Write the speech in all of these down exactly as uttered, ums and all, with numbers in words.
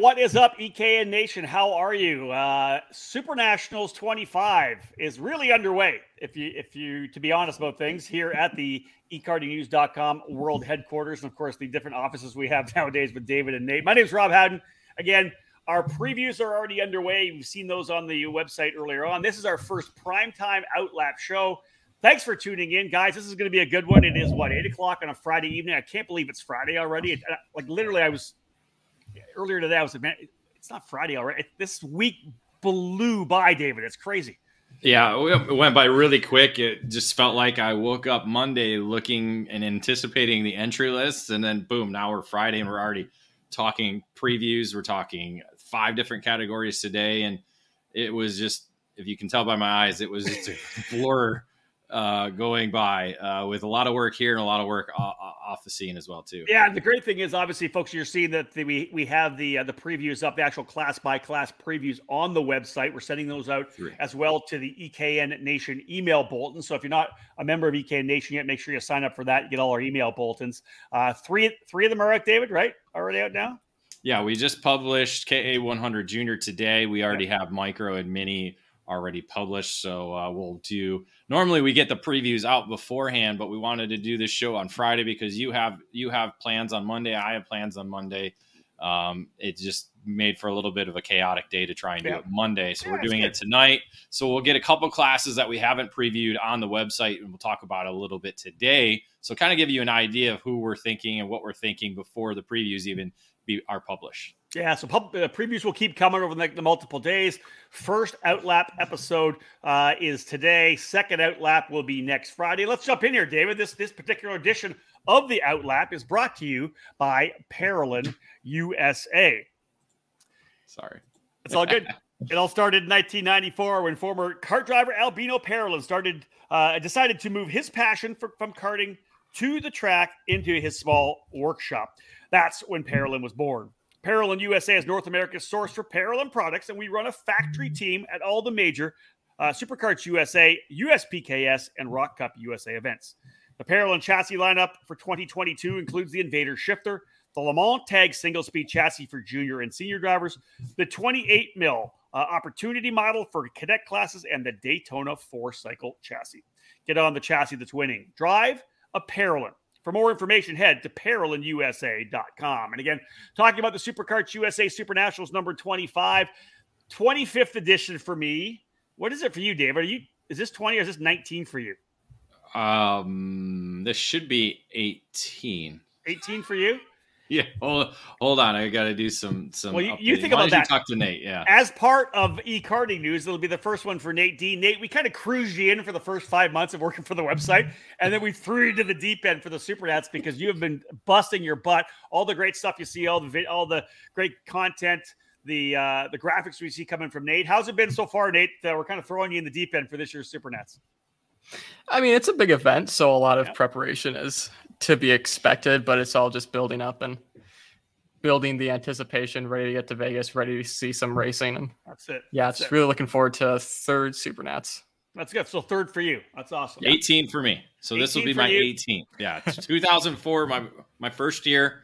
what is up, E K N Nation? How are you? Uh, Super Nationals twenty-five is really underway. If you, if you, to be honest about things, here at the e carding news dot com world headquarters, and of course the different offices we have nowadays with David and Nate. My name is Rob Howden. Again, our previews are already underway. You've seen those on the website earlier on. This is our first primetime outlap show. Thanks for tuning in, guys. This is going to be a good one. It is what eight o'clock on a Friday evening. I can't believe it's Friday already. It, like literally, I was. Earlier today, I was like, man, it's not Friday already. This week blew by, David. It's crazy. Yeah, it went by really quick. It just felt like I woke up Monday looking and anticipating the entry lists, and then boom, now we're Friday, and we're already talking previews. We're talking five different categories today, and it was just, if you can tell by my eyes, it was just a blur uh, going by uh, with a lot of work here and a lot of work off, off the scene as well too. Yeah. And the great thing is obviously folks, you're seeing that the, we, we have the, uh, the previews up, the actual class by class previews on the website. We're sending those out Three. as well to the E K N Nation email bulletin. So if you're not a member of E K N Nation yet, make sure you sign up for that. You get all our email bulletins. Uh, three, three of them are out, David, right? Already out now. Yeah. We just published K A one hundred Junior today. We already yeah. have micro and mini already published. So uh, we'll do, normally we get the previews out beforehand, but we wanted to do this show on Friday because you have, you have plans on Monday. I have plans on Monday. Um, it just made for a little bit of a chaotic day to try and yeah. do it Monday. So yeah, we're doing it tonight. So we'll get a couple classes that we haven't previewed on the website and we'll talk about a little bit today. So kind of give you an idea of who we're thinking and what we're thinking before the previews even be are published. Yeah, so pub, uh, previews will keep coming over the, the multiple days. First Outlap episode uh, is today. Second Outlap will be next Friday. Let's jump in here, David. This this particular edition of the Outlap is brought to you by Parolin U S A. Sorry. It's all good. It all started in nineteen ninety-four when former kart driver Albino Parolin started uh, decided to move his passion for, from karting to the track into his small workshop. That's when Parolin was born. Parolin U S A is North America's source for Parolin products, and we run a factory team at all the major uh, Superkarts U S A, U S P K S, and Rock Cup U S A events. The Parolin chassis lineup for twenty twenty-two includes the Invader Shifter, the Le Mans Tag single-speed chassis for junior and senior drivers, the twenty-eight mil uh, Opportunity model for cadet classes, and the Daytona four-cycle chassis. Get on the chassis that's winning. Drive a Parolin. For more information, head to Parolin U S A dot com. And again, talking about the Superkarts U S A Super Nationals number twenty-five, twenty-fifth edition for me. What is it for you, David? Are you, is this twenty or is this nineteen for you? Um, this should be eighteen. eighteen for you? Yeah, hold, hold on. I got to do some some. Well, you, you think about that. You talk to Nate, yeah. As part of eCarding News, it'll be the first one for Nate D. Nate, we kind of cruised you in for the first five months of working for the website, and then we threw you to the deep end for the Supernats because you have been busting your butt. All the great stuff you see, all the all the great content, the uh, the graphics we see coming from Nate. How's it been so far, Nate? Uh, we're kind of throwing you in the deep end for this year's Supernats. I mean, it's a big event, so a lot of yeah. preparation is to be expected, but it's all just building up and building the anticipation, ready to get to Vegas, ready to see some racing. And that's it. Yeah, that's it's it. Really looking forward to third Supernats. That's good. So third for you. That's awesome. eighteen for me. So this will be my you. eighteenth. Yeah, it's two thousand four, my my first year.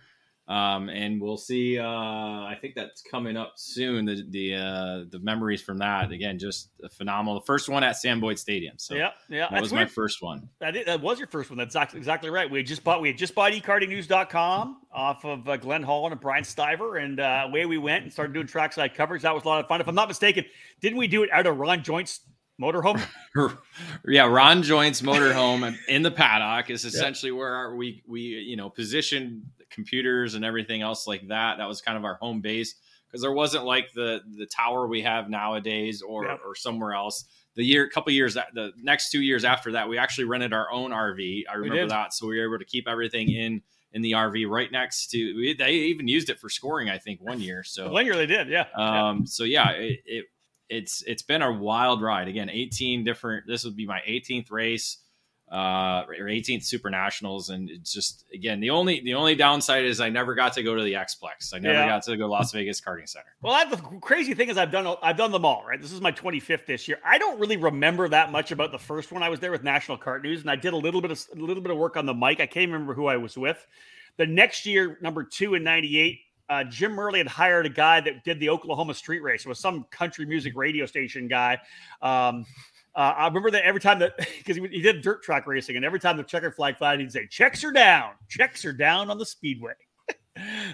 Um, and we'll see. Uh, I think that's coming up soon. The the uh, the memories from that again, just phenomenal. The first one at Sam Boyd Stadium. So yeah, yeah, that that's was weird. My first one. That is, that was your first one. That's exactly right. We had just bought we had just bought e carding news dot com off of uh, Glenn Holland and Brian Stiver, and uh, away we went and started doing trackside coverage. That was a lot of fun. If I'm not mistaken, didn't we do it out of Ron Joint's motorhome? Yeah, Ron Joint's motorhome in the paddock is essentially yeah. where we we you know positioned computers and everything else like that. That was kind of our home base because there wasn't like the the tower we have nowadays or yeah. or somewhere else. The year, couple years, the next two years after that, we actually rented our own R V. I remember that, so we were able to keep everything in in the R V right next to. We, they even used it for scoring, I think, one year. So one year they did, yeah. Um. Yeah. So yeah, it, it it's it's been a wild ride. Again, eighteen different. This would be my eighteenth race. Uh, or eighteenth Super Nationals, and it's just again the only the only downside is I never got to go to the Xplex. I never yeah. got to go to Las Vegas Karting Center. Well, I, the crazy thing is I've done I've done them all. Right, this is my twenty-fifth this year. I don't really remember that much about the first one. I was there with National Kart News, and I did a little bit of a little bit of work on the mic. I can't remember who I was with. The next year, number two in ninety-eight, uh, Jim Murley had hired a guy that did the Oklahoma street race. It was some country music radio station guy. Um, uh, I remember that every time that, because he, he did dirt track racing, and every time the checkered flag flied, he'd say, checks are down. Checks are down on the speedway.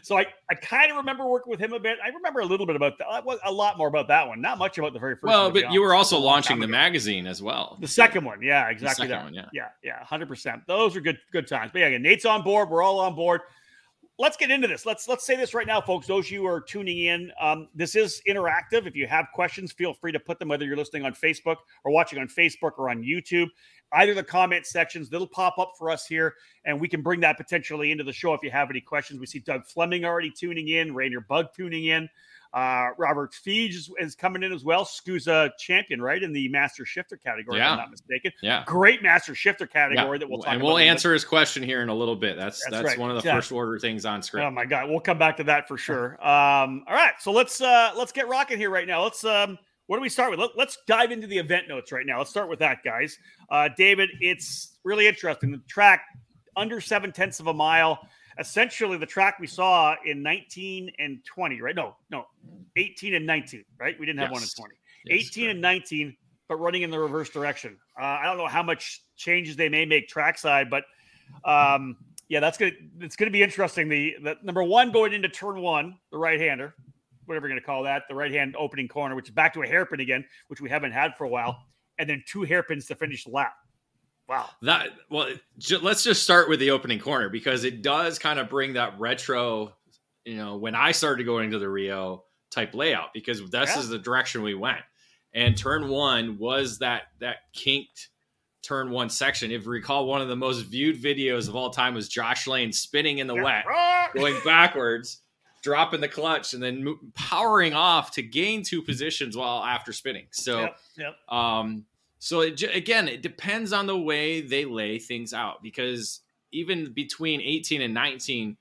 So I, I kind of remember working with him a bit. I remember a little bit about that. A lot more about that one. Not much about the very first well, one. Well, but you were also launching the magazine as well. The second one. Yeah, exactly. The second that. one, yeah. Yeah, yeah, one hundred percent. Those are good good times. But yeah, again, Nate's on board. We're all on board. Let's get into this. Let's let's say this right now, folks. Those of you who are tuning in, um, this is interactive. If you have questions, feel free to put them, whether you're listening on Facebook or watching on Facebook or on YouTube. Either the comment sections, that'll pop up for us here, and we can bring that potentially into the show if you have any questions. We see Doug Fleming already tuning in, Rainier Bug tuning in. Uh, Robert Feige is, is coming in as well. Scusa champion, right, in the Master Shifter category, yeah. if I'm not mistaken. Yeah. Great Master Shifter category yeah. that we'll talk and about. And we'll answer bit. his question here in a little bit. That's that's, that's right. one of the yeah. first order things on screen. Oh, my God. We'll come back to that for sure. Um, all right. So let's uh, let's get rocking here right now. Let's um, – What do we start with? Let, let's dive into the event notes right now. Let's start with that, guys. Uh, David, it's really interesting. The track, under seven-tenths of a mile, essentially the track we saw in nineteen and twenty, right? No, no, eighteen and nineteen, right? We didn't have yes. one in twenty. Yes, eighteen correct. And nineteen, but running in the reverse direction. Uh, I don't know how much changes they may make trackside, but um, yeah, that's gonna it's gonna be interesting. The, the number one going into turn one, the right-hander. Whatever you're going to call that, the right-hand opening corner, which is back to a hairpin again, which we haven't had for a while, and then two hairpins to finish the lap. Wow. That well, j- let's just start with the opening corner, because it does kind of bring that retro, you know, when I started going to the Rio type layout, because this yeah. is the direction we went. And turn one was that that kinked turn one section. If you recall, one of the most viewed videos of all time was Josh Lane spinning in the yeah. wet, ah! going backwards, dropping the clutch, and then powering off to gain two positions while after spinning. So, yep, yep. um, so it, again, it depends on the way they lay things out, because even between eighteen and nineteen,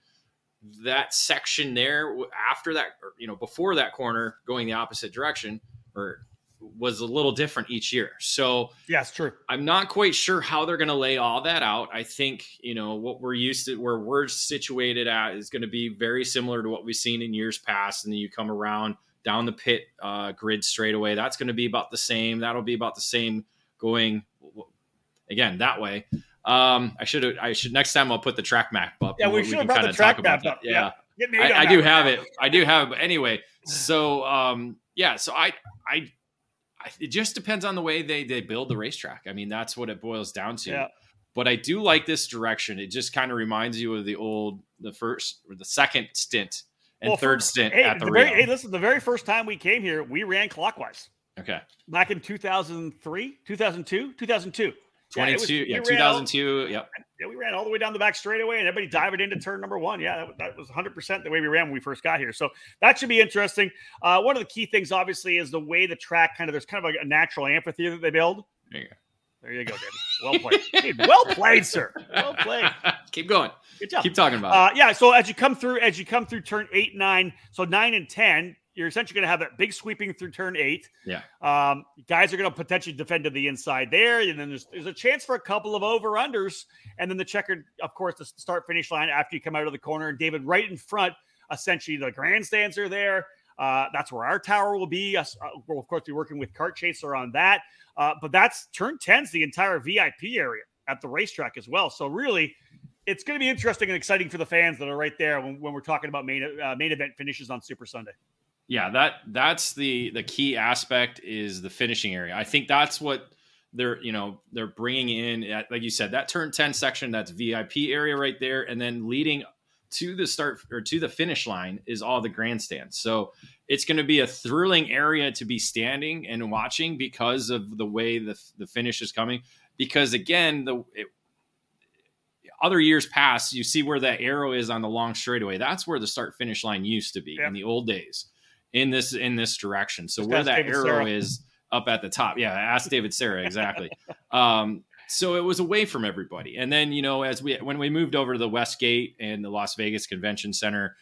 that section there after that, or, you know, before that corner going the opposite direction or was a little different each year. So yeah, it's true. I'm not quite sure how they're going to lay all that out. I think, you know, what we're used to, where we're situated at, is going to be very similar to what we've seen in years past. And then you come around down the pit uh, grid straight away. That's going to be about the same. That'll be about the same going again that way. Um, I should, I should, next time I'll put the track map up. Yeah, we should have brought the track map up. Yeah, yeah. I, I do have it. I do have it. But anyway, so um, yeah, so I, I, it just depends on the way they, they build the racetrack. I mean, that's what it boils down to. Yeah. But I do like this direction. It just kind of reminds you of the old, the first or the second stint and well, third stint hey, at the, the Rio. Very, hey, listen, the very first time we came here, we ran clockwise. Okay. Back in two thousand three, two thousand two, two thousand two. twenty-two, yeah, was, yeah two thousand two, all, yep. Yeah, we ran all the way down the back straightaway, and everybody dived into turn number one. Yeah, that, that was one hundred percent the way we ran when we first got here. So that should be interesting. Uh, one of the key things, obviously, is the way the track kind of – there's kind of like a natural amphitheater that they build. There you go. There you go, David. Well played. Dude, well played, sir. Well played. Keep going. Good job. Keep talking about it. Uh, yeah, so as you come through, as you come through turn eight, nine, so nine and ten – you're essentially going to have that big sweeping through turn eight. Yeah. Um, guys are going to potentially defend to the inside there. And then there's, there's a chance for a couple of over unders. And then the checkered, of course, the start finish line after you come out of the corner, and David right in front, essentially the grandstands are there. Uh, that's where our tower will be. Uh, we'll of course be working with Kart Chaser on that. Uh, but that's turn ten's the entire V I P area at the racetrack as well. So really, it's going to be interesting and exciting for the fans that are right there when, when we're talking about main, uh, main event finishes on Super Sunday. Yeah, that that's the the key aspect is the finishing area. I think that's what they're, you know, they're bringing in, like you said, that turn ten section, that's V I P area right there, and then leading to the start or to the finish line is all the grandstands. So it's going to be a thrilling area to be standing and watching because of the way the the finish is coming. Because again, the it, other years past, you see where that arrow is on the long straightaway. That's where the start finish line used to be yeah. in the old days. In this in this direction, so just where that David arrow Sarah. Is up at the top, yeah. Ask David Sarah exactly. um, so it was away from everybody, and then you know, as we when we moved over to the West Gate and the Las Vegas Convention Center,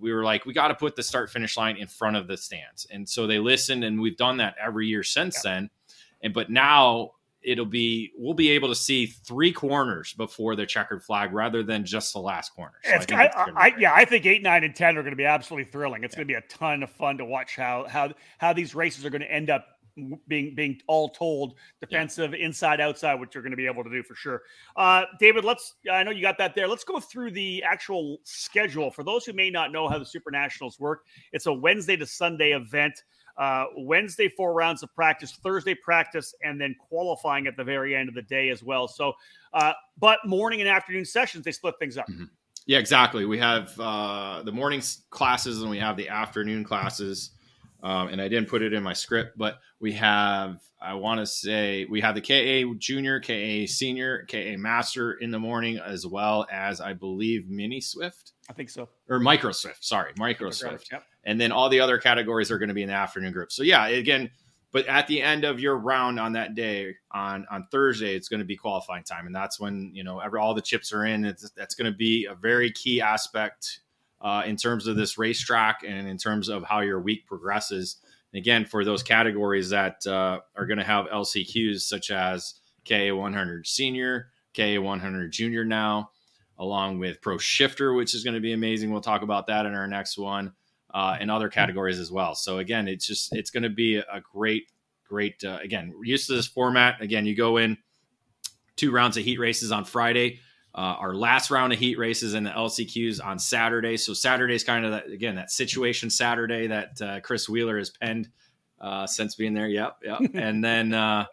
we were like, we got to put the start finish line in front of the stands, and so they listened, and we've done that every year since yeah. then. And but now it'll be, we'll be able to see three corners before the checkered flag rather than just the last corner. So it's, I I, I, yeah, I think eight, nine, and ten are going to be absolutely thrilling. It's yeah. going to be a ton of fun to watch how how how these races are going to end up being being all told, defensive, yeah. inside, outside, which you're going to be able to do for sure. Uh, David, let's, I know you got that there. Let's go through the actual schedule. For those who may not know how the Super Nationals work, it's a Wednesday to Sunday event. Uh, Wednesday, four rounds of practice, Thursday practice, and then qualifying at the very end of the day as well. So, uh, but morning and afternoon sessions, they split things up. Mm-hmm. Yeah, exactly. We have uh, the morning classes and we have the afternoon classes. Um, and I didn't put it in my script, but we have, I want to say we have the K A junior, K A senior, K A master in the morning, as well as I believe mini Swift. I think so. Or micro Swift. Sorry. Micro Swift. Yep. And then all the other categories are going to be in the afternoon group. So yeah, again, but at the end of your round on that day on, on Thursday, it's going to be qualifying time. And that's when, you know, every, all the chips are in. It's, that's going to be a very key aspect Uh, in terms of this racetrack and in terms of how your week progresses. And again, for those categories that uh, are going to have L C Qs, such as K A one hundred Senior, K A one hundred Junior now, along with Pro Shifter, which is going to be amazing. We'll talk about that in our next one, uh, and other categories as well. So again, it's just, it's going to be a great, great, uh, again, we're used to this format. Again, you go in two rounds of heat races on Friday. Uh, our last round of heat races and the L C Qs on Saturday. So Saturday's kind of that, again, that situation Saturday that uh, Chris Wheeler has penned uh, since being there. Yep, yep. And then uh,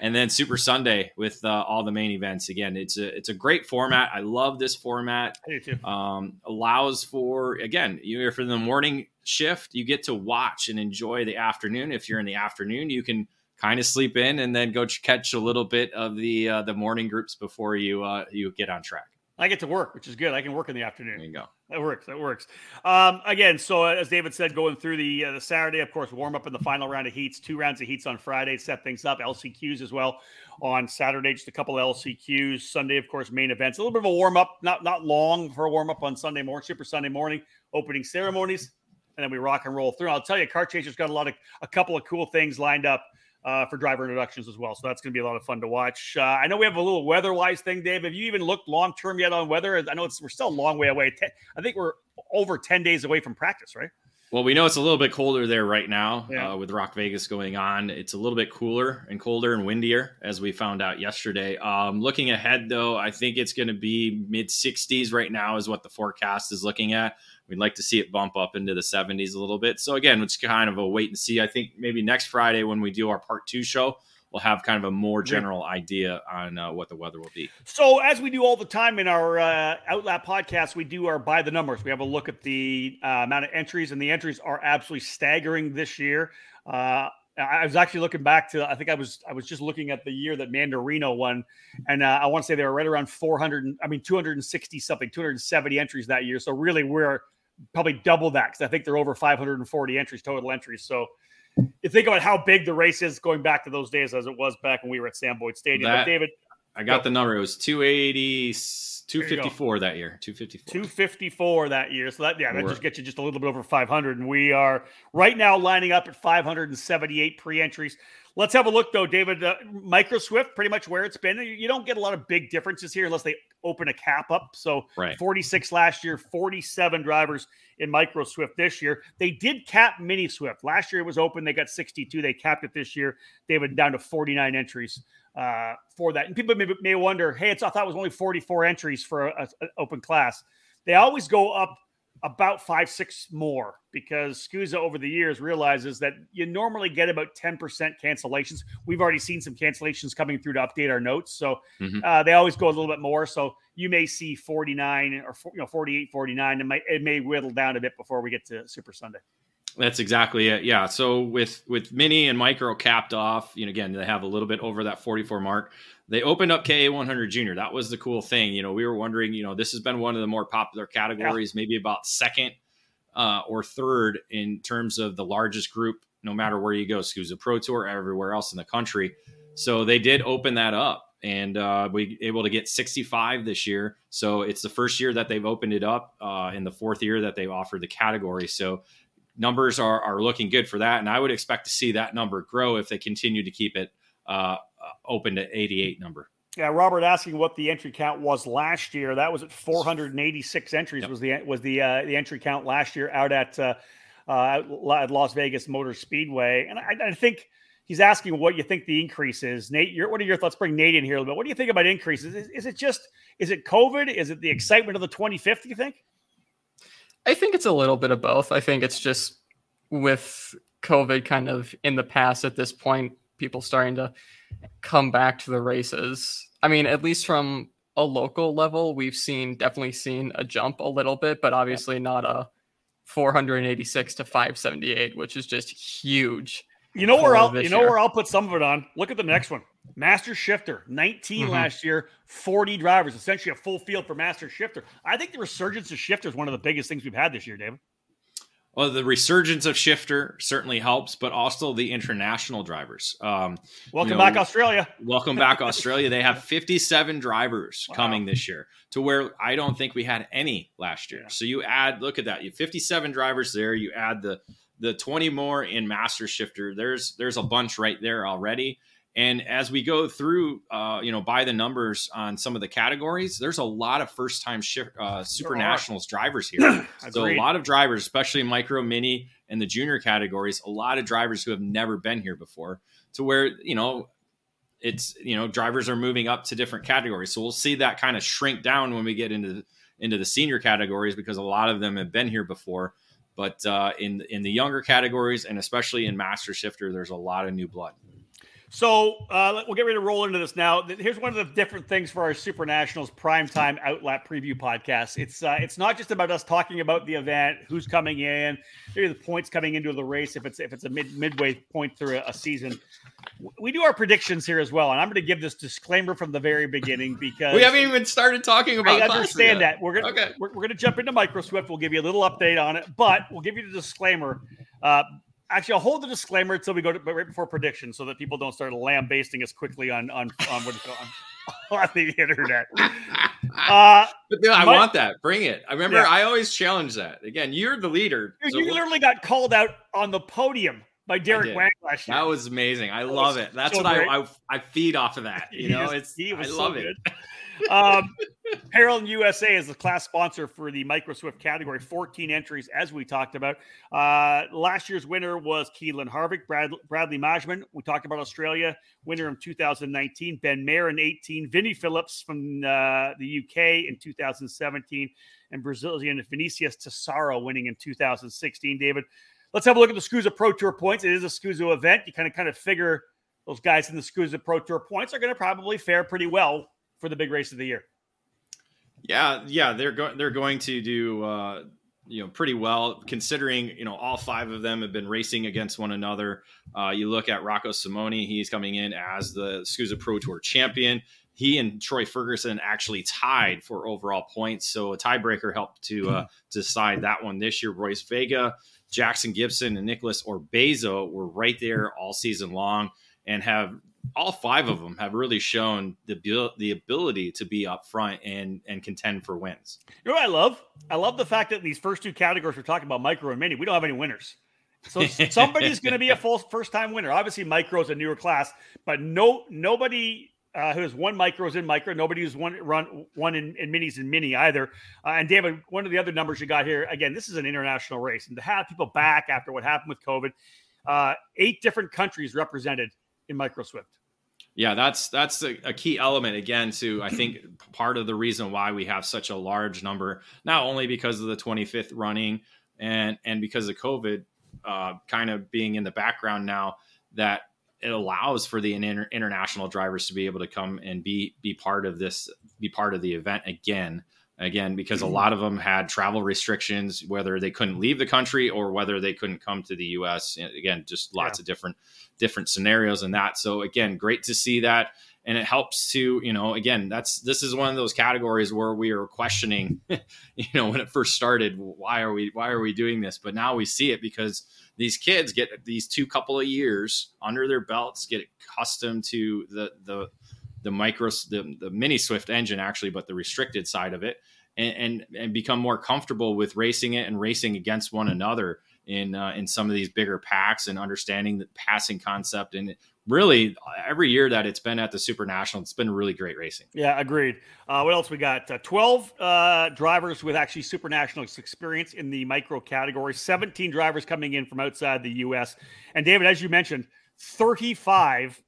and then Super Sunday with uh, all the main events. Again, it's a it's a great format. I love this format. I do too. Um, allows for, again, you're for the morning shift, you get to watch and enjoy the afternoon. If you're in the afternoon, you can kind of sleep in and then go catch a little bit of the uh, the morning groups before you uh, you get on track. I get to work, which is good. I can work in the afternoon. There you go. That works. That works. Um, again, so as David said, going through the uh, the Saturday, of course, warm up in the final round of heats, two rounds of heats on Friday, set things up. L C Qs as well on Saturday, just a couple of L C Qs. Sunday, of course, main events. A little bit of a warm up, not not long for a warm up on Sunday morning, Super Sunday morning, opening ceremonies, and then we rock and roll through. I'll tell you, Car Chaser's got a lot of a couple of cool things lined up Uh, for driver introductions as well. So that's going to be a lot of fun to watch. Uh, I know we have a little weather-wise thing, Dave. Have you even looked long-term yet on weather? I know it's we're still a long way away. Ten, I think we're over ten days away from practice, right? Well, we know it's a little bit colder there right now yeah. uh, with Rock Vegas going on. It's a little bit cooler and colder and windier, as we found out yesterday. Um, looking ahead, though, I think it's going to be mid sixties right now is what the forecast is looking at. We'd like to see it bump up into the seventies a little bit. So again, it's kind of a wait and see. I think maybe next Friday when we do our part two show, we'll have kind of a more general idea on uh, what the weather will be. So as we do all the time in our uh, Outlap podcast, we do our by the numbers. We have a look at the uh, amount of entries, and the entries are absolutely staggering this year. Uh, I was actually looking back to, I think I was, I was just looking at the year that Mandarino won. And uh, I want to say they were right around four hundred, I mean, two hundred sixty something, two hundred seventy entries that year. So really we're, probably double that, because I think they're over five hundred forty entries, total entries. So you think about how big the race is going back to those days as it was back when we were at Sam Boyd Stadium. That, but David, I got go. the number. It was two eighty, two fifty-four that year. two fifty-four that year. So that, yeah, that we're, just gets you just a little bit over five hundred. And we are right now lining up at five hundred seventy-eight pre-entries. Let's have a look, though, David. Uh, Micro Swift, pretty much where it's been. You don't get a lot of big differences here unless they open a cap up. So right. forty-six last year, forty-seven drivers in Micro Swift this year. They did cap Mini Swift. Last year it was open. They got sixty-two. They capped it this year. David, down to forty-nine entries uh, for that. And people may, may wonder, hey, it's, I thought it was only forty-four entries for an open class. They always go up about five, six more, because Scusa over the years realizes that you normally get about ten percent cancellations. We've already seen some cancellations coming through to update our notes. So mm-hmm. uh, they always go a little bit more. So you may see forty-nine or you know forty-eight, forty-nine. It may, it may whittle down a bit before we get to Super Sunday. That's exactly it. Yeah. So with, with Mini and Micro capped off, you know, again, they have a little bit over that forty-four mark. They opened up K A one hundred Junior. That was the cool thing. You know, we were wondering, you know, this has been one of the more popular categories, yeah. maybe about second uh, or third in terms of the largest group, no matter where you go. Scusa Pro Tour, everywhere else in the country. So they did open that up, and uh, we able to get sixty-five this year. So it's the first year that they've opened it up uh, in the fourth year that they've offered the category. So numbers are, are looking good for that. And I would expect to see that number grow if they continue to keep it uh, opened at eighty-eight number. Yeah, Robert asking what the entry count was last year. That was at four hundred eighty-six entries. Yep. was the was the uh, the entry count last year out at uh, uh, at Las Vegas Motor Speedway. And I, I think he's asking what you think the increase is. Nate, your, what are your thoughts? Bring Nate in here a little bit. What do you think about increases? Is, is it just is it COVID? Is it the excitement of the twenty-fifth? You think? I think it's a little bit of both. I think it's just with COVID kind of in the past at this point, people starting to come back to the races. I mean, at least from a local level, we've seen definitely seen a jump a little bit, but obviously not a four hundred eighty-six to five seventy-eight, which is just huge. You know where I'll you know year. where I'll put some of it on. Look at the next one. Master Shifter, nineteen mm-hmm. last year, forty drivers, essentially a full field for Master Shifter. I think the resurgence of Shifter is one of the biggest things we've had this year, David. Well, the resurgence of Shifter certainly helps, but also the international drivers. Um, welcome you know, back, Australia. Welcome back, Australia. They have fifty-seven drivers wow. coming this year, to where I don't think we had any last year. So you add, look at that, you have fifty-seven drivers there. You add the the twenty more in Master Shifter. There's there's a bunch right there already. And as we go through, uh, you know, by the numbers on some of the categories, there's a lot of first-time shif- uh, Super Nationals drivers here. So a lot of drivers, especially micro, mini, and the junior categories, a lot of drivers who have never been here before, to where, you know, it's, you know, drivers are moving up to different categories. So we'll see that kind of shrink down when we get into, into the senior categories, because a lot of them have been here before. But uh, in, in the younger categories, and especially in Master Shifter, there's a lot of new blood. So uh, we'll get ready to roll into this now. Here's one of the different things for our Super Nationals Primetime Outlap Preview Podcast. It's uh, it's not just about us talking about the event, who's coming in, maybe the points coming into the race if it's if it's a mid midway point through a, a season. We do our predictions here as well, and I'm going to give this disclaimer from the very beginning because we haven't even started talking about. I understand that we're gonna okay. we're, we're gonna jump into MicroSwift. We'll give you a little update on it, but we'll give you the disclaimer. Uh, Actually, I'll hold the disclaimer until we go to right before predictions, so that people don't start lambasting us quickly on on on what on, on the internet. Uh, but no, I my, want that. Bring it. I remember yeah. I always challenge that. Again, you're the leader. Dude, so you we'll, literally got called out on the podium by Derek Wang last year. That was amazing. I that love it. That's so what I, I I feed off of that. You know, it's he was I love so it. Good. um, Parolin U S A is the class sponsor for the MicroSwift category, fourteen entries, as we talked about. Uh, last year's winner was Keelan Harvick, Brad, Bradley Majman. We talked about Australia, winner in two thousand nineteen, Ben Mayer in eighteen, Vinnie Phillips from uh, the U K in two thousand seventeen, and Brazilian Vinicius Tessaro winning in two thousand sixteen. David, let's have a look at the Scusa Pro Tour points. It is a Scusa event. You kind of kind of figure those guys in the Scusa Pro Tour points are going to probably fare pretty well for the big race of the year. Yeah. Yeah. They're going, they're going to do, uh, you know, pretty well considering, you know, all five of them have been racing against one another. Uh, you look at Rocco Simoni, he's coming in as the Scusa Pro Tour champion. He and Troy Ferguson actually tied for overall points. So a tiebreaker helped to uh, decide that one this year. Royce Vega, Jackson Gibson, and Nicholas Orbezo were right there all season long, and have, all five of them have really shown the the ability to be up front and, and contend for wins. You know what I love? I love the fact that in these first two categories we're talking about, micro and mini, we don't have any winners. So somebody's going to be a full first-time winner. Obviously, micro is a newer class, but no nobody uh, who has won micro is in micro. Nobody who's won, run, won in, in minis in mini either. Uh, and, David, one of the other numbers you got here, again, this is an international race. And to have people back after what happened with COVID, uh, eight different countries represented in MicroSwift. Yeah, that's that's a, a key element, again, to, I think, part of the reason why we have such a large number, not only because of the twenty-fifth running and, and because of COVID uh, kind of being in the background now, that it allows for the inter- international drivers to be able to come and be be part of this, be part of the event again. Again, because a lot of them had travel restrictions, whether they couldn't leave the country or whether they couldn't come to the U S. Again, just lots yeah. of different different scenarios in that. So, again, great to see that. And it helps to, you know, again, that's this is one of those categories where we are questioning, you know, when it first started, why are we why are we doing this? But now we see it because these kids get these two couple of years under their belts, get accustomed to the the the micro, the, the mini Swift engine actually, but the restricted side of it, and, and, and become more comfortable with racing it and racing against one another in uh, in some of these bigger packs and understanding the passing concept. And really, every year that it's been at the Super National, it's been really great racing. Yeah, agreed. Uh, what else we got? Uh, twelve uh, drivers with actually Super National experience in the micro category, seventeen drivers coming in from outside the U S. And David, as you mentioned, thirty-five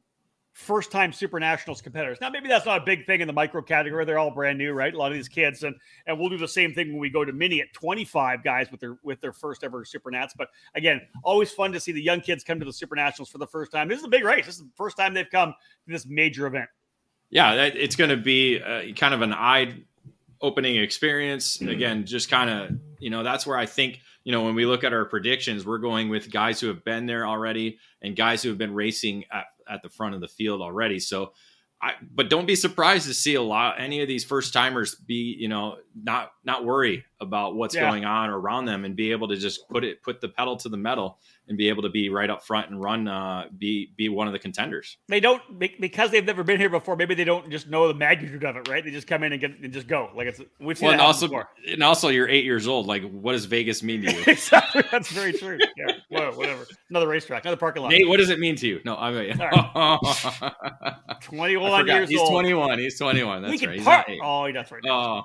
first-time Super Nationals competitors. Now, maybe that's not a big thing in the micro category. They're all brand new, right? A lot of these kids. And and we'll do the same thing when we go to Mini at twenty-five guys with their with their first ever Super Nats. But again, always fun to see the young kids come to the Super Nationals for the first time. This is a big race. This is the first time they've come to this major event. Yeah, it's going to be uh, kind of an eye-opening experience. Again, just kind of, you know, that's where I think, you know, when we look at our predictions, we're going with guys who have been there already and guys who have been racing at at the front of the field already. So I, but don't be surprised to see a lot, any of these first timers be, you know, not, not worry about what's yeah. going on around them and be able to just put it, put the pedal to the metal and be able to be right up front and run, uh, be, be one of the contenders. They don't, because they've never been here before. Maybe they don't just know the magnitude of it, right? They just come in and get and just go. Like it's, we've seen well, and also, before. And also you're eight years old. Like, what does Vegas mean to you? Exactly. That's very true. Yeah. Whoa, whatever. Another racetrack, another parking lot. Nate, what does it mean to you? No, I'm right. twenty-one years He's old. He's twenty-one. He's twenty-one. That's right. He's not eight. Oh, that's right. Oh.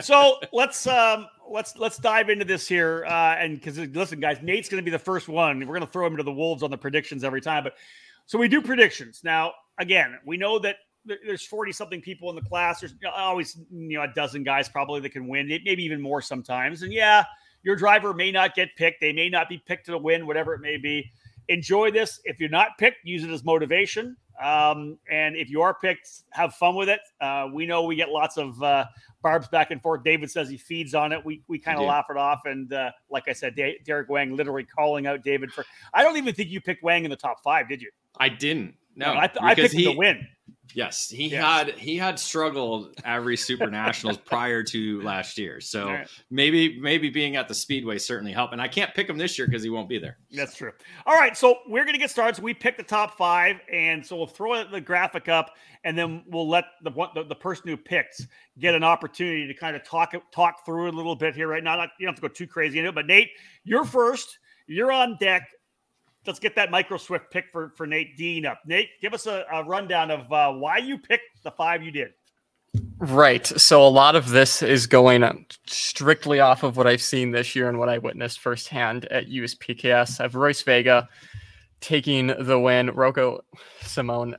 So let's, um, Let's let's dive into this here, uh, and because listen, guys, Nate's going to be the first one. We're going to throw him to the wolves on the predictions every time. But so we do predictions now. Again, we know that there's forty something people in the class. There's always, you know, a dozen guys probably that can win it, maybe even more sometimes. And yeah, your driver may not get picked. They may not be picked to win, whatever it may be. Enjoy this. If you're not picked, use it as motivation. Um, and if you are picked, have fun with it. Uh, we know we get lots of uh, barbs back and forth. David says he feeds on it. We we kind of laugh it off. And uh, like I said, De- Derek Wang literally calling out David for, I don't even think you picked Wang in the top five, did you? I didn't. No, no I, th- I picked he, him to win. Yes, he yes. had he had struggled every Super Nationals prior to last year. So right. maybe maybe being at the Speedway certainly helped. And I can't pick him this year because he won't be there. That's true. All right, so we're going to get started. So we picked the top five, and so we'll throw the graphic up, and then we'll let the the, the person who picks get an opportunity to kind of talk talk through it a little bit here right now. Not, you don't have to go too crazy into it, but Nate, you're first. You're on deck. Let's get that micro Swift pick for, for Nate Dean up. Nate, give us a, a rundown of uh, why you picked the five you did. Right. So a lot of this is going on strictly off of what I've seen this year and what I witnessed firsthand at U S P K S. I have Royce Vega taking the win. Rocco Simone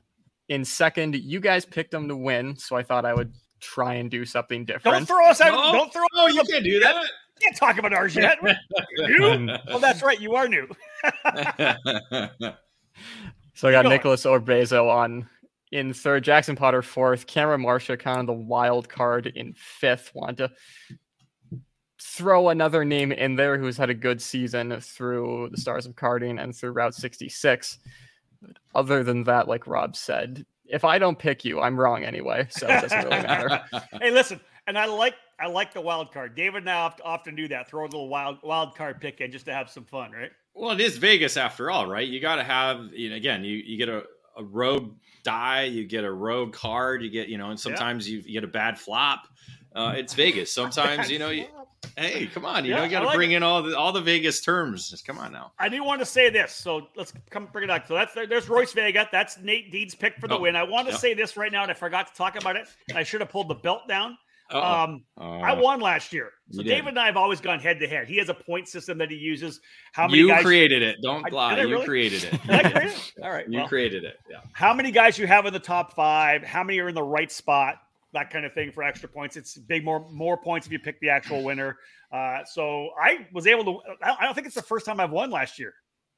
in second. You guys picked him to win, so I thought I would try and do something different. Don't throw us out. No. Don't throw us out. No, you can't do that. Can't talk about ours yet. New? Well, that's right. You are new. So I got Nicholas Orbezo on in third, Jackson Potter fourth, Cameron Marshall kind of the wild card in fifth. Want to throw another name in there who's had a good season through the Stars of Karting and through Route sixty-six. Other than that, like Rob said, if I don't pick you, I'm wrong anyway. So it doesn't really matter. Hey, listen, and I like. I like the wild card. David and I often do that. Throw a little wild wild card pick in just to have some fun, right? Well, it is Vegas after all, right? You got to have, you know, again, you, you get a, a rogue die, you get a rogue card, you get, you know, and sometimes yeah. you, you get a bad flop. Uh, it's Vegas. Sometimes, you know, you, hey, come on, you yeah, know, you got to like bring it. in all the all the Vegas terms. Just come on now. I do want to say this, so let's come bring it up. So that's there's Royce Vega. That's Nate Dean's pick for the oh, win. I want to yeah. say this right now, and I forgot to talk about it. I should have pulled the belt down. Uh-oh. Um, uh, I won last year, so David did. and I have always gone head to head. He has a point system that he uses. How many you guys created it? Don't I, lie, you really? created it. I create it. All right, you well, created it. Yeah. How many guys you have in the top five? How many are in the right spot? That kind of thing for extra points. It's big more more points if you pick the actual winner. Uh, so I was able to. I don't think it's the first time I've won last year.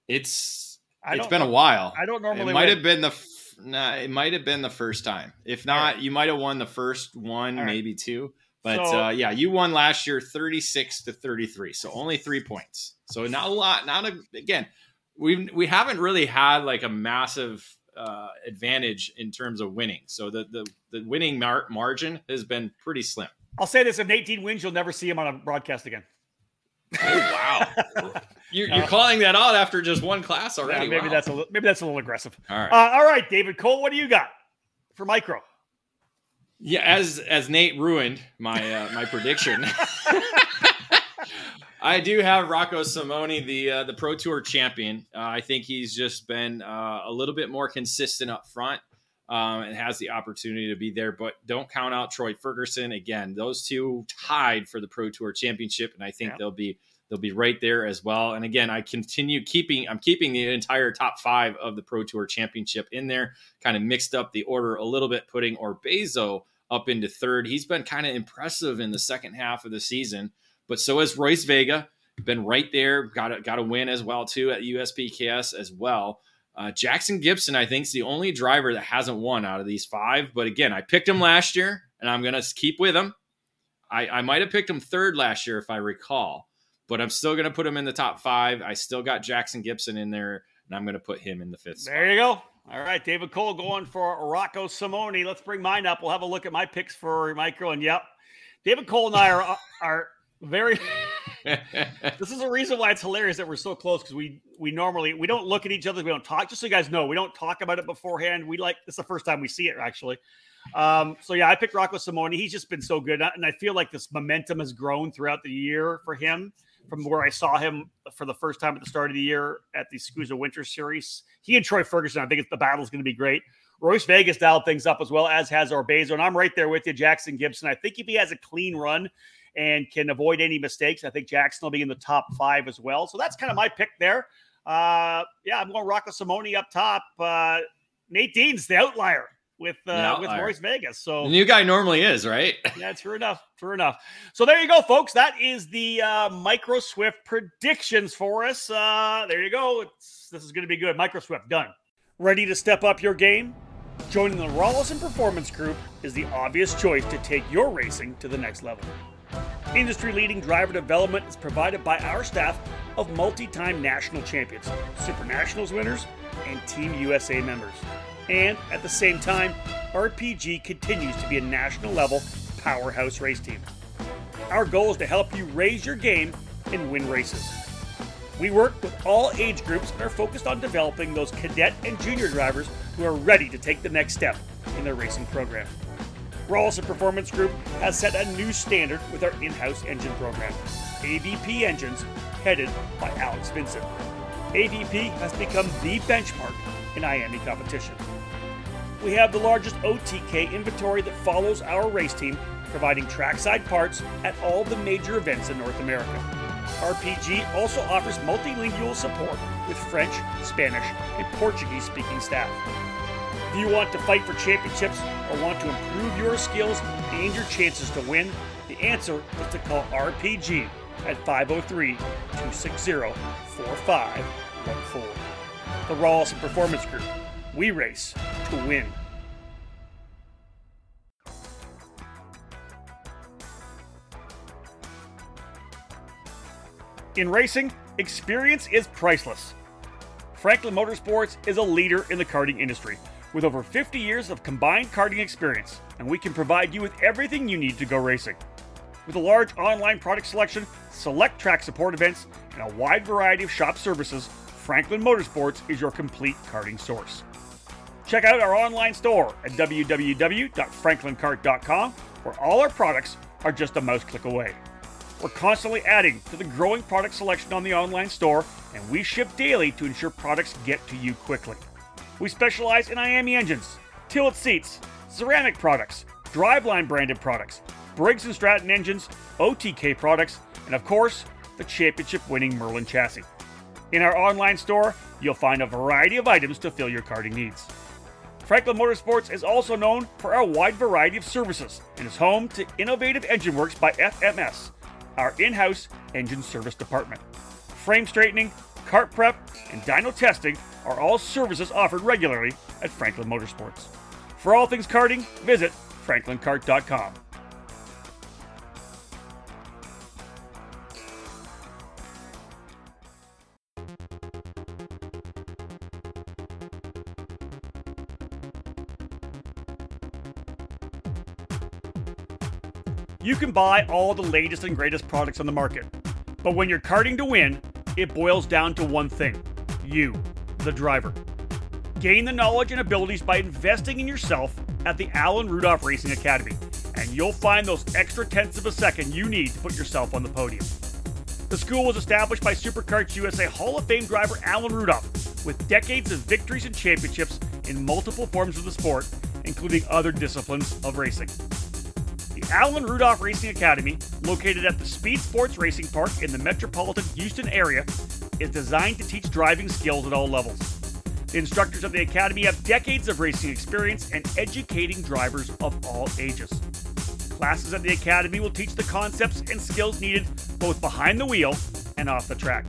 It's it's been a while. I don't normally. It might win. have been the. F- Nah, it might have been the first time. If not, right. you might have won the first one, right. maybe two. But so, uh, yeah, you won last year thirty-six to thirty-three, so only three points. So not a lot. Not a, again, we we haven't really had like a massive uh, advantage in terms of winning. So the the, the winning mar- margin has been pretty slim. I'll say this: if Nate Dean wins, you'll never see him on a broadcast again. Oh wow. You're, you're uh, calling that out after just one class already. Yeah, maybe wow. that's a maybe that's a little aggressive. All right, uh, all right, David Cole, what do you got for micro? Yeah, as as Nate ruined my uh, my prediction. I do have Rocco Simoni, the uh, the Pro Tour champion. Uh, I think he's just been uh, a little bit more consistent up front um, and has the opportunity to be there. But don't count out Troy Ferguson. Again, those two tied for the Pro Tour championship, and I think yeah. they'll be they'll be right there as well. And again, I continue keeping I'm keeping the entire top five of the Pro Tour championship in there. Kind of mixed up the order a little bit, putting Orbezo up into third. He's been kind of impressive in the second half of the season. But so has Royce Vega, been right there, got a, got a win as well, too, at U S P K S as well. Uh, Jackson Gibson, I think, is the only driver that hasn't won out of these five. But again, I picked him last year, and I'm going to keep with him. I, I might have picked him third last year, if I recall. But I'm still going to put him in the top five. I still got Jackson Gibson in there, and I'm going to put him in the fifth spot. There you go. All right, David Cole going for Rocco Simoni. Let's bring mine up. We'll have a look at my picks for Micro. And, yep, David Cole and I are are – Very. This is a reason why it's hilarious that we're so close, because we we normally we don't look at each other, we don't talk. Just so you guys know, we don't talk about it beforehand. We like it's the first time we see it actually. Um, so yeah, I picked Rocco Simoni. He's just been so good, and I feel like this momentum has grown throughout the year for him. From where I saw him for the first time at the start of the year at the Scusa Winter Series, he and Troy Ferguson. I think it's, the battle is going to be great. Royce Vegas dialed things up as well, as has Orbezo, and I'm right there with you, Jackson Gibson. I think if he has a clean run and can avoid any mistakes, I think Jackson will be in the top five as well. So that's kind of my pick there. Uh, yeah, I'm going Rocco Simoni up top. Uh, Nate Dean's the outlier with uh, outlier. with Royce Vegas. So the new guy normally is, right? Yeah, true enough. True enough. So there you go, folks. That is the uh, Micro Swift predictions for us. Uh, there you go. It's, this is going to be good. Micro Swift done. Ready to step up your game? Joining the Rollison Performance Group is the obvious choice to take your racing to the next level. Industry-leading driver development is provided by our staff of multi-time national champions, Super Nationals winners, and Team U S A members. And at the same time, R P G continues to be a national-level powerhouse race team. Our goal is to help you raise your game and win races. We work with all age groups and are focused on developing those cadet and junior drivers who are ready to take the next step in their racing program. Rollison Performance Group has set a new standard with our in-house engine program, A V P Engines, headed by Alex Vincent. A V P has become the benchmark in I A M I competition. We have the largest O T K inventory that follows our race team, providing trackside parts at all the major events in North America. R P G also offers multilingual support with French, Spanish, and Portuguese-speaking staff. If you want to fight for championships or want to improve your skills and your chances to win, the answer is to call R P G at five oh three, two six zero, four five one four. The Rollison Performance Group. We race to win. In racing, experience is priceless. Franklin Motorsports is a leader in the karting industry, with over fifty years of combined karting experience, and we can provide you with everything you need to go racing. With a large online product selection, select track support events, and a wide variety of shop services, Franklin Motorsports is your complete karting source. Check out our online store at w w w dot franklin kart dot com, where all our products are just a mouse click away. We're constantly adding to the growing product selection on the online store, and we ship daily to ensure products get to you quickly. We specialize in I A M I engines, Tillett seats, ceramic products, Driveline branded products, Briggs and Stratton engines, O T K products, and of course, the championship-winning Merlin chassis. In our online store, you'll find a variety of items to fill your karting needs. Franklin Motorsports is also known for our wide variety of services and is home to Innovative Engine Works by F M S, our in-house engine service department. Frame straightening, kart prep, and dyno testing are all services offered regularly at Franklin Motorsports. For all things karting, visit franklin kart dot com. You can buy all the latest and greatest products on the market, but when you're karting to win, it boils down to one thing: you, the driver. Gain the knowledge and abilities by investing in yourself at the Alan Rudolph Racing Academy, and you'll find those extra tenths of a second you need to put yourself on the podium. The school was established by Superkarts U S A Hall of Fame driver Alan Rudolph, with decades of victories and championships in multiple forms of the sport, including other disciplines of racing. The Alan Rudolph Racing Academy, located at the Speed Sports Racing Park in the metropolitan Houston area, is designed to teach driving skills at all levels. The instructors of the academy have decades of racing experience and educating drivers of all ages. Classes at the academy will teach the concepts and skills needed both behind the wheel and off the track.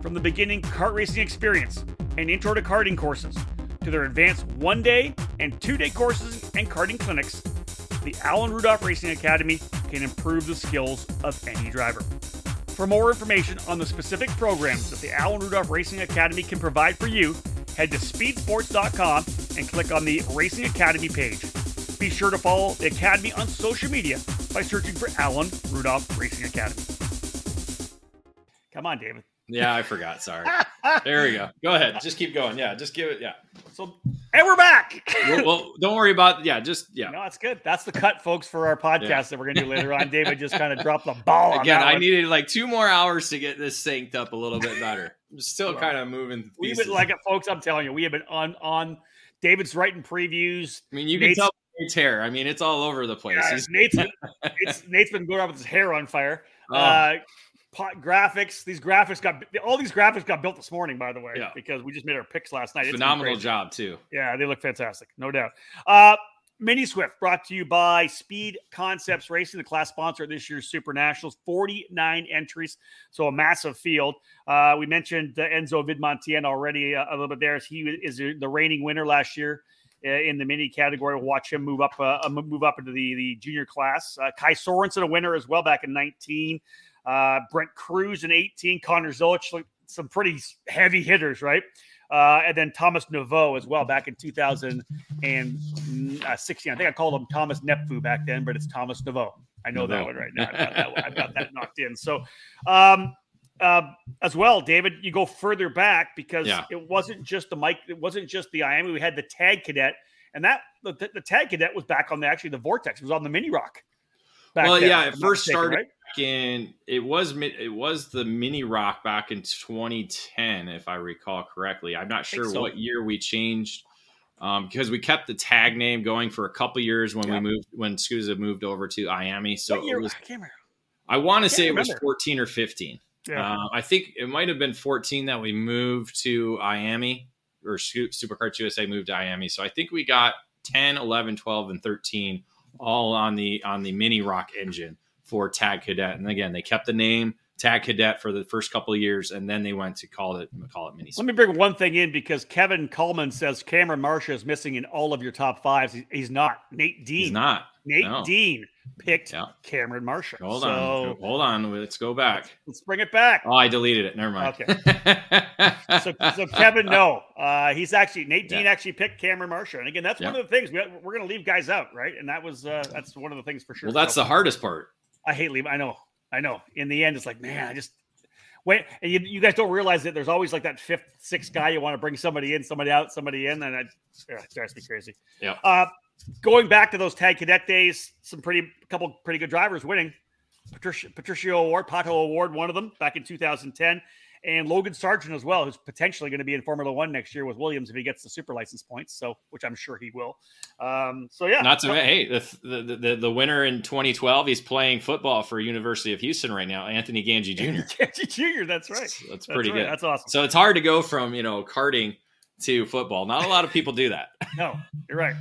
From the beginning kart racing experience and intro to karting courses, to their advanced one-day and two-day courses and karting clinics, the Alan Rudolph Racing Academy can improve the skills of any driver. For more information on the specific programs that the Alan Rudolph Racing Academy can provide for you, head to speed sports dot com and click on the Racing Academy page. Be sure to follow the Academy on social media by searching for Alan Rudolph Racing Academy. Come on, David. Yeah, I forgot. Sorry. There we go. Go ahead. Just keep going. Yeah, just give it. Yeah. So, and we're back. well, well, don't worry about. Yeah, just yeah. No, it's good. That's the cut, folks, for our podcast yeah. that we're gonna do later on. David just kind of dropped the ball on again. That I one. needed like two more hours to get this synced up a little bit better. I'm still well, kind of moving. We've been like it, folks. I'm telling you, we have been on on. David's writing previews. I mean, you Nate's, can tell Nate's hair. I mean, it's all over the place. Yeah, Nate's, Nate's Nate's been going out with his hair on fire. Oh. Uh, Pot graphics. These graphics got all these graphics got built this morning, by the way, yeah. because we just made our picks last night. It's phenomenal job too. Yeah, they look fantastic, no doubt. Uh, Mini Swift brought to you by Speed Concepts Racing, the class sponsor of this year's Super Nationals. forty-nine entries, so a massive field. Uh, we mentioned uh, Enzo Vidmontien already a, a little bit there. He is the reigning winner last year in the mini category. We'll watch him move up, uh, move up into the the junior class. Uh, Kai Sorensen, a winner as well back in nineteen. Uh, Brent Cruz in eighteen, Connor Zolich, some pretty heavy hitters, right? Uh, and then Thomas Nouveau as well back in two thousand sixteen. I think I called him Thomas Nepfu back then, but it's Thomas Nouveau. I know Nouveau. That one right now. I've got that, I've got that knocked in. So um, uh, as well, David, you go further back because yeah. it wasn't just the Mike, it wasn't just the I A M I. We had the Tag Cadet, and that the, the Tag Cadet was back on the actually the Vortex. It was on the Mini Rock. Back well, then, yeah, it first mistaken, started. Right? In it was it was the Mini Rock back in twenty ten, if I recall correctly. I'm not sure so. what year we changed um, because we kept the tag name going for a couple years when yeah. we moved when Scusa moved over to I A M I. So it was, I, I want to say remember. It was fourteen or fifteen. Yeah. Uh, I think it might have been fourteen that we moved to I A M I or Superkarts U S A moved to I A M I. So I think we got ten, eleven, twelve, and thirteen all on the on the Mini Rock engine for Tag Cadet. And again, they kept the name Tag Cadet for the first couple of years, and then they went to call it call it Mini. Let me bring one thing in because Kevin Coleman says Cameron Marcia is missing in all of your top fives. He's not. Nate Dean. He's not. Nate no. Dean picked yeah. Cameron Marcia. Hold so, on. Hold on. Let's go back. Let's, let's bring it back. Oh, I deleted it. Never mind. Okay. so, so Kevin, no. Uh, he's actually, Nate Dean yeah. actually picked Cameron Marcia. And again, that's yeah. one of the things. We, we're going to leave guys out, right? And that was, uh, that's one of the things for sure. Well, that's so, the hardest part. I hate leaving. I know. I know. In the end, it's like, man, I just wait. And you, you guys don't realize that there's always like that fifth, sixth guy. You want to bring somebody in, somebody out, somebody in. And I, it drives me crazy. Yeah. Uh, going back to those Tag Cadet days, some pretty, couple pretty good drivers winning. Patricio, Patricio Award, Pato Award, one of them back in two thousand ten. And Logan Sargent as well, who's potentially going to be in Formula One next year with Williams if he gets the super license points. So, which I'm sure he will. Um, so yeah, not to so, hey, the, the the the winner in twenty twelve, he's playing football for University of Houston right now, Anthony Ganji Junior Ganji Junior, that's right. That's, that's pretty that's right. good. That's awesome. So it's hard to go from you know karting to football. Not a lot of people do that. No, you're right.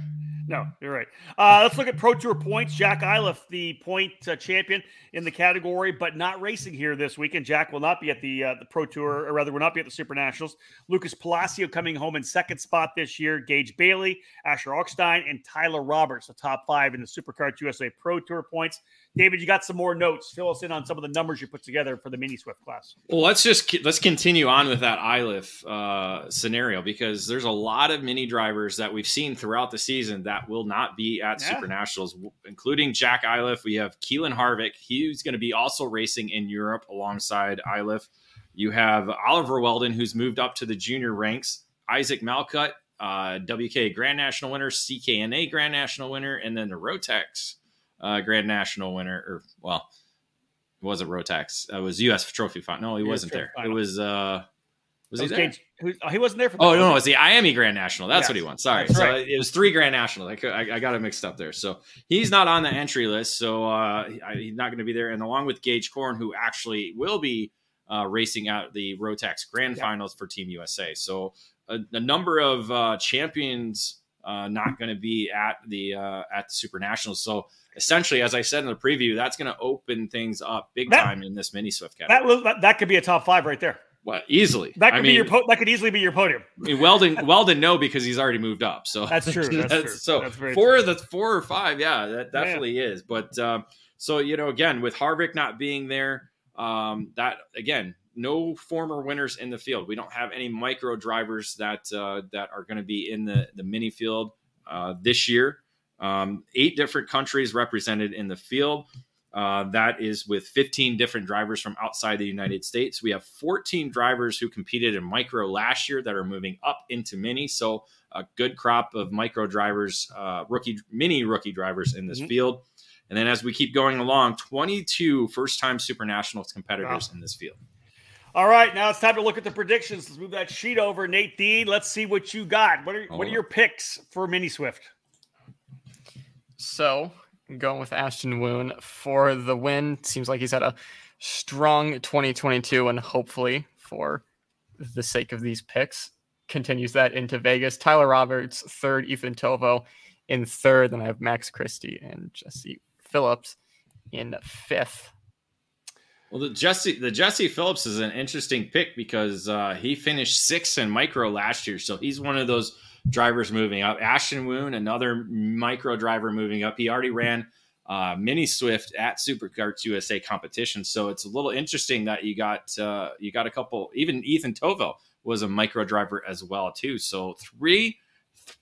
No, you're right. Uh, let's look at Pro Tour points. Jack Iliff, the point uh, champion in the category, but not racing here this weekend. Jack will not be at the uh, the Pro Tour, or rather, will not be at the Super Nationals. Lucas Palacio coming home in second spot this year. Gage Bailey, Asher Augstein, and Tyler Roberts, the top five in the Superkarts U S A Pro Tour points. David, you got some more notes. Fill us in on some of the numbers you put together for the Mini Swift class. Well, let's just let's continue on with that I L I F uh, scenario because there's a lot of mini drivers that we've seen throughout the season that will not be at yeah. Super Nationals, including Jack Iliff. We have Keelan Harvick. He's going to be also racing in Europe alongside Iliff. You have Oliver Weldon, who's moved up to the junior ranks. Isaac Malcutt, uh, W K A Grand National winner, C K N A Grand National winner, and then the Rotex. Uh, Grand National winner, or well, It wasn't Rotax. It was U S Trophy Final. No, he U S wasn't Trophy there. Final. It was. Uh, was, was he there? Cage, he wasn't there for. Oh no, it was the I A M I Grand National. That's yes. what he won. Sorry, right. So it was three Grand National. I, I, I got it mixed up there. So he's not on the entry list. So uh, he's not going to be there. And along with Gage Korn, who actually will be uh, racing out the Rotax Grand yeah. Finals for Team U S A. So a, a number of uh, champions. Uh, not going to be at the uh, at the Super Nationals. So essentially, as I said in the preview, that's going to open things up big that, time in this mini Swift category. That, that that could be a top five right there. Well, easily. That could I be mean, your po- that could easily be your podium. I mean, Weldon Weldon no, because he's already moved up. So that's true. That's, that's true. So that's four true. Of the four or five, yeah, that definitely Man. is. But um, so you know, again, with Harvick not being there, um, that again. No former winners in the field. We don't have any micro drivers that uh, that are going to be in the, the mini field uh, this year. Um, eight different countries represented in the field. Uh, that is with fifteen different drivers from outside the United States. We have fourteen drivers who competed in micro last year that are moving up into mini. So a good crop of micro drivers, uh, rookie mini rookie drivers in this mm-hmm. field. And then as we keep going along, twenty-two first-time Super Nationals competitors wow. in this field. All right, now it's time to look at the predictions. Let's move that sheet over, Nate D. Let's see what you got. What are what are your picks for Mini Swift? So, going with Ashton Woon for the win. Seems like he's had a strong twenty twenty-two, and hopefully, for the sake of these picks, continues that into Vegas. Tyler Roberts third, Ethan Tovo in third, then I have Max Christie and Jesse Phillips in fifth. Well, the Jesse the Jesse Phillips is an interesting pick because uh, he finished sixth in micro last year, so he's one of those drivers moving up. Ashton Woon, another micro driver moving up. He already ran uh, Mini Swift at Superkarts U S A competition, so it's a little interesting that you got uh, you got a couple. Even Ethan Tovo was a micro driver as well too. So three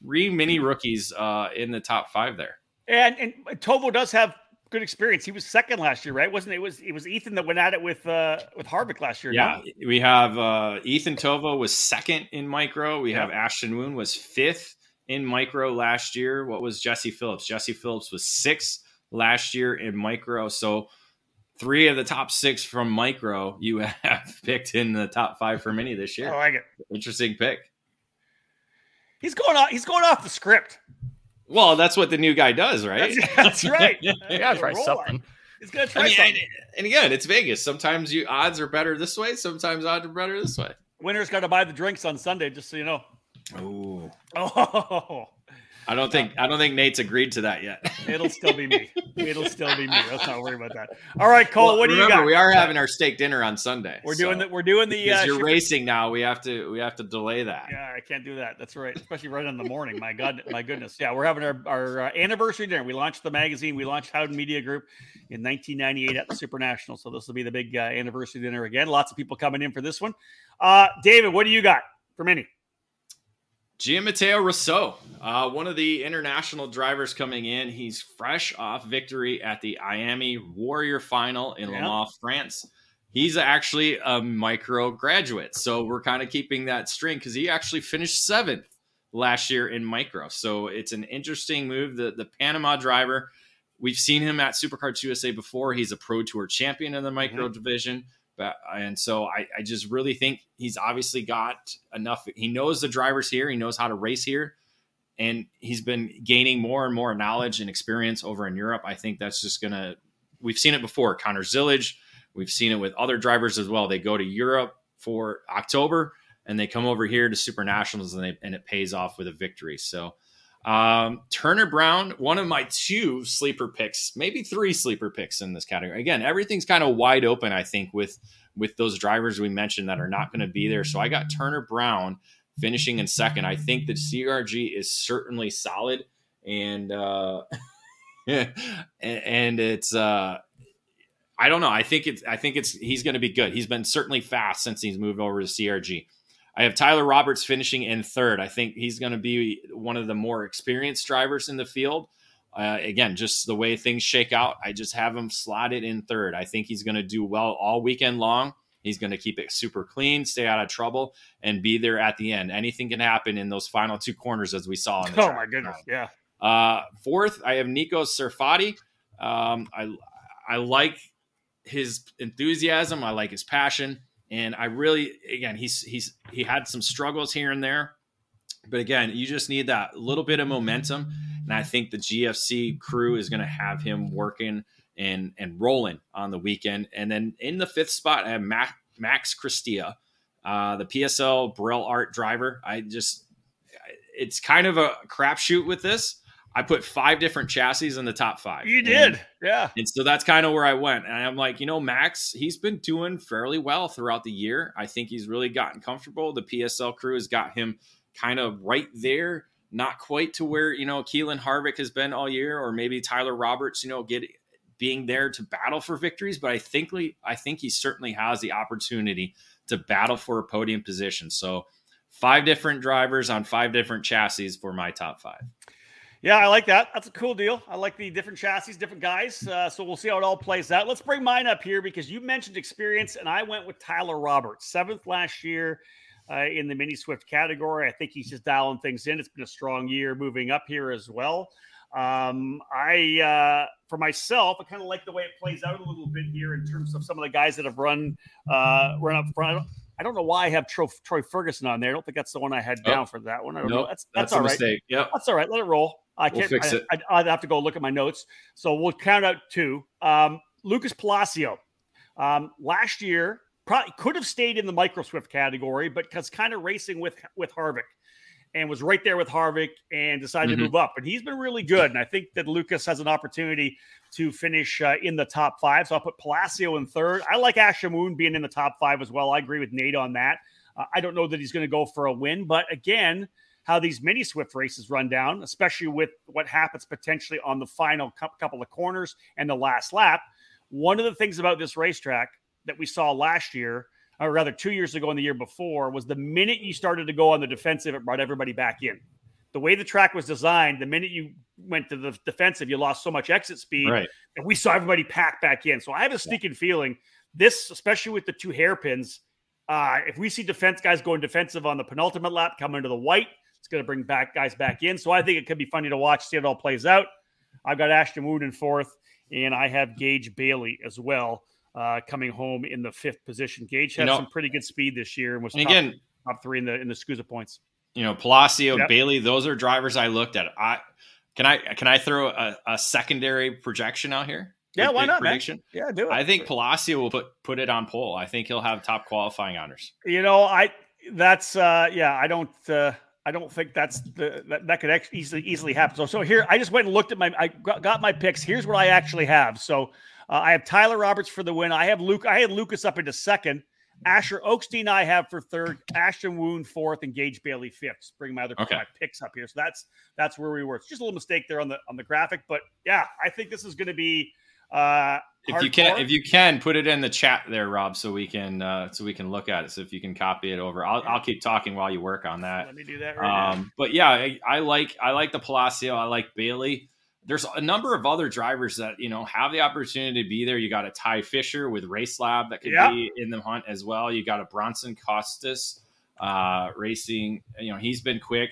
three mini rookies uh, in the top five there, and and Tovo does have. Good experience. He was second last year, right? Wasn't it? It was it was Ethan that went at it with uh with Harvick last year? Yeah, no? We have uh Ethan Tovo was second in micro. We yeah. have Ashton Woon was fifth in micro last year. What was Jesse Phillips? Jesse Phillips was sixth last year in micro. So three of the top six from micro you have picked in the top five for mini this year. I like it. Interesting pick. He's going off. He's going off the script. Well, that's what the new guy does, right? That's, that's right. He's got to try something. He's got to try I mean, something. I, and again, it's Vegas. Sometimes you odds are better this way. Sometimes odds are better this way. Winner's got to buy the drinks on Sunday, just so you know. Ooh. Oh. I don't think I don't think Nate's agreed to that yet. It'll still be me. It'll still be me. Let's not worry about that. All right, Cole. Well, what do remember, you got? We are having our steak dinner on Sunday. We're so. doing the we're doing the. Because uh, you're sugar- racing now. We have to we have to delay that. Yeah, I can't do that. That's right, especially right in the morning. My God, my goodness. Yeah, we're having our our uh, anniversary dinner. We launched the magazine. We launched Howden Media Group in nineteen ninety-eight at the Super National. So this will be the big uh, anniversary dinner again. Lots of people coming in for this one. Uh, David, what do you got for Mini? Gianmatteo Rousseau, uh, one of the international drivers coming in. He's fresh off victory at the I A M I Warrior Final in yeah. Le Mans, France. He's actually a micro graduate, so we're kind of keeping that string because he actually finished seventh last year in micro. So it's an interesting move. The, the Panama driver, we've seen him at Superkarts U S A before. He's a Pro Tour champion in the micro mm-hmm. division. But, and so I, I just really think he's obviously got enough. He knows the drivers here. He knows how to race here. And he's been gaining more and more knowledge and experience over in Europe. I think that's just going to – we've seen it before. Connor Zillage, we've seen it with other drivers as well. They go to Europe for October, and they come over here to Super Nationals, and, they, and it pays off with a victory. So um, Turner Brown, one of my two sleeper picks, maybe three sleeper picks in this category. Again, everything's kind of wide open, I think, with – with those drivers we mentioned that are not going to be there. So I got Turner Brown finishing in second. I think the C R G is certainly solid and, uh, and it's, uh, I don't know. I think it's, I think it's, he's going to be good. He's been certainly fast since he's moved over to C R G. I have Tyler Roberts finishing in third. I think he's going to be one of the more experienced drivers in the field. Uh, again, just the way things shake out, I just have him slotted in third. I think he's going to do well all weekend long. He's going to keep it super clean, stay out of trouble, and be there at the end. Anything can happen in those final two corners, as we saw. In the oh, track. My goodness, yeah. Uh, fourth, I have Nico Serfati. Um, I I like his enthusiasm. I like his passion. And I really, again, he's, he's, he had some struggles here and there, but again, you just need that little bit of momentum. And I think the G F C crew is going to have him working and, and rolling on the weekend. And then in the fifth spot, I have Mac, Max Christia, uh, the P S L Braille Art driver. I just, it's kind of a crapshoot with this. I put five different chassis in the top five. You did. And, yeah. And so that's kind of where I went. And I'm like, you know, Max, he's been doing fairly well throughout the year. I think he's really gotten comfortable. The P S L crew has got him kind of right there, not quite to where, you know, Keelan Harvick has been all year, or maybe Tyler Roberts, you know, get being there to battle for victories. But I think, I think he certainly has the opportunity to battle for a podium position. So five different drivers on five different chassis for my top five. Yeah, I like that. That's a cool deal. I like the different chassis, different guys. Uh, so we'll see how it all plays out. Let's bring mine up here because you mentioned experience, and I went with Tyler Roberts, seventh last year uh, in the Mini Swift category. I think he's just dialing things in. It's been a strong year moving up here as well. Um, I, uh, for myself, I kind of like the way it plays out a little bit here in terms of some of the guys that have run, uh, run up front. I don't know why I have Troy, Troy Ferguson on there. I don't think that's the one I had down oh, for that one. I don't nope, know. That's, that's, that's all right. Mistake. Yep. That's all right. Let it roll. I can't, we'll fix it. I, I'd have to go look at my notes. So we'll count out two. Um, Lucas Palacio, um, last year probably could have stayed in the Micro Swift category, but because kind of racing with, with Harvick, and was right there with Harvick and decided mm-hmm. to move up. And he's been really good. And I think that Lucas has an opportunity to finish uh, in the top five. So I'll put Palacio in third. I like Asher Moon being in the top five as well. I agree with Nate on that. Uh, I don't know that he's going to go for a win, but again, how these mini Swift races run down, especially with what happens potentially on the final couple of corners and the last lap. One of the things about this racetrack that we saw last year, or rather two years ago and the year before, was the minute you started to go on the defensive, it brought everybody back in. The way the track was designed, the minute you went to the defensive, you lost so much exit speed right. that we saw everybody pack back in. So I have a sneaking yeah. feeling this, especially with the two hairpins, uh, if we see defense guys going defensive on the penultimate lap, coming into the white, it's going to bring back guys back in. So I think it could be funny to watch, see how it all plays out. I've got Ashton Wood in fourth, and I have Gage Bailey as well. Uh, coming home in the fifth position. Gage had you know, some pretty good speed this year and was and top, again, top three in the in the S C U S A points. You know, Palacio, yep. Bailey, those are drivers I looked at. I can I can I throw a, a secondary projection out here? Yeah, why not, prediction? Man? Yeah, do it. I think Palacio will put put it on pole. I think he'll have top qualifying honors. You know, I that's uh, yeah, I don't uh, I don't think that's the that, that could ex- easily easily happen. So so here I just went and looked at my I got, got my picks. Here's what I actually have. So Uh, I have Tyler Roberts for the win. I have Luke. I had Lucas up into second. Asher Oakstein I have for third. Ashton Woon fourth, and Gage Bailey fifth. Just bring my other okay. my picks up here. So that's that's where we were. It's just a little mistake there on the on the graphic, but yeah, I think this is going to be. Uh, if hardcore. you can, if you can, put it in the chat there, Rob, so we can uh, so we can look at it. So if you can copy it over, I'll I'll keep talking while you work on that. Let me do that right um, now. But yeah, I, I like I like the Palacio. I like Bailey. There's a number of other drivers that, you know, have the opportunity to be there. You got a Ty Fisher with Race Lab that could yeah. be in the hunt as well. You got a Bronson Costas uh, racing. You know, he's been quick.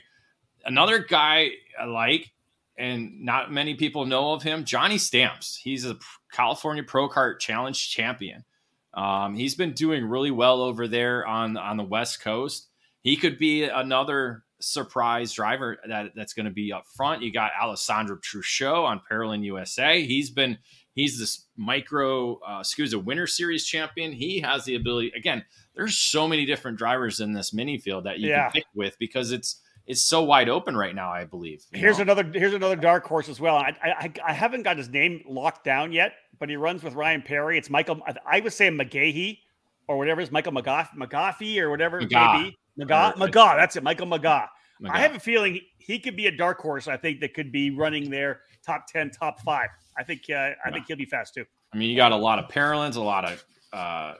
Another guy I like, and not many people know of him, Johnny Stamps. He's a California Pro Kart Challenge champion. Um, he's been doing really well over there on, on the West Coast. He could be another surprise driver that that's going to be up front. You got Alessandro Truchot on Parolin U S A. He's been, he's this micro uh, S C U S A Winter Series champion. He has the ability. Again, there's so many different drivers in this mini field that you yeah. can pick with because it's, it's so wide open right now, I believe. Here's know? another, here's another dark horse as well. I, I, I haven't got his name locked down yet, but he runs with Ryan Perry. It's Michael, I would say McGahee or whatever it's Michael McGough, McGoughy or whatever it may be. Magah, Magah, that's it, Michael Magah. I have a feeling he, he could be a dark horse. I think that could be running there, top ten, top five. I think uh, I yeah. think he'll be fast too. I mean, you got a lot of Paralins, a lot of uh,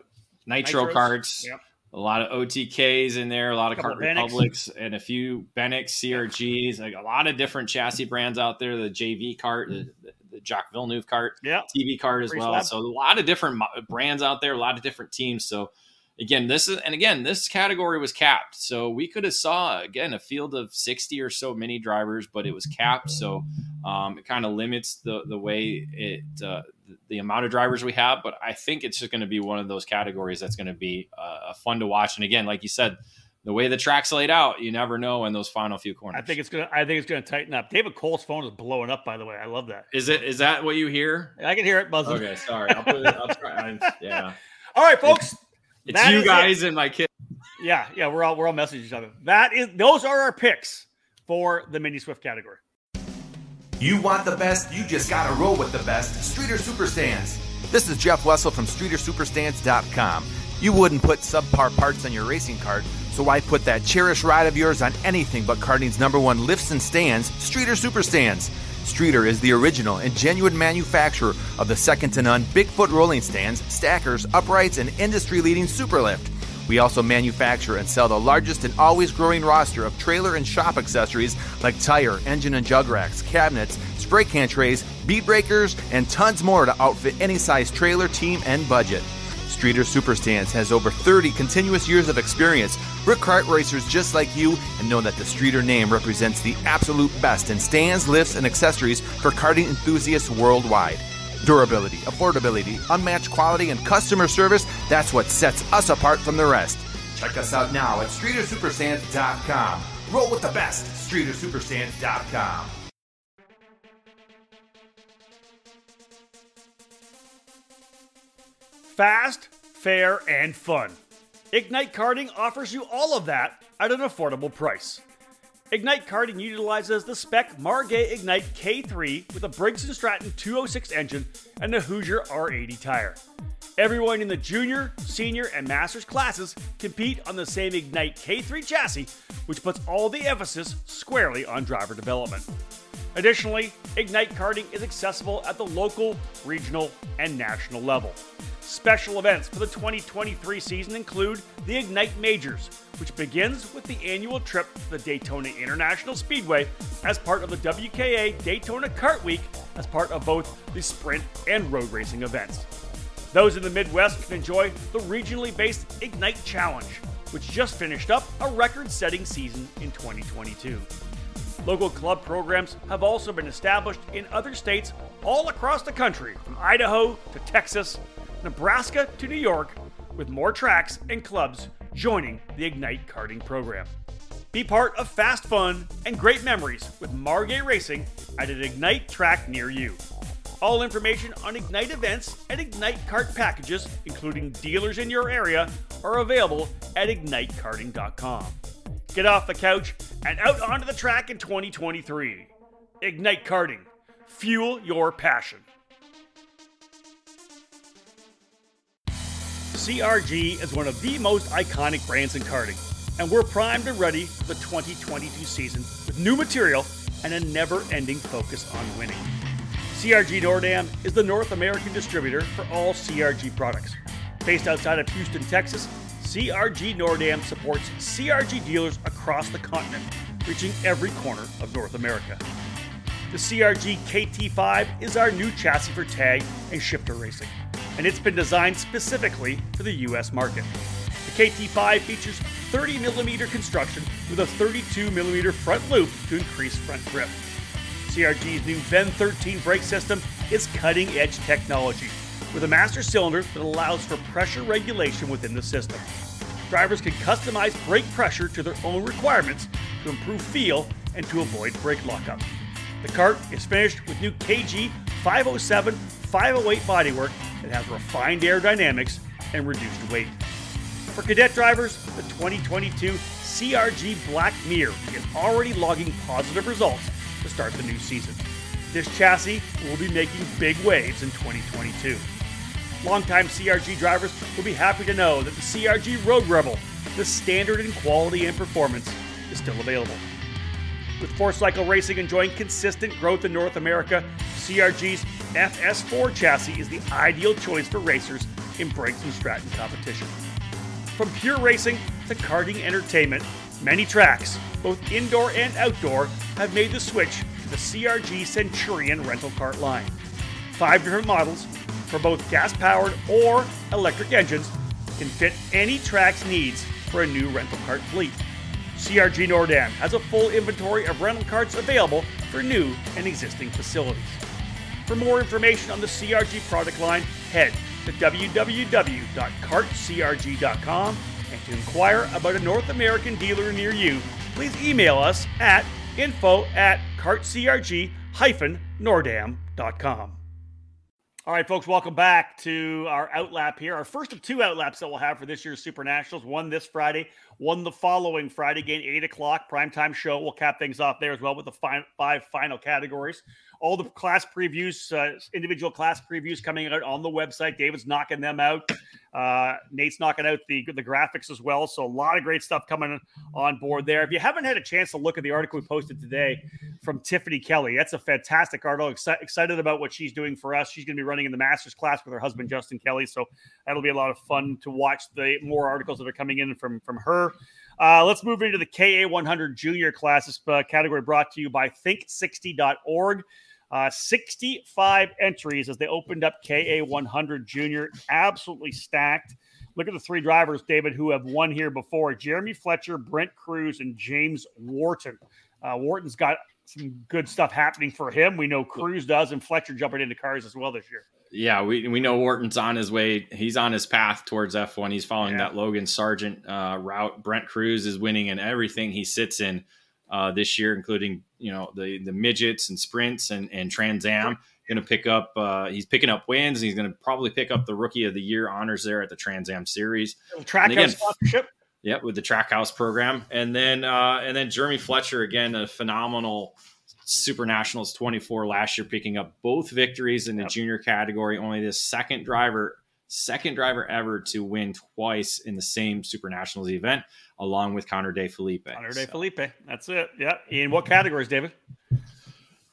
Nitro Nitros. Carts, yep. a lot of O T Ks in there, a lot of Cart Republics, and a few Benix C R Gs. Like a lot of different chassis brands out there. The J V cart, mm-hmm. the, the Jacques Villeneuve cart, yep. T V cart as Pretty well. Slab. So a lot of different brands out there, a lot of different teams. So. Again, this is, and again, this category was capped. So we could have saw, again, a field of sixty or so mini drivers, but it was capped. So um, it kind of limits the the way it, uh, the amount of drivers we have, but I think it's just going to be one of those categories that's going to be uh, fun to watch. And again, like you said, the way the track's laid out, you never know in those final few corners. I think it's gonna. I think it's gonna tighten up. David Cole's phone is blowing up. By the way, I love that. Is it? Is that what you hear? I can hear it buzzing. Okay, sorry. I'll put it. I'll try. Yeah. All right, folks. It's, it's you guys it. and my kids. Yeah, yeah. We're all we're all messaging each other. That is. Those are our picks for the Mini Swift category. You want the best? You just gotta roll with the best. Streeter Superstands. This is Jeff Wessel from Streeter Superstands dot com. You wouldn't put subpar parts on your racing cart, so why put that cherished ride of yours on anything but karting's number one lifts and stands, Streeter Superstands. Streeter is the original and genuine manufacturer of the second-to-none Bigfoot rolling stands, stackers, uprights, and industry-leading Superlift. We also manufacture and sell the largest and always growing roster of trailer and shop accessories like tire, engine and jug racks, cabinets, spray can trays, bead breakers, and tons more to outfit any size trailer, team, and budget. Streeter Superstands has over thirty continuous years of experience. We're kart racers just like you and know that the Streeter name represents the absolute best in stands, lifts, and accessories for karting enthusiasts worldwide. Durability, affordability, unmatched quality, and customer service, that's what sets us apart from the rest. Check us out now at Streeter Superstands dot com. Roll with the best, Streeter Superstands dot com. Fast, fair, and fun. Ignite Karting offers you all of that at an affordable price. Ignite Karting utilizes the spec Margay Ignite K three with a Briggs and Stratton two oh six engine and a Hoosier R eighty tire. Everyone in the junior, senior, and master's classes compete on the same Ignite K three chassis, which puts all the emphasis squarely on driver development. Additionally, Ignite Karting is accessible at the local, regional, and national level. Special events for the twenty twenty-three season include the Ignite Majors, which begins with the annual trip to the Daytona International Speedway as part of the W K A Daytona Kart Week as part of both the sprint and road racing events. Those in the Midwest can enjoy the regionally based Ignite Challenge, which just finished up a record-setting season in twenty twenty-two. Local club programs have also been established in other states all across the country, from Idaho to Texas, Nebraska to New York, with more tracks and clubs joining the Ignite Karting program. Be part of fast fun and great memories with Margay Racing at an Ignite track near you. All information on Ignite events and Ignite Kart packages, including dealers in your area, are available at Ignite Karting dot com. Get off the couch and out onto the track in twenty twenty-three. Ignite Karting. Fuel your passion. C R G is one of the most iconic brands in karting, and we're primed and ready for the twenty twenty-two season with new material and a never-ending focus on winning. C R G Nordam is the North American distributor for all C R G products. Based outside of Houston, Texas, C R G Nordam supports C R G dealers across the continent, reaching every corner of North America. The C R G K T five is our new chassis for tag and shifter racing, and it's been designed specifically for the U S market. The K T five features thirty millimeter construction with a thirty-two millimeter front loop to increase front grip. C R G's new V E N thirteen brake system is cutting-edge technology with a master cylinder that allows for pressure regulation within the system. Drivers can customize brake pressure to their own requirements to improve feel and to avoid brake lockup. The kart is finished with new K G five oh seven five oh eight bodywork that has refined aerodynamics and reduced weight. For cadet drivers, the twenty twenty-two C R G Black Mirror is already logging positive results to start the new season. This chassis will be making big waves in twenty twenty-two. Longtime C R G drivers will be happy to know that the C R G Road Rebel, the standard in quality and performance, is still available. With four-cycle racing enjoying consistent growth in North America, C R G's F S four chassis is the ideal choice for racers in Briggs and Stratton competition. From pure racing to karting entertainment, many tracks, both indoor and outdoor, have made the switch to the C R G Centurion rental kart line. Five different models for both gas-powered or electric engines can fit any track's needs for a new rental kart fleet. C R G Nordam has a full inventory of rental karts available for new and existing facilities. For more information on the C R G product line, head to w w w dot cart c r g dot com, and to inquire about a North American dealer near you, please email us at info at cart c r g dash nordam dot com. All right, folks, welcome back to our outlap here. Our first of two outlaps that we'll have for this year's Super Nationals. One this Friday, one the following Friday. Again, eight o'clock, primetime show. We'll cap things off there as well with the five, five final categories. All the class previews, uh, individual class previews coming out on the website. David's knocking them out. Uh, Nate's knocking out the, the graphics as well. So a lot of great stuff coming on board there. If you haven't had a chance to look at the article we posted today from Tiffany Kelly, that's a fantastic article. Exci- excited about what she's doing for us. She's going to be running in the Masters class with her husband, Justin Kelly. So that'll be a lot of fun to watch the more articles that are coming in from, from her. Uh, let's move into the K A one hundred junior class. This uh, category brought to you by think sixty dot org. Uh, sixty-five entries as they opened up K A one hundred Junior, absolutely stacked. Look at the three drivers, David, who have won here before. Jeremy Fletcher, Brent Cruz, and James Wharton. Uh, Wharton's got some good stuff happening for him. We know Cruz does, and Fletcher jumping into cars as well this year. Yeah, we we know Wharton's on his way. He's on his path towards F one. He's following yeah. that Logan Sargent uh, route. Brent Cruz is winning in everything he sits in Uh, this year, including, you know, the the midgets and sprints and, and Trans Am. Going to pick up, uh, he's picking up wins, and he's going to probably pick up the Rookie of the Year honors there at the Trans Am Series. Trackhouse sponsorship. Yep, with the Trackhouse program. And then uh, and then Jeremy Fletcher, again, a phenomenal Super Nationals twenty-four last year, picking up both victories in the yep. junior category, only the second driver second driver ever to win twice in the same Super Nationals event, along with Connor DeFelipe. Connor so. DeFelipe. That's it. Yeah. In what categories, David?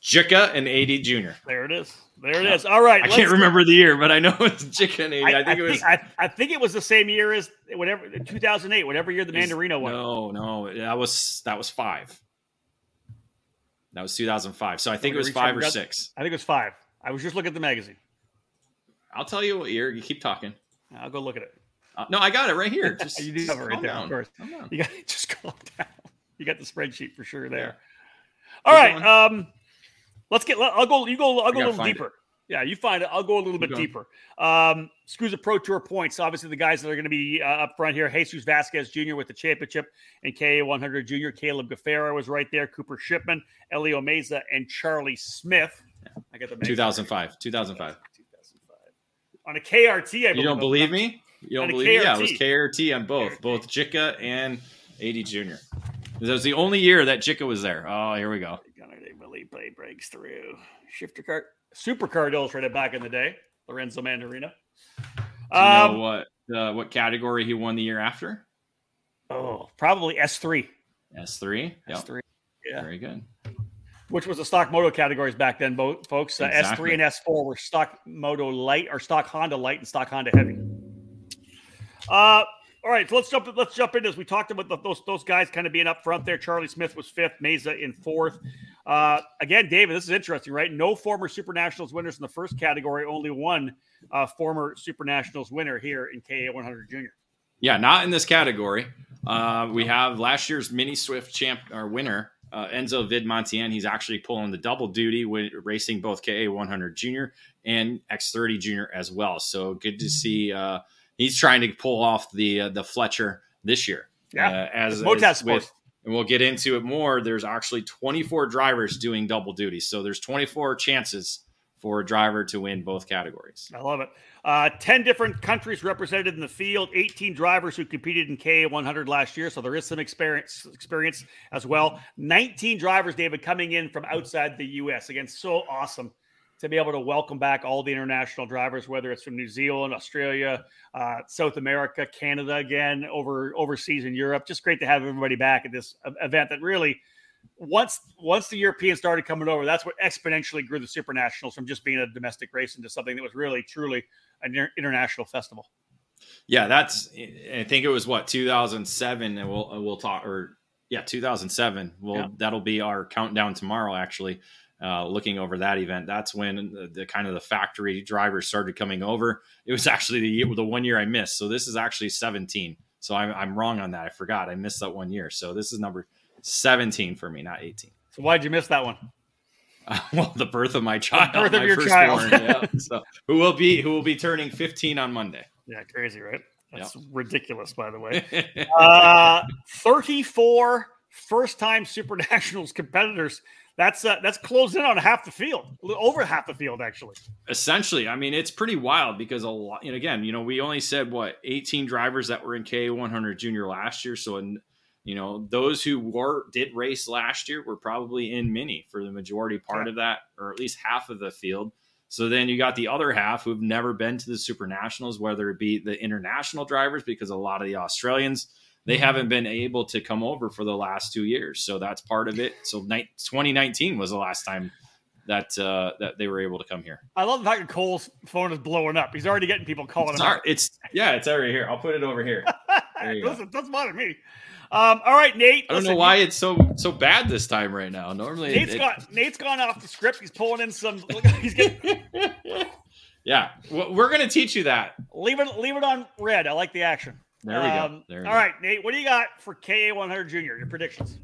J I C A and A D Junior. There it is. There it yeah. is. All right. I can't remember the year, but I know it's J I C A and A D. I, I think I it was. Think, I, I think it was the same year as whatever two thousand eight, whatever year the Mandarino won. No, no, that was that was five. That was two thousand five. So I think it was five or six. I think it was five. I was just looking at the magazine. I'll tell you what year. You keep talking. I'll go look at it. Uh, no, I got it right here. Just, you do just have it right there, down. Of course. Down. You got just calm down. You got the spreadsheet for sure there. Yeah. All keep right, going. um, let's get. I'll go. You go. I'll go a little deeper. It. Yeah, you find it. I'll go a little keep bit going. deeper. Um, Scusa Pro Tour points. Obviously, the guys that are going to be uh, up front here: Jesus Vasquez Junior with the championship, and K A one hundred Junior. Caleb Gaffaro was right there. Cooper Shipman, Elio Meza, and Charlie Smith. Yeah. I got the two thousand five. two thousand five. On a K R T, I believe. You don't believe me? You don't believe me? Yeah, it was K R T on both, K R T. Both J I C A and A D Junior. That was the only year that J I C A was there. Oh, here we go. Really play breaks through. Shifter cart. Supercard illustrated back in the day. Lorenzo Mandarino. Do you um, know what, uh, what category he won the year after? Oh, probably S three. S three? Yep. S three. Yeah. Very good. Which was the stock moto categories back then, folks. Uh, exactly. S three and S four were stock moto light, or stock Honda light and stock Honda heavy. Uh, all right, so let's jump. Let's jump into this. We talked about the, those those guys kind of being up front there. Charlie Smith was fifth, Meza in fourth. Uh, again, David, this is interesting, right? No former Super Nationals winners in the first category. Only one uh, former Super Nationals winner here in K A one hundred Junior. Yeah, not in this category. Uh, we have last year's Mini Swift champ or winner. Uh, Enzo Vidmontien, he's actually pulling the double duty with racing both K A one hundred Junior and X thirty Junior as well. So good to see uh, he's trying to pull off the uh, the Fletcher this year. Yeah, uh, as, as with, and we'll get into it more. There's actually twenty-four drivers doing double duty, so there's twenty-four chances for a driver to win both categories. I love it. Uh, ten different countries represented in the field, eighteen drivers who competed in K A one hundred last year, so there is some experience experience as well. nineteen drivers, David, coming in from outside the U S. Again, so awesome to be able to welcome back all the international drivers, whether it's from New Zealand, Australia, uh, South America, Canada, again, over overseas in Europe. Just great to have everybody back at this event that really – Once once the Europeans started coming over, that's what exponentially grew the Super Nationals from just being a domestic race into something that was really, truly an international festival. Yeah, that's, I think it was what, two thousand seven, and we'll, we'll talk, or yeah, two thousand seven. Well, yeah. That'll be our countdown tomorrow, actually, uh, looking over that event. That's when the, the kind of the factory drivers started coming over. It was actually the, year, the one year I missed. So this is actually seventeen. So I'm, I'm wrong on that. I forgot. I missed that one year. So this is number seventeen for me, not eighteen. So why'd you miss that one? Uh, well, the birth of my child, the birth my of your firstborn, child, yeah, so, who will be who will be turning fifteen on Monday. Yeah, crazy, right? That's yep. ridiculous, by the way. uh, thirty-four first-time Super Nationals competitors. That's uh, that's closed in on half the field, over half the field, actually. Essentially, I mean, it's pretty wild because a lot. And again, you know, we only said what eighteen drivers that were in K one hundred Junior last year, so. In, You know, those who were did race last year were probably in Mini for the majority part yeah. of that, or at least half of the field. So then you got the other half who've never been to the Super Nationals, whether it be the international drivers, because a lot of the Australians, they haven't been able to come over for the last two years. So that's part of it. So twenty nineteen was the last time that uh, that they were able to come here. I love the fact that Cole's phone is blowing up. He's already getting people calling it's him our, It's Yeah, it's over here. I'll put it over here. It doesn't, doesn't bother me. Um, all right, Nate. I don't listen, know why Nate, it's so so bad this time right now. Normally, Nate's it, got Nate's gone off the script. He's pulling in some. He's getting, yeah, we're gonna teach you that. Leave it, leave it on red. I like the action. There we um, go. There we all go. Right, Nate. What do you got for K A one hundred Junior? Your predictions.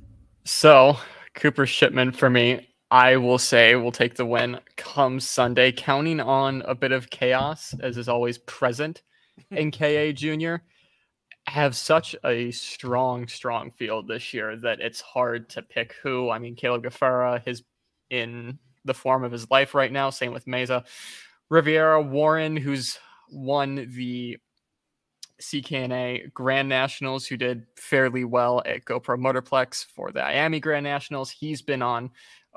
So Cooper Shipman for me. I will say we'll take the win come Sunday, counting on a bit of chaos as is always present in K A Junior. Have such a strong, strong field this year that it's hard to pick who. I mean, Caleb Gaffara is in the form of his life right now. Same with Meza. Riviera Warren, who's won the C K N A Grand Nationals, who did fairly well at GoPro Motorplex for the I A M I Grand Nationals. He's been on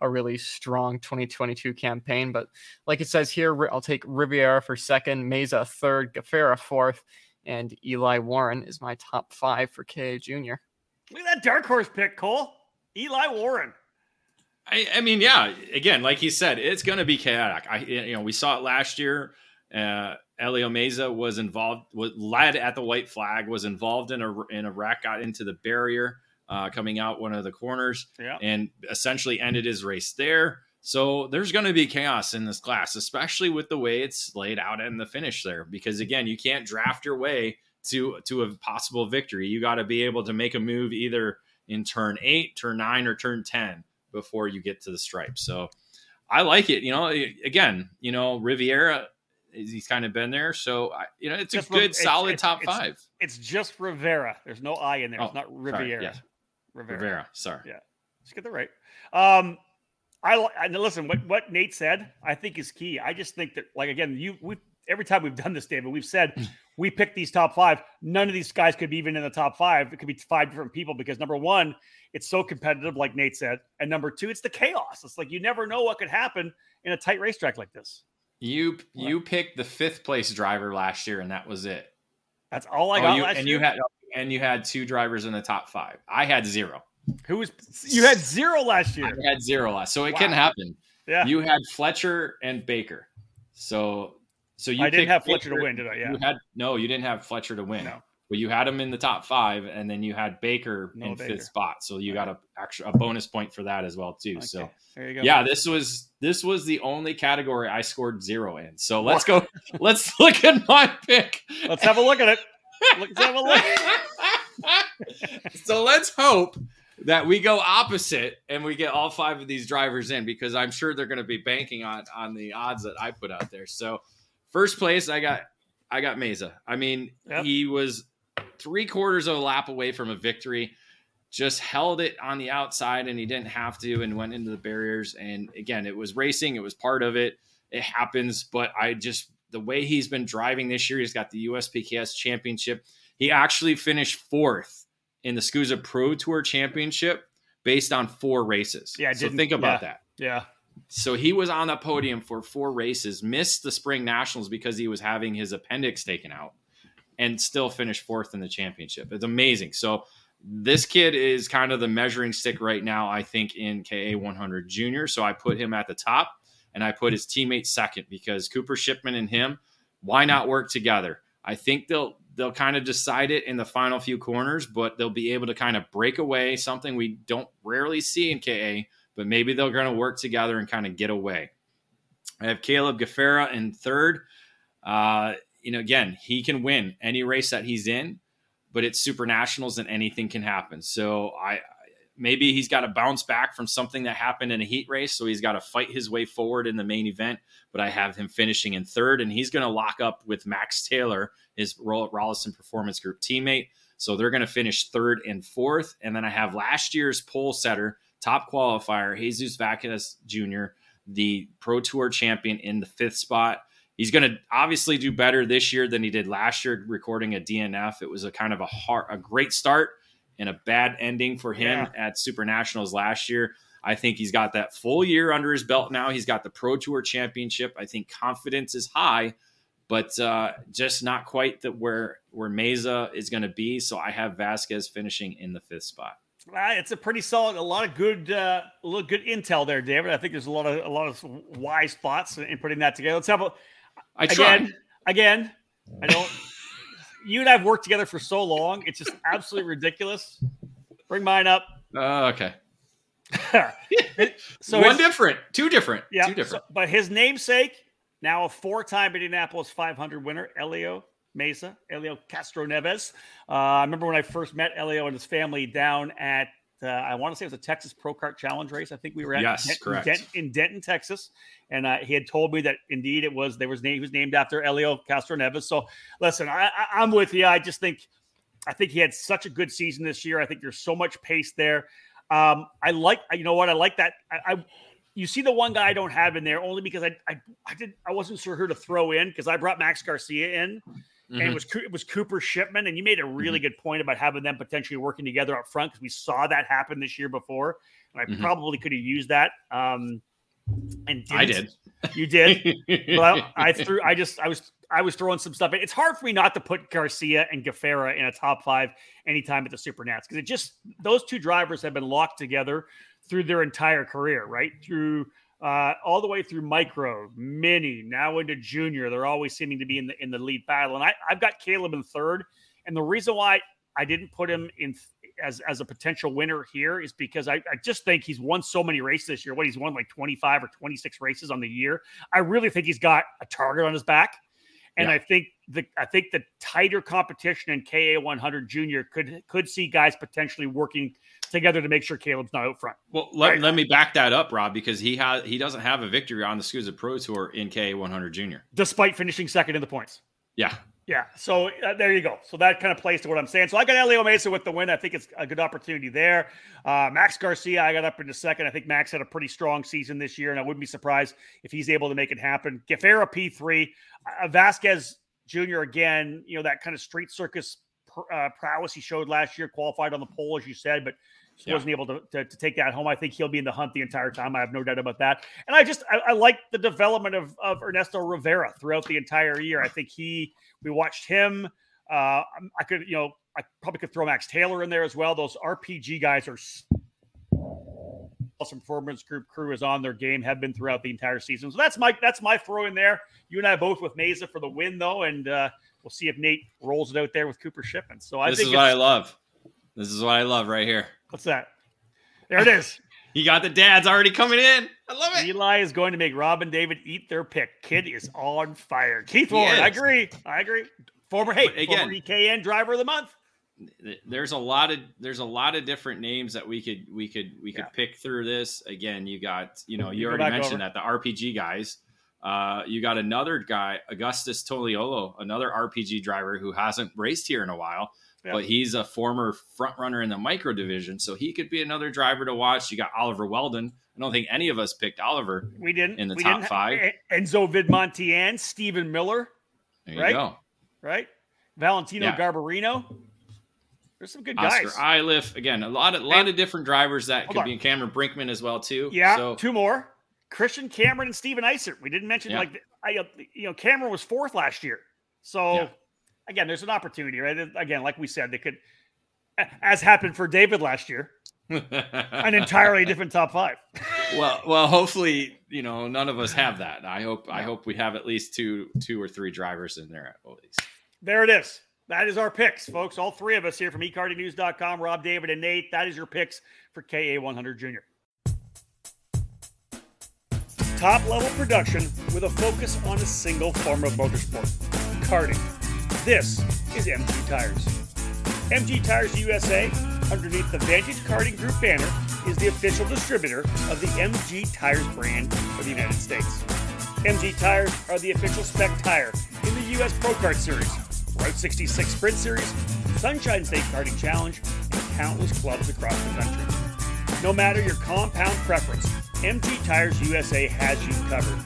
a really strong twenty twenty-two campaign. But like it says here, I'll take Riviera for second, Meza third, Gaffara fourth, and Eli Warren is my top five for K A Junior. Look at that dark horse pick, Cole. Eli Warren. I, I mean, yeah. Again, like he said, it's going to be chaotic. I, you know, we saw it last year. Uh, Elio Meza was involved, was led at the white flag, was involved in a in a wreck, got into the barrier, uh, coming out one of the corners, yeah. and essentially ended his race there. So there's going to be chaos in this class, especially with the way it's laid out in the finish there. Because, again, you can't draft your way to to a possible victory. You got to be able to make a move either in turn eight, turn nine, or turn ten before you get to the stripe. So I like it. You know, again, you know, Riviera, he's kind of been there. So, I, you know, it's just a good, it's, solid it's, top it's, five. It's just Rivera. There's no I in there. Oh, it's not Riviera. Sorry, yeah. Rivera. Rivera. Sorry. Yeah. Let's get the right. Um I, I listen. What, what Nate said, I think, is key. I just think that, like, again, you we every time we've done this, David, we've said we picked these top five. None of these guys could be even in the top five. It could be five different people because number one, it's so competitive, like Nate said, and number two, it's the chaos. It's like you never know what could happen in a tight racetrack like this. You you picked the fifth place driver last year, and that was it. That's all I got. Oh, you, last and year. you had and you had two drivers in the top five. I had zero. Who was you had zero last year? I had zero last, so it wow. can happen. Yeah, you had Fletcher and Baker. So, so you I didn't have Fletcher, Fletcher to win, did I? Yeah, you had no, you didn't have Fletcher to win. No, but you had him in the top five, and then you had Baker no in Baker. fifth spot. So you got a extra a bonus point for that as well too. Okay. So there you go. Yeah, this was this was the only category I scored zero in. So let's go. Let's look at my pick. Let's have a look at it. Let's have a look. So let's hope that we go opposite and we get all five of these drivers in, because I'm sure they're going to be banking on on the odds that I put out there. So first place, I got I got Meza. I mean, yep. he was three quarters of a lap away from a victory, just held it on the outside, and he didn't have to and went into the barriers. And again, it was racing. It was part of it. It happens. But I just the way he's been driving this year, he's got the U S P K S championship. He actually finished fourth in the S C U S A Pro Tour Championship based on four races. Yeah, so think about yeah, that. Yeah. So he was on the podium for four races, missed the Spring Nationals because he was having his appendix taken out, and still finished fourth in the championship. It's amazing. So this kid is kind of the measuring stick right now, I think, in K A one hundred Junior. So I put him at the top, and I put his teammate second, because Cooper Shipman and him, why not work together? I think they'll they'll kind of decide it in the final few corners, but they'll be able to kind of break away, something we don't rarely see in K A, but maybe they're going to work together and kind of get away. I have Caleb Gaffara in third. Uh, you know, again, he can win any race that he's in, but it's Super Nationals and anything can happen. So I, Maybe he's got to bounce back from something that happened in a heat race, so he's got to fight his way forward in the main event. But I have him finishing in third, and he's going to lock up with Max Taylor, his Rollison Performance Group teammate. So they're going to finish third and fourth. And then I have last year's pole setter, top qualifier, Jesus Vacquez Junior, the Pro Tour champion, in the fifth spot. He's going to obviously do better this year than he did last year, recording a D N F. It was a kind of a hard, a great start and a bad ending for him yeah. at Super Nationals last year. I think he's got that full year under his belt now. He's got the Pro Tour Championship. I think confidence is high, but uh, just not quite the, where where Meza is going to be. So I have Vasquez finishing in the fifth spot. Uh, it's a pretty solid, a lot of good, uh, a little good intel there, David. I think there's a lot of a lot of wise thoughts in putting that together. Let's have a I again, tried. again. I don't. You and I have worked together for so long. It's just absolutely ridiculous. Bring mine up. Uh, okay. so One his, different. Two different. Yeah. Two different. So, but his namesake, now a four-time Indianapolis five hundred winner, Elio Meza, Elio Castro Neves. Uh, I remember when I first met Elio and his family down at, uh, I want to say it was a Texas Pro Kart Challenge race. I think we were at yes, Denton, correct. Denton, in Denton, Texas. And uh, he had told me that indeed it was, there was name, he was named after Elio Castro Neves. So listen, I, I, I'm with you. I just think, I think he had such a good season this year. I think there's so much pace there. Um, I like, you know what? I like that. I, I you see the one guy I don't have in there only because I, I, I didn't, I wasn't sure who to throw in because I brought Max Garcia in mm-hmm. and it was, it was Cooper Shipman. And you made a really mm-hmm. good point about having them potentially working together up front because we saw that happen this year before. And I mm-hmm. probably could have used that. Um, And didn't. I did. You did. Well, I threw. I just. I was. I was throwing some stuff. It's hard for me not to put Garcia and Gaffera in a top five anytime at the Super Nats because it just those two drivers have been locked together through their entire career, right? Through uh, all the way through micro, mini, now into junior. They're always seeming to be in the in the lead battle. And I, I've got Caleb in third. And the reason why I didn't put him in th- as as a potential winner here is because I, I just think he's won so many races this year. What, he's won like twenty-five or twenty-six races on the year. I really think he's got a target on his back. And yeah. I think the I think the tighter competition in K A one hundred Junior could could see guys potentially working together to make sure Caleb's not out front. Well, let, right. let me back that up, Rob, because he has he doesn't have a victory on the S C U S A Pro Tour in K A one hundred Junior, despite finishing second in the points. Yeah. Yeah, so uh, there you go. So that kind of plays to what I'm saying. So I got Elio Meza with the win. I think it's a good opportunity there. Uh, Max Garcia, I got up into second. I think Max had a pretty strong season this year, and I wouldn't be surprised if he's able to make it happen. Gaffera, P three. Uh, Vasquez Junior, again, you know, that kind of street circus pr- uh, prowess he showed last year, qualified on the pole, as you said, but yeah. wasn't able to, to, to take that home. I think he'll be in the hunt the entire time. I have no doubt about that. And I just, I, I like the development of, of Ernesto Rivera throughout the entire year. I think he... We watched him. Uh, I could, you know, I probably could throw Max Taylor in there as well. Those R P G guys are awesome. Performance Group crew is on their game, have been throughout the entire season. So that's my that's my throw in there. You and I both with Meza for the win, though, and uh, we'll see if Nate rolls it out there with Cooper Shipman. So I this think is what I love. This is what I love right here. What's that? There it is. You got the dads already coming in. I love it. Eli is going to make Rob and David eat their pick. Kid is on fire. Keith Warren, I agree. I agree. Former, hey, again, former E K N driver of the month. There's a lot of there's a lot of different names that we could we could we could yeah. pick through this. Again, you got you know you, you already mentioned over. that the R P G guys. Uh, you got another guy, Augustus Toliolo, another R P G driver who hasn't raced here in a while. Yeah. But he's a former front runner in the micro division, so he could be another driver to watch. You got Oliver Weldon. I don't think any of us picked Oliver. We didn't in the we top didn't. five. Enzo Vidmontian, Stephen Miller. There you right? go. Right, Valentino yeah. Garbarino. There's some good Oscar guys. Oscar Iliff. Again, a lot of lot and, of different drivers that could on. be in Cameron Brinkman as well too. Yeah, so. two more: Christian Cameron and Steven Eisert. We didn't mention yeah. like I, you know, Cameron was fourth last year, so. Yeah. Again, there's an opportunity, right? Again, like we said, they could, as happened for David last year, an entirely different top five. well, well, hopefully, you know, none of us have that. I hope, I hope we have at least two, two or three drivers in there at least. There it is. That is our picks, folks. All three of us here from e carding news dot com, Rob, David, and Nate. That is your picks for K A one hundred Junior. Top level production with a focus on a single form of motorsport, karting. This is M G Tires. M G Tires U S A underneath the Vantage Karting Group banner is the official distributor of the M G Tires brand for the United States. M G Tires are the official spec tire in the U S Pro Kart Series, Route sixty-six Sprint Series, Sunshine State Karting Challenge, and countless clubs across the country. No matter your compound preference, M G Tires U S A has you covered.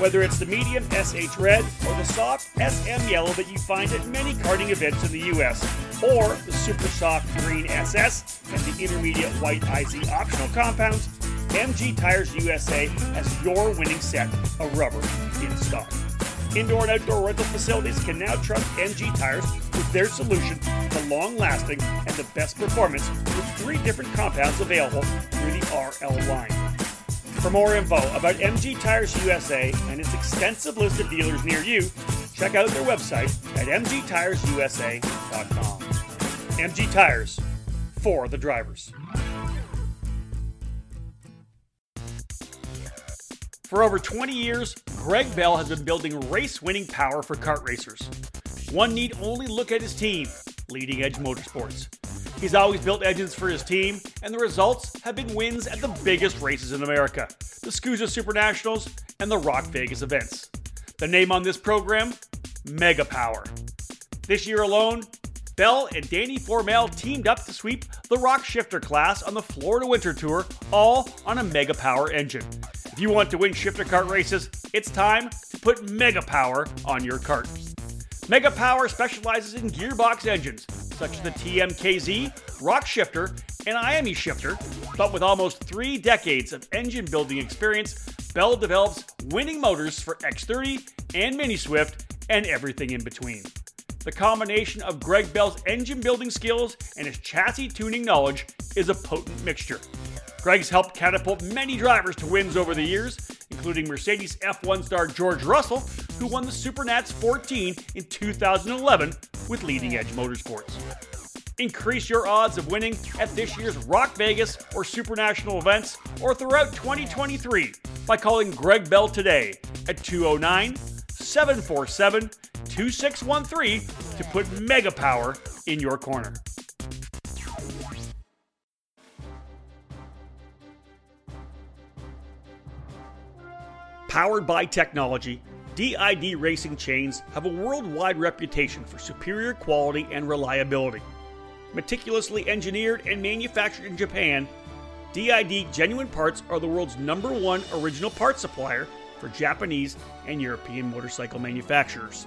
Whether it's the medium S H Red or the soft S M Yellow that you find at many karting events in the U S, or the super soft green S S and the intermediate white I Z optional compounds, M G Tires U S A has your winning set of rubber in stock. Indoor and outdoor rental facilities can now trust M G Tires with their solution to long-lasting and the best performance with three different compounds available through the R L line. For more info about M G Tires U S A and its extensive list of dealers near you, check out their website at m g tires u s a dot com. M G Tires, for the drivers. For over twenty years, Greg Bell has been building race-winning power for kart racers. One need only look at his team, Leading Edge Motorsports. He's always built engines for his team, and the results have been wins at the biggest races in America, the Scusa Super Nationals and the Rock Vegas events. The name on this program, Mega Power. This year alone, Bell and Danny Formel teamed up to sweep the Rock Shifter class on the Florida Winter Tour, all on a Mega Power engine. If you want to win shifter kart races, it's time to put Mega Power on your kart. Mega Power specializes in gearbox engines, such as the T M K Z, Rock Shifter, and I A M I Shifter, but with almost three decades of engine building experience, Bell develops winning motors for X thirty and Mini Swift and everything in between. The combination of Greg Bell's engine building skills and his chassis tuning knowledge is a potent mixture. Greg's helped catapult many drivers to wins over the years, including Mercedes F one star George Russell, who won the Supernats fourteen in two thousand eleven with Leading Edge Motorsports. Increase your odds of winning at this year's Rock Vegas or Supernational events or throughout twenty twenty-three by calling Greg Bell today at two oh nine, seven four seven, two six one three to put Mega Power in your corner. Powered by technology, D I D racing chains have a worldwide reputation for superior quality and reliability. Meticulously engineered and manufactured in Japan, D I D Genuine Parts are the world's number one original parts supplier for Japanese and European motorcycle manufacturers.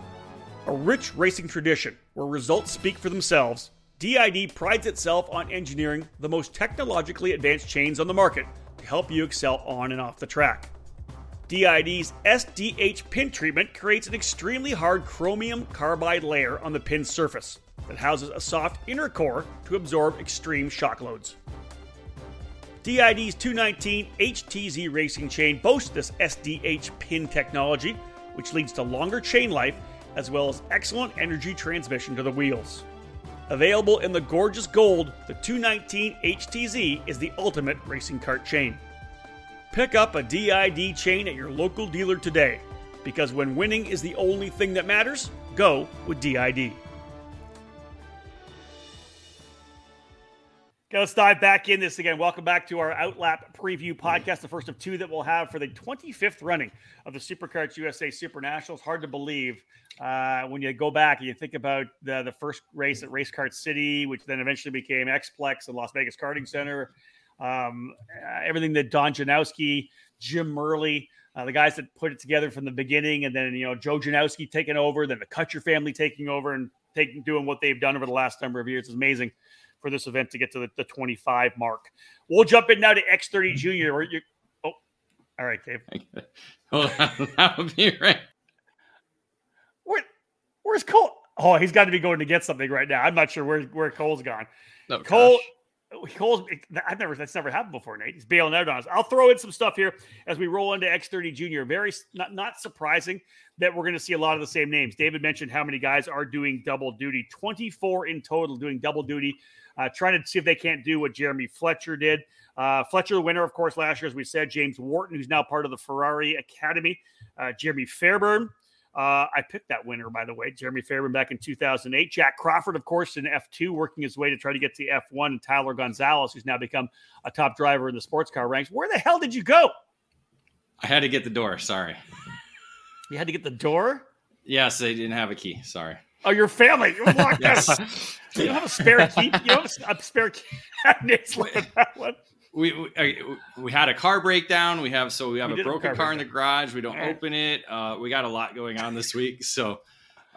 A rich racing tradition where results speak for themselves, D I D prides itself on engineering the most technologically advanced chains on the market to help you excel on and off the track. D I D's S D H pin treatment creates an extremely hard chromium carbide layer on the pin surface that houses a soft inner core to absorb extreme shock loads. D I D's two nineteen H T Z racing chain boasts this S D H pin technology, which leads to longer chain life as well as excellent energy transmission to the wheels. Available in the gorgeous gold, the two nineteen H T Z is the ultimate racing kart chain. Pick up a D I D chain at your local dealer today, because when winning is the only thing that matters, go with D I D. Okay, let's dive back in this again. Welcome back to our Outlap Preview Podcast, the first of two that we'll have for the twenty-fifth running of the Superkarts U S A Super Nationals. Hard to believe uh, when you go back and you think about the, the first race at Race Kart City, which then eventually became Xplex and Las Vegas Karting Center. Um, uh, everything that Don Janowski, Jim Murley, uh, the guys that put it together from the beginning, and then, you know, Joe Janowski taking over, then the Kutcher family taking over and taking, doing what they've done over the last number of years. It's amazing for this event to get to the, the twenty-five mark. We'll jump in now to X thirty Junior. Where you, oh, all right, Dave. Hold on, that would be right. Where, where's Cole? Oh, he's got to be going to get something right now. I'm not sure where, where Cole's gone. Oh, Cole. Gosh. Cole's, I've never, that's never happened before, Nate. He's bailing out on us. I'll throw in some stuff here as we roll into X thirty Junior. Very not, not surprising that we're going to see a lot of the same names. David mentioned how many guys are doing double duty, twenty-four in total doing double duty, uh, trying to see if they can't do what Jeremy Fletcher did. Uh, Fletcher, the winner, of course, last year, as we said, James Wharton, who's now part of the Ferrari Academy, uh, Jeremy Fairburn, Uh, I picked that winner, by the way, Jeremy Fairman back in two thousand eight. Jack Crawford, of course, in F two, working his way to try to get to F one. And Tyler Gonzalez, who's now become a top driver in the sports car ranks. Where the hell did you go? I had to get the door. Sorry. You had to get the door? Yes, they didn't have a key. Sorry. Oh, your family. You locked yes. out. You don't have a spare key. You don't have a spare key. Nick's looking at that one. We, we we had a car breakdown. We have so we have we a broken car, car in the garage. We don't open it. Uh, we got a lot going on this week. So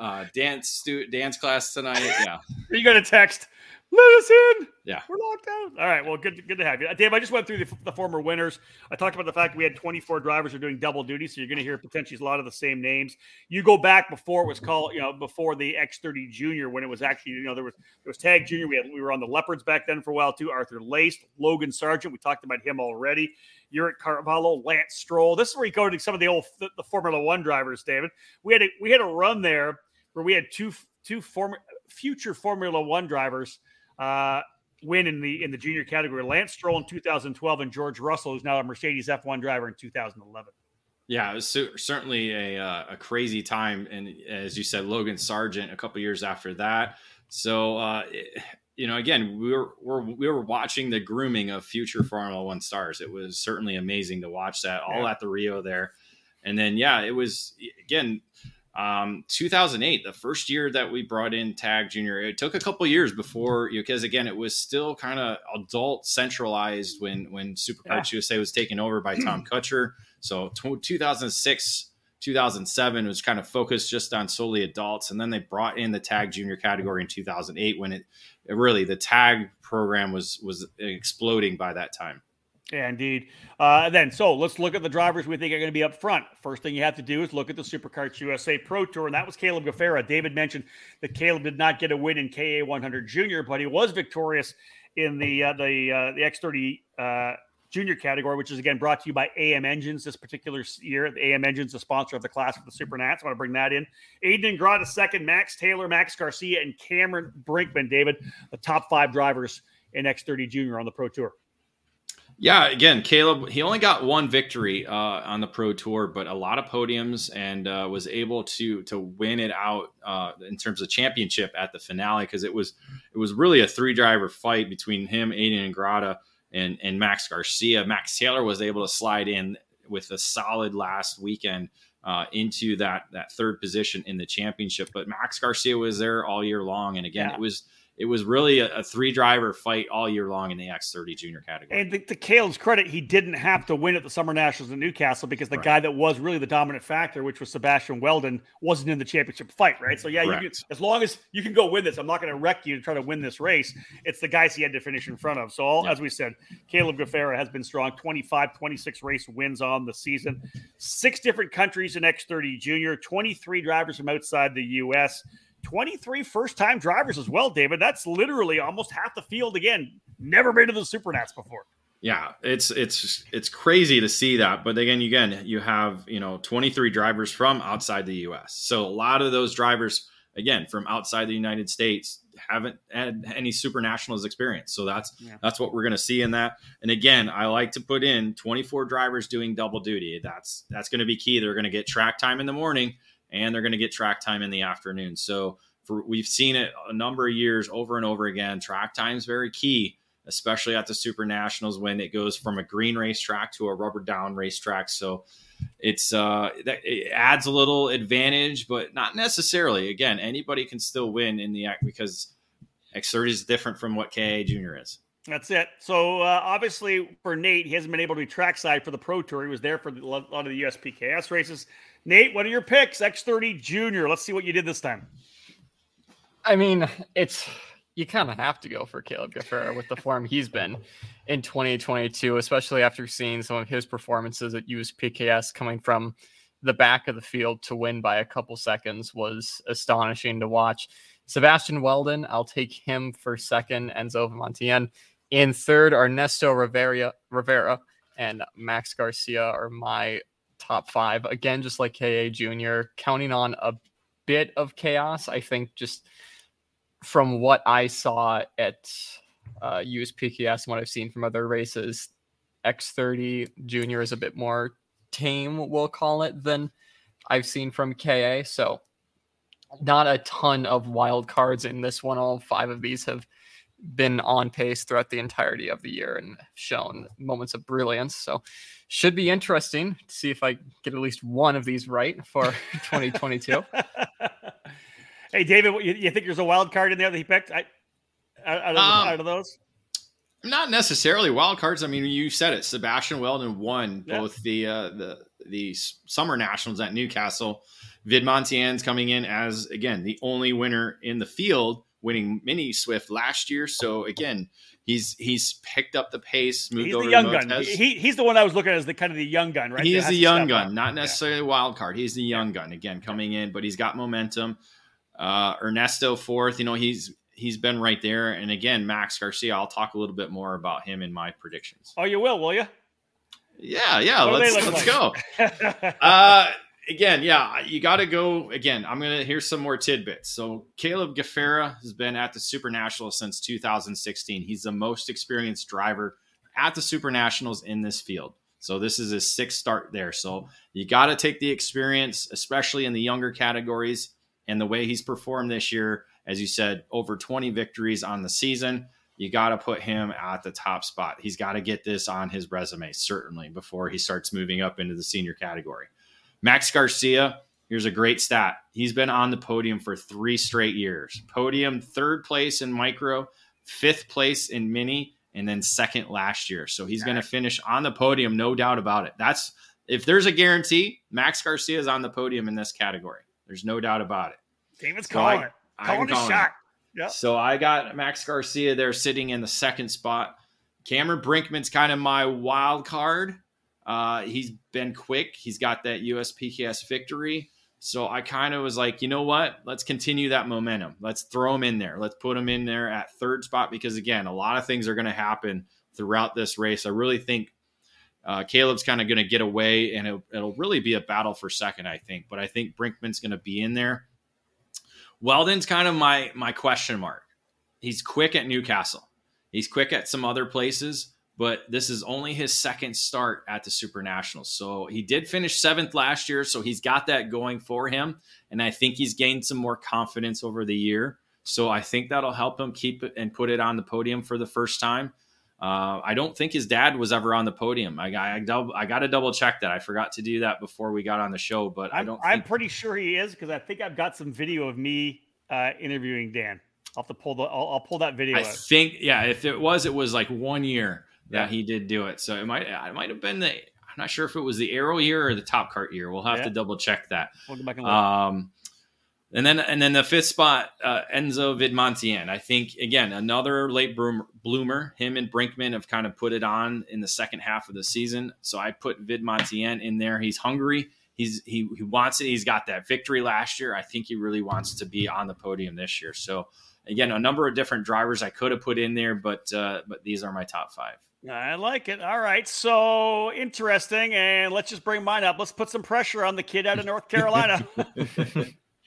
uh, dance stu- dance class tonight. Yeah. Are you gonna text? Let us in. Yeah, we're locked out. All right. Well, good, good to have you, Dave. I just went through the, the former winners. I talked about the fact we had twenty-four drivers who are doing double duty, so you're going to hear potentially a lot of the same names. You go back before it was called, you know, before the X thirty Junior, when it was actually, you know, there was there was Tag Junior. We had we were on the Leopards back then for a while too. Arthur Lace, Logan Sargent. We talked about him already. Yurik Carvalho, Lance Stroll. This is where you go to some of the old the, the Formula One drivers, David. We had a, we had a run there where we had two two former future Formula One drivers. Uh, win in the in the junior category. Lance Stroll in two thousand twelve and George Russell, who's now a Mercedes F one driver, in two thousand eleven. Yeah, it was su- certainly a uh, a crazy time, and as you said, Logan Sargent a couple years after that. So uh, it, you know, again, we were we're we were watching the grooming of future Formula One stars. It was certainly amazing to watch that all yeah. at the Rio there, and then yeah, it was again. Um, two thousand eight, the first year that we brought in Tag Junior, it took a couple years before, you know, because again, it was still kind of adult centralized when, when Superkarts yeah. U S A was taken over by Tom Kutcher. So two thousand six, two thousand seven was kind of focused just on solely adults. And then they brought in the Tag Junior category in two thousand eight, when it, it really, the Tag program was, was exploding by that time. Yeah, indeed. Uh, then, so let's look at the drivers we think are going to be up front. First thing you have to do is look at the Superkarts U S A Pro Tour, and that was Caleb Gaffera. David mentioned that Caleb did not get a win in K A one hundred Junior, but he was victorious in the uh, the uh, the X thirty uh, Junior category, which is, again, brought to you by A M Engines this particular year. The A M Engines, the sponsor of the class for the Supernats. I want to bring that in. Aiden Ingrata second, Max Taylor, Max Garcia, and Cameron Brinkman, David, the top five drivers in X thirty Junior on the Pro Tour. Yeah, again, Caleb, he only got one victory uh, on the Pro Tour, but a lot of podiums, and uh, was able to to win it out uh, in terms of championship at the finale, because it was it was really a three-driver fight between him, Aiden Ingrata, and, and Max Garcia. Max Taylor was able to slide in with a solid last weekend uh, into that, that third position in the championship, but Max Garcia was there all year long, and again, yeah. it was... It was really a, a three-driver fight all year long in the X thirty Junior category. And to Caleb's credit, he didn't have to win at the Summer Nationals in Newcastle, because the right. guy that was really the dominant factor, which was Sebastian Weldon, wasn't in the championship fight, right? So, yeah, you can, as long as you can go win this, I'm not going to wreck you to try to win this race. It's the guys he had to finish in front of. So, all, yeah. as we said, Caleb Gaffera has been strong. twenty-five, twenty-six race wins on the season. Six different countries in X thirty Junior, twenty-three drivers from outside the U S, twenty-three first-time drivers as well, David. That's literally almost half the field again. Never been to the Supernats before. Yeah, it's it's it's crazy to see that. But again, again, you have, you know, twenty-three drivers from outside the U S. So a lot of those drivers, again, from outside the United States, haven't had any Super Nationals experience. So that's yeah. that's what we're going to see in that. And again, I like to put in twenty-four drivers doing double duty. That's that's going to be key. They're going to get track time in the morning, and they're going to get track time in the afternoon. So for, we've seen it a number of years over and over again. Track time is very key, especially at the Super Nationals, when it goes from a green racetrack to a rubber down racetrack. So it's uh, that, it adds a little advantage, but not necessarily. Again, anybody can still win in the act, because X thirty is different from what K A Junior is. That's it. So, uh, obviously, for Nate, he hasn't been able to be trackside for the Pro Tour. He was there for the, a lot of the U S P K S races. Nate, what are your picks? X thirty Junior. Let's see what you did this time. I mean, it's you kind of have to go for Caleb Gaffera with the form he's been in twenty twenty-two, especially after seeing some of his performances at U S P K S. Coming from the back of the field to win by a couple seconds was astonishing to watch. Sebastian Weldon, I'll take him for second. Enzo Montien in third. Ernesto Rivera, Rivera and Max Garcia are my top five. Again, just like K A Junior, counting on a bit of chaos. I think just from what I saw at uh, U S P K S and what I've seen from other races, X thirty Junior is a bit more tame, we'll call it, than I've seen from K A. So not a ton of wild cards in this one. All five of these have been on pace throughout the entirety of the year and shown moments of brilliance. So should be interesting to see if I get at least one of these right for twenty twenty-two. Hey, David, you, you think there's a wild card in there that he picked? I, out, of, um, out of those? Not necessarily wild cards. I mean, you said it. Sebastian Weldon won yeah. both the, uh, the, the summer nationals at Newcastle. Vid Montian's coming in as, again, the only winner in the field, winning Mini Swift last year. So again, he's he's picked up the pace, moved he's over the young to gun. He, he's the one I was looking at as the kind of the young gun, right? He's the young gun, not necessarily yeah. a wild card. He's the young yeah. gun again coming in, but he's got momentum. Uh, Ernesto fourth, you know, he's he's been right there. And again, Max Garcia, I'll talk a little bit more about him in my predictions. Oh, you will, will you? Yeah, yeah. What let's let's like? go. uh Again, yeah, you got to go. Again, I'm going to hear some more tidbits. So Caleb Gaffera has been at the Super Nationals since two thousand sixteen. He's the most experienced driver at the Super Nationals in this field. So this is his sixth start there. So you got to take the experience, especially in the younger categories, and the way he's performed this year. As you said, over twenty victories on the season. You got to put him at the top spot. He's got to get this on his resume, certainly, before he starts moving up into the senior category. Max Garcia, here's a great stat. He's been on the podium for three straight years. Podium, third place in micro, fifth place in mini, and then second last year. So he's going to finish on the podium, no doubt about it. That's if there's a guarantee, Max Garcia is on the podium in this category. There's no doubt about it. David's so calling I, it. Calling the shot. Yep. So I got Max Garcia there sitting in the second spot. Cameron Brinkman's kind of my wild card. Uh, he's been quick. He's got that U S P K S victory. So I kind of was like, you know what? Let's continue that momentum. Let's throw him in there. Let's put him in there at third spot because, again, a lot of things are going to happen throughout this race. I really think uh, Caleb's kind of going to get away, and it'll, it'll really be a battle for second, I think. But I think Brinkman's going to be in there. Weldon's kind of my my question mark. He's quick at Newcastle. He's quick at some other places. But this is only his second start at the Super Nationals. So he did finish seventh last year, so he's got that going for him. And I think he's gained some more confidence over the year. So I think that'll help him keep it and put it on the podium for the first time. Uh, I don't think his dad was ever on the podium. I, I, I, I got to double check that. I forgot to do that before we got on the show. But I'm, I don't I'm think- pretty sure he is because I think I've got some video of me uh, interviewing Dan. I'll have to pull the I'll, I'll pull that video. I out. think, yeah, if it was, it was like one year. Yeah, he did do it. So it might, it might have been the. I'm not sure if it was the Arrow year or the Top Cart year. We'll have yeah. to double check that. We'll go back and look. Um, and then, and then the fifth spot, uh, Enzo Vidmontian. I think again another late bloomer. Him and Brinkman have kind of put it on in the second half of the season. So I put Vidmontian in there. He's hungry. He's he he wants it. He's got that victory last year. I think he really wants to be on the podium this year. So again, a number of different drivers I could have put in there, but uh, but these are my top five. I like it. All right. So interesting. And let's just bring mine up. Let's put some pressure on the kid out of North Carolina.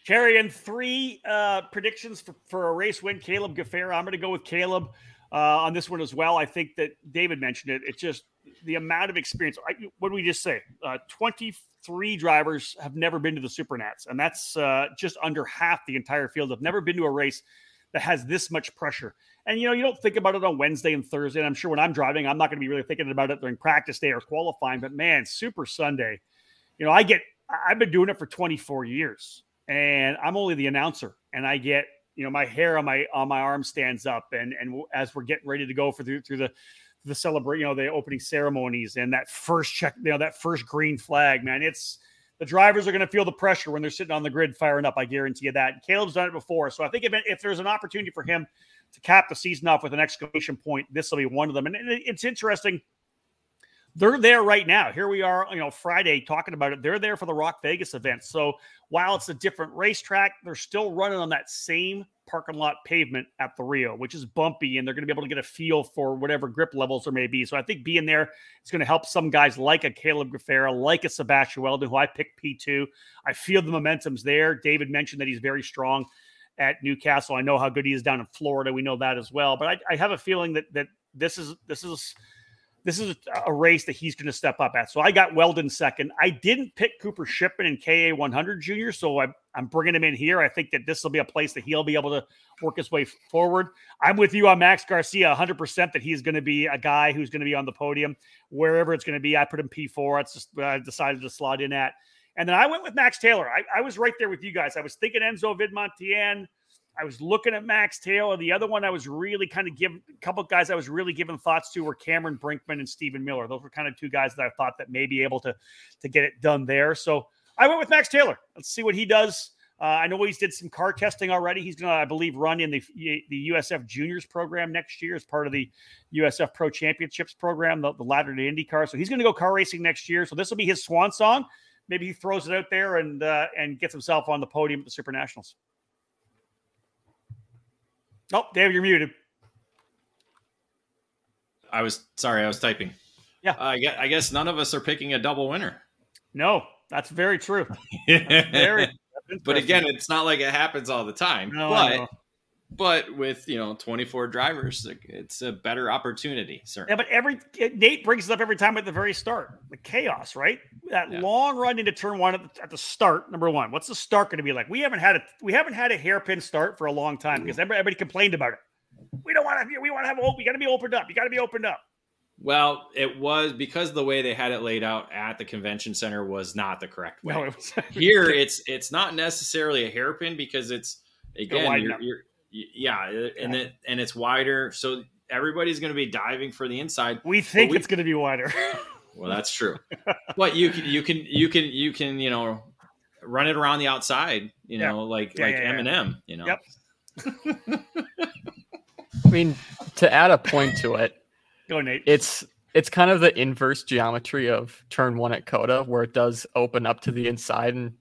Carrying three uh, predictions for, for a race win. Caleb Gaffera. I'm going to go with Caleb uh, on this one as well. I think that David mentioned it. It's just the amount of experience. I, what did we just say? Uh, twenty-three drivers have never been to the Supernats. And that's uh, just under half the entire field. I've never been to a race that has this much pressure. And, you know, you don't think about it on Wednesday and Thursday. And I'm sure when I'm driving, I'm not going to be really thinking about it during practice day or qualifying. But, man, Super Sunday, you know, I get – I've been doing it for twenty-four years. And I'm only the announcer. And I get – you know, my hair on my on my arm stands up. And and as we're getting ready to go for through, through the the celebra- you know, the opening ceremonies and that first check – you know, that first green flag, man, it's – the drivers are going to feel the pressure when they're sitting on the grid firing up. I guarantee you that. And Caleb's done it before. So I think if, if there's an opportunity for him to cap the season off with an exclamation point, this will be one of them. And it's interesting. They're there right now. Here we are, you know, Friday talking about it. They're there for the Rock Vegas event. So while it's a different racetrack, they're still running on that same parking lot pavement at the Rio, which is bumpy, and they're going to be able to get a feel for whatever grip levels there may be. So I think being there is going to help some guys like a Caleb Gaffera, like a Sebastian Weldon, who I picked P two. I feel the momentum's there. David mentioned that he's very strong at Newcastle. I know how good he is down in Florida. We know that as well. But I, I have a feeling that that this is this is this is a, a race that he's going to step up at. So I got Weldon second. I didn't pick Cooper Shipman in K A one hundred Junior, so I, I'm bringing him in here. I think that this will be a place that he'll be able to work his way forward. I'm with you on Max Garcia one hundred percent that he's going to be a guy who's going to be on the podium wherever it's going to be. I put him P four. That's just what I decided to slot in at. And then I went with Max Taylor. I, I was right there with you guys. I was thinking Enzo Vidmontien. I was looking at Max Taylor. The other one I was really kind of giving – a couple of guys I was really giving thoughts to were Cameron Brinkman and Stephen Miller. Those were kind of two guys that I thought that may be able to, to get it done there. So I went with Max Taylor. Let's see what he does. Uh, I know he's did some car testing already. He's going to, I believe, run in the the U S F Juniors program next year as part of the U S F Pro Championships program, the, the ladder to IndyCar. So he's going to go car racing next year. So this will be his swan song. Maybe he throws it out there and uh, and gets himself on the podium at the Super Nationals. Oh, Dave, you're muted. I was sorry. I was typing. Yeah. Uh, I guess none of us are picking a double winner. No, that's very true. That's very, that's but again, it's not like it happens all the time, no, but, no. but with, you know, twenty-four drivers, it's a better opportunity. Certainly. Yeah, but every Nate brings it up every time at the very start, the chaos, right? That yeah. long run into turn one at the, at the start. Number one, what's the start going to be like? We haven't had a, we haven't had a hairpin start for a long time because everybody, everybody complained about it. We don't want to, we want to have, we got to be opened up. You got to be opened up. Well, it was because the way they had it laid out at the convention center was not the correct way. No, it was- Here, it's, it's not necessarily a hairpin because it's, again, you're, you're Yeah, and it and it's wider, so everybody's going to be diving for the inside. We think we, it's going to be wider. Well, that's true, but you can you can you can you can you know run it around the outside, you know, yeah. like yeah, like yeah, Eminem, yeah. you know. Yep. I mean, to add a point to it, Go, Nate. it's it's kind of the inverse geometry of turn one at COTA, where it does open up to the inside and.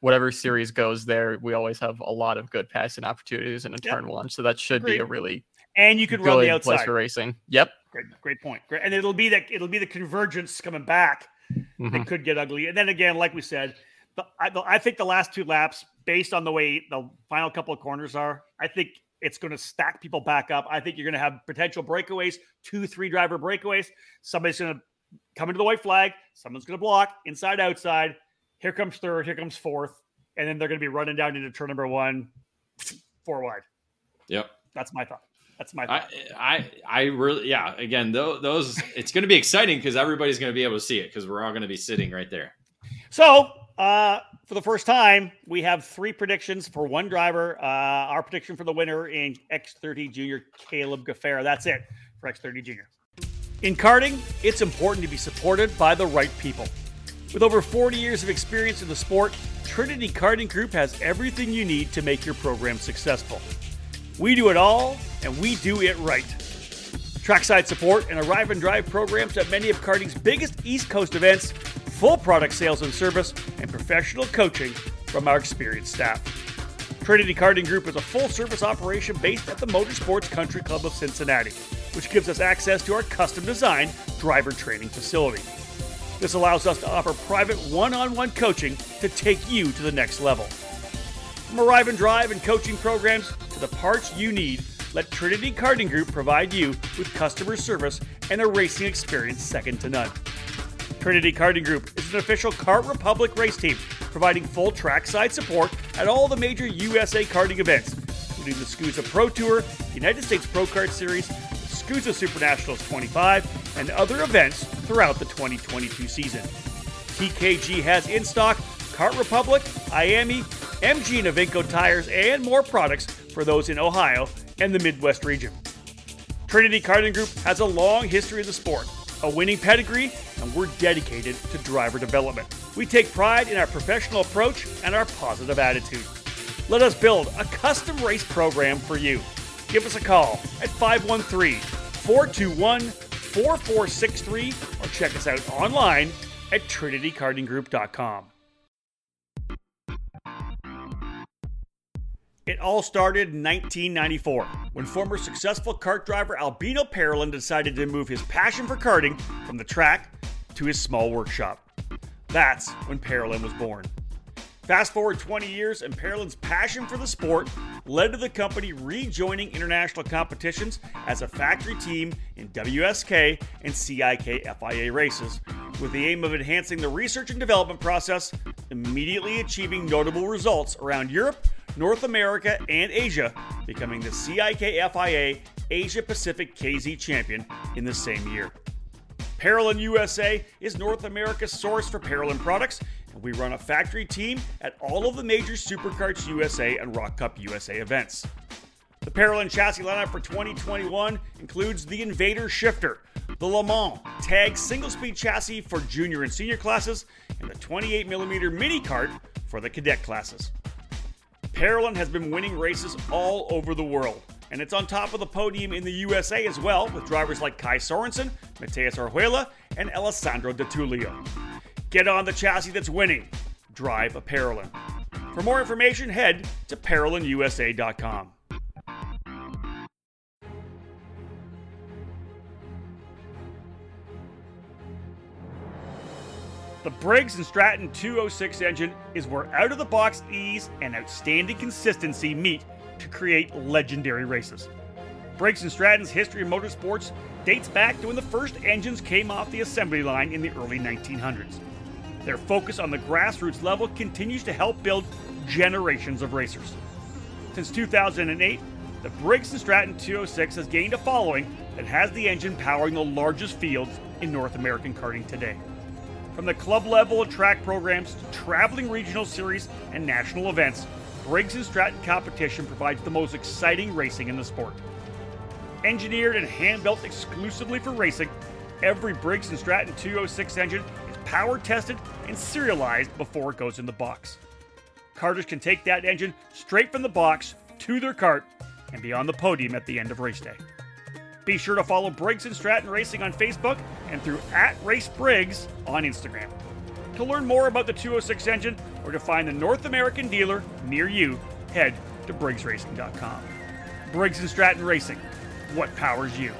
Whatever series goes there, we always have a lot of good passing opportunities in a yep. turn one. So that should Great. be a really and you could run the outside place for racing. Yep. Great, great point. Great. And it'll be that it'll be the convergence coming back. Mm-hmm. It could get ugly. And then again, like we said, the, I, the, I think the last two laps, based on the way the final couple of corners are, I think it's going to stack people back up. I think you're going to have potential breakaways, two, three driver breakaways. Somebody's going to come into the white flag. Someone's going to block inside, outside. Here comes third, here comes fourth, and then they're going to be running down into turn number one, four wide. Yep. That's my thought. That's my thought. I, I, I really, yeah, again, those, those it's going to be exciting because everybody's going to be able to see it because we're all going to be sitting right there. So, uh, for the first time, we have three predictions for one driver. Uh, our prediction for the winner in X thirty Junior, Caleb Gaffera. That's it for X thirty Junior. In karting, it's important to be supported by the right people. With over forty years of experience in the sport, Trinity Karting Group has everything you need to make your program successful. We do it all, and we do it right. Trackside support and arrive and drive programs at many of karting's biggest East Coast events, full product sales and service, and professional coaching from our experienced staff. Trinity Karting Group is a full-service operation based at the Motorsports Country Club of Cincinnati, which gives us access to our custom-designed driver training facility. This allows us to offer private one-on-one coaching to take you to the next level. From arrive and drive and coaching programs to the parts you need, let Trinity Karting Group provide you with customer service and a racing experience second to none. Trinity Karting Group is an official Kart Republic race team, providing full trackside support at all the major U S A karting events, including the SCUSA Pro Tour, United States Pro Kart Series, SCUSA Super Nationals twenty-five, and other events throughout the twenty twenty-two season. T K G has in stock Kart Republic, I A M I, M G and Avinco tires, and more products for those in Ohio and the Midwest region. Trinity Karting Group has a long history of the sport, a winning pedigree, and we're dedicated to driver development. We take pride in our professional approach and our positive attitude. Let us build a custom race program for you. Give us a call at five one three, four two one, four four six three or check us out online at trinity karting group dot com. It all started in nineteen ninety-four when former successful kart driver Albino Parolin decided to move his passion for karting from the track to his small workshop. That's when Parolin was born. Fast forward twenty years, and Parolin's passion for the sport led to the company rejoining international competitions as a factory team in W S K and C I K F I A races, with the aim of enhancing the research and development process, immediately achieving notable results around Europe, North America, and Asia, becoming the C I K F I A Asia Pacific K Z champion in the same year. Parolin U S A is North America's source for Parolin products, and we run a factory team at all of the major Superkarts U S A and Rock Cup U S A events. The Parolin chassis lineup for twenty twenty-one includes the Invader Shifter, the Le Mans Tag single-speed chassis for junior and senior classes, and the twenty-eight millimeter mini cart for the cadet classes. Parolin has been winning races all over the world, and it's on top of the podium in the U S A as well, with drivers like Kai Sorensen, Mateus Arjuela, and Alessandro DiTullio. Get on the chassis that's winning. Drive a Parolin. For more information, head to Parolin U S A dot com. The Briggs and Stratton two oh six engine is where out-of-the-box ease and outstanding consistency meet to create legendary races. Briggs and Stratton's history in motorsports dates back to when the first engines came off the assembly line in the early nineteen hundreds. Their focus on the grassroots level continues to help build generations of racers. Since two thousand eight, the Briggs and Stratton two oh six has gained a following that has the engine powering the largest fields in North American karting today. From the club level and track programs to traveling regional series and national events, Briggs and Stratton competition provides the most exciting racing in the sport. Engineered and hand-built exclusively for racing, every Briggs and Stratton two oh six engine is power-tested and serialized before it goes in the box. Carters can take that engine straight from the box to their cart and be on the podium at the end of race day. Be sure to follow Briggs and Stratton Racing on Facebook and through at Race Briggs on Instagram. To learn more about the two oh six engine or to find the North American dealer near you, head to Briggs Racing dot com. Briggs and Stratton Racing, what powers you?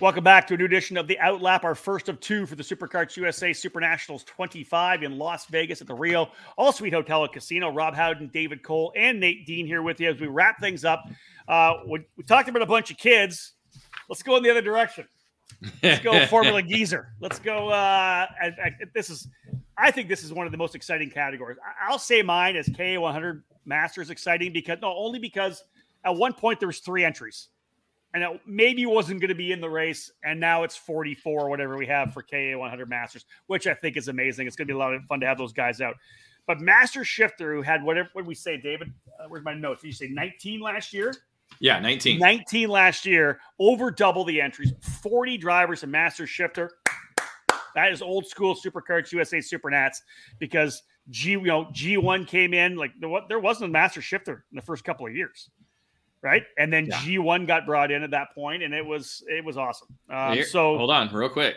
Welcome back to a new edition of the Outlap, our first of two for the Superkarts U S A Super Nationals twenty-five in Las Vegas at the Rio All Suite Hotel and Casino. Rob Howden, David Cole, and Nate Dean here with you as we wrap things up. Uh, we, we talked about a bunch of kids. Let's go in the other direction. Let's go Formula Geezer. Let's go. Uh, I, I, this is, I think this is one of the most exciting categories. I, I'll say mine is K A one hundred Masters exciting because no, only because at one point there was three entries, and it maybe wasn't going to be in the race, and now it's forty-four, whatever we have for K A one hundred Masters, which I think is amazing. It's going to be a lot of fun to have those guys out. But Master Shifter, who had whatever, what did we say, David? Uh, where's my notes? Did you say nineteen last year? Yeah, nineteen. nineteen last year, over double the entries, forty drivers and Master Shifter. That is old school Superkarts U S A Supernats because G, you know, G one came in like there wasn't a Master Shifter in the first couple of years, right? And then yeah. G one got brought in at that point, and it was it was awesome. Um, Here, so hold on, real quick,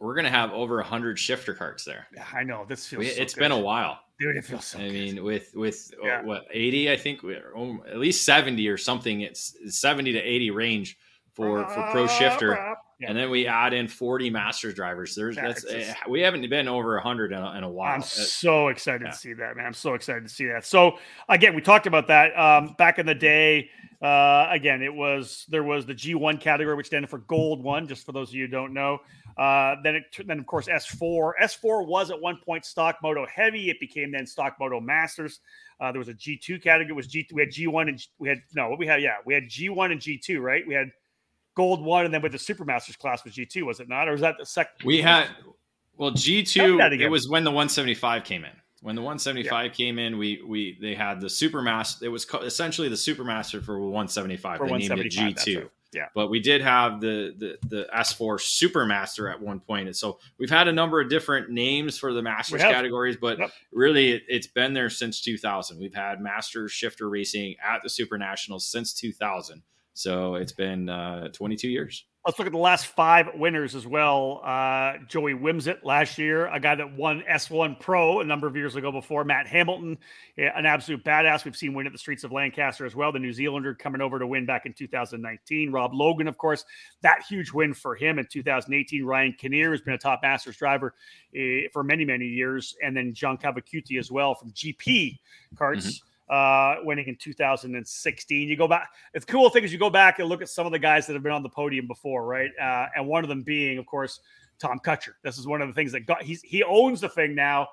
we're gonna have over a hundred shifter carts there. I know this feels. We, so it's good. Been a while. Dude, it feels so I good. mean, with, with yeah. oh, what, eighty, I think, oh, at least seventy or something. It's seventy to eighty range for, uh, for Pro Shifter. Uh, yeah. And then we add in forty Masters drivers. There's that that's just, we haven't been over one hundred in a, in a while. I'm that's, so excited yeah. to see that, man. I'm so excited to see that. So, again, we talked about that um, back in the day. Uh, again, it was there was the G one category, which stands for Gold One, just for those of you who don't know. Uh, then, it, then of course, S four. S four was at one point Stock Moto Heavy. It became then Stock Moto Masters. Uh, there was a G two category. It was G? We had G one and G, we had no. What we had? Yeah, we had G one and G two. Right? We had Gold One, and then with the Supermasters class was G two. Was it not? Or was that the second? We had well G two. It was when the one seventy-five came in. When the one seventy-five yeah. came in, we we they had the Supermaster. It was co- essentially the Supermaster for one seventy-five. For they one seventy-five, named it G two. Right. Yeah, but we did have the, the the S four Supermaster at one point, and so we've had a number of different names for the Masters categories. But yep. really, it, it's been there since two thousand. We've had Master Shifter Racing at the Super Nationals since two thousand, so it's been uh, twenty-two years. Let's look at the last five winners as well. Uh, Joey Wimsett last year, a guy that won S one Pro a number of years ago before. Matt Hamilton, an absolute badass. We've seen win at the streets of Lancaster as well. The New Zealander coming over to win back in two thousand nineteen. Rob Logan, of course, that huge win for him in two thousand eighteen. Ryan Kinnear has been a top Masters driver uh, for many, many years. And then John Cavacuti as well from G P Karts. Mm-hmm. Uh, winning in two thousand sixteen. You go back. The cool thing is you go back and look at some of the guys that have been on the podium before, right? Uh, and one of them being, of course, Tom Kutcher. This is one of the things that got. He's he owns the thing now.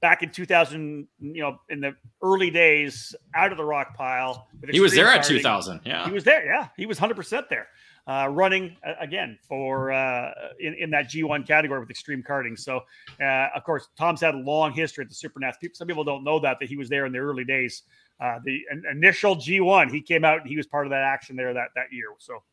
Back in two thousand, you know, in the early days, out of the rock pile. He was there at two thousand. Yeah, he was there. Yeah, he was one hundred percent there. Uh, running uh, again for uh, in, in that G one category with extreme karting. So, uh, of course, Tom's had a long history at the Supernats. People, some people don't know that, that he was there in the early days. Uh, the an, initial G one, he came out and he was part of that action there that, that year. So,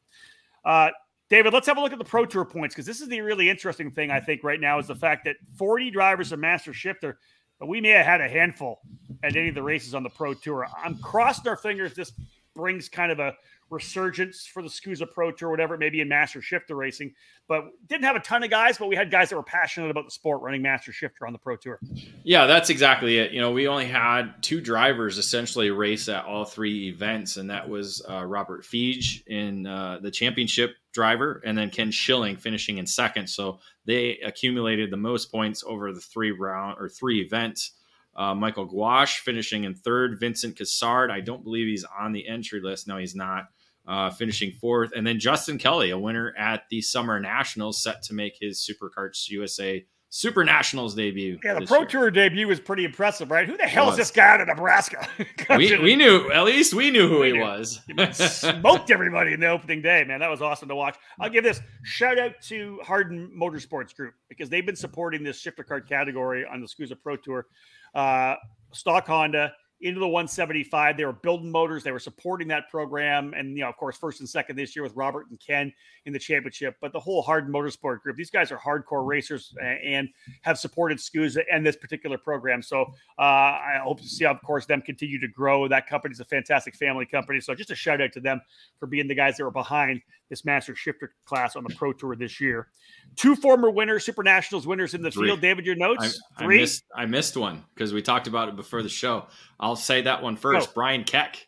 uh, David, let's have a look at the Pro Tour points, because this is the really interesting thing, I think, right now is the fact that forty drivers of Master Shifter, but we may have had a handful at any of the races on the Pro Tour. I'm crossing our fingers this brings kind of a resurgence for the S C U S A Pro Tour, whatever it may be, in Master Shifter racing. But didn't have a ton of guys, but we had guys that were passionate about the sport running Master Shifter on the Pro Tour. Yeah, that's exactly it. You know, we only had two drivers essentially race at all three events, and that was uh, Robert Feige in uh, the championship driver, and then Ken Schilling finishing in second. So they accumulated the most points over the three round or three events. Uh, Michael Gouache finishing in third. Vincent Cassard, I don't believe he's on the entry list. No, he's not. Uh, finishing fourth. And then Justin Kelly, a winner at the Summer Nationals, set to make his Superkarts U S A Super Nationals debut. Yeah, the Pro year. Tour debut was pretty impressive, right? Who the hell is this guy out of Nebraska? we, we knew, at least we knew who we he knew. was. Smoked everybody in the opening day, man. That was awesome to watch. I'll give this shout out to Hardin Motorsports Group, because they've been supporting this shifter kart category on the S C U S A Pro Tour. Uh, stock Honda into the one seventy-five. They were building motors. They were supporting that program. And, you know, of course, first and second this year with Robert and Ken in the championship, but the whole Hardin Motorsport Group, these guys are hardcore racers and have supported S C U S A and this particular program. So uh, I hope to see, of course, them continue to grow. That company's a fantastic family company. So just a shout out to them for being the guys that were behind this Master Shifter class on the Pro Tour this year. Two former winners, Super Nationals winners in the Three. field. David, your notes? I, Three. I missed, I missed one because we talked about it before the show. I'll say that one first. Oh. Brian Keck.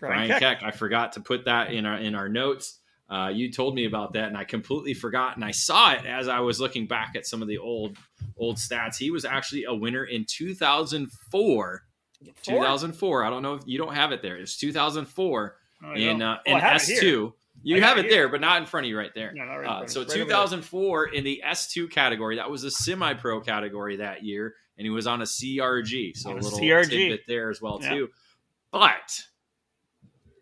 Brian, Brian Keck. Keck. I forgot to put that in our in our notes. Uh, you told me about that, and I completely forgot. And I saw it as I was looking back at some of the old old stats. He was actually a winner in two thousand four. Four? two thousand four. I don't know if you don't have it there. It's two thousand four oh, in uh, oh, in S two. You have it there, but not in front of you right there. No, not right uh, so right two thousand four in the S two category, that was the semi-pro category that year, and he was on a C R G. So a little C R G tidbit there as well, yeah. too. But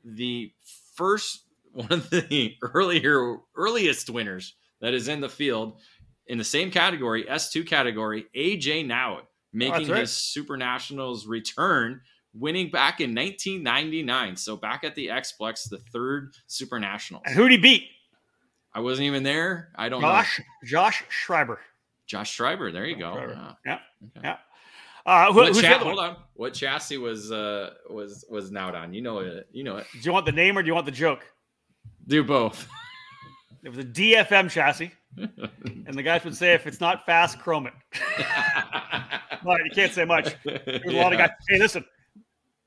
the first, one of the earlier earliest winners that is in the field in the same category, S two category, A J Nowit, making oh, right. his Super Nationals return, winning back in nineteen ninety-nine. So back at the Xplex, the third Super Nationals. And who'd he beat? I wasn't even there. I don't Josh, know. Josh Schreiber. Josh Schreiber. There you Josh go. Uh, yeah. Okay. Yeah. Uh, who, who's cha- the other hold one? on. What chassis was, uh, was, was Nowit on? You know it. You know it. Do you want the name or do you want the joke? Do both. It was a D F M chassis. And the guys would say, if it's not fast, chrome it. All right. You can't say much. There's yeah. a lot of guys. Hey, listen.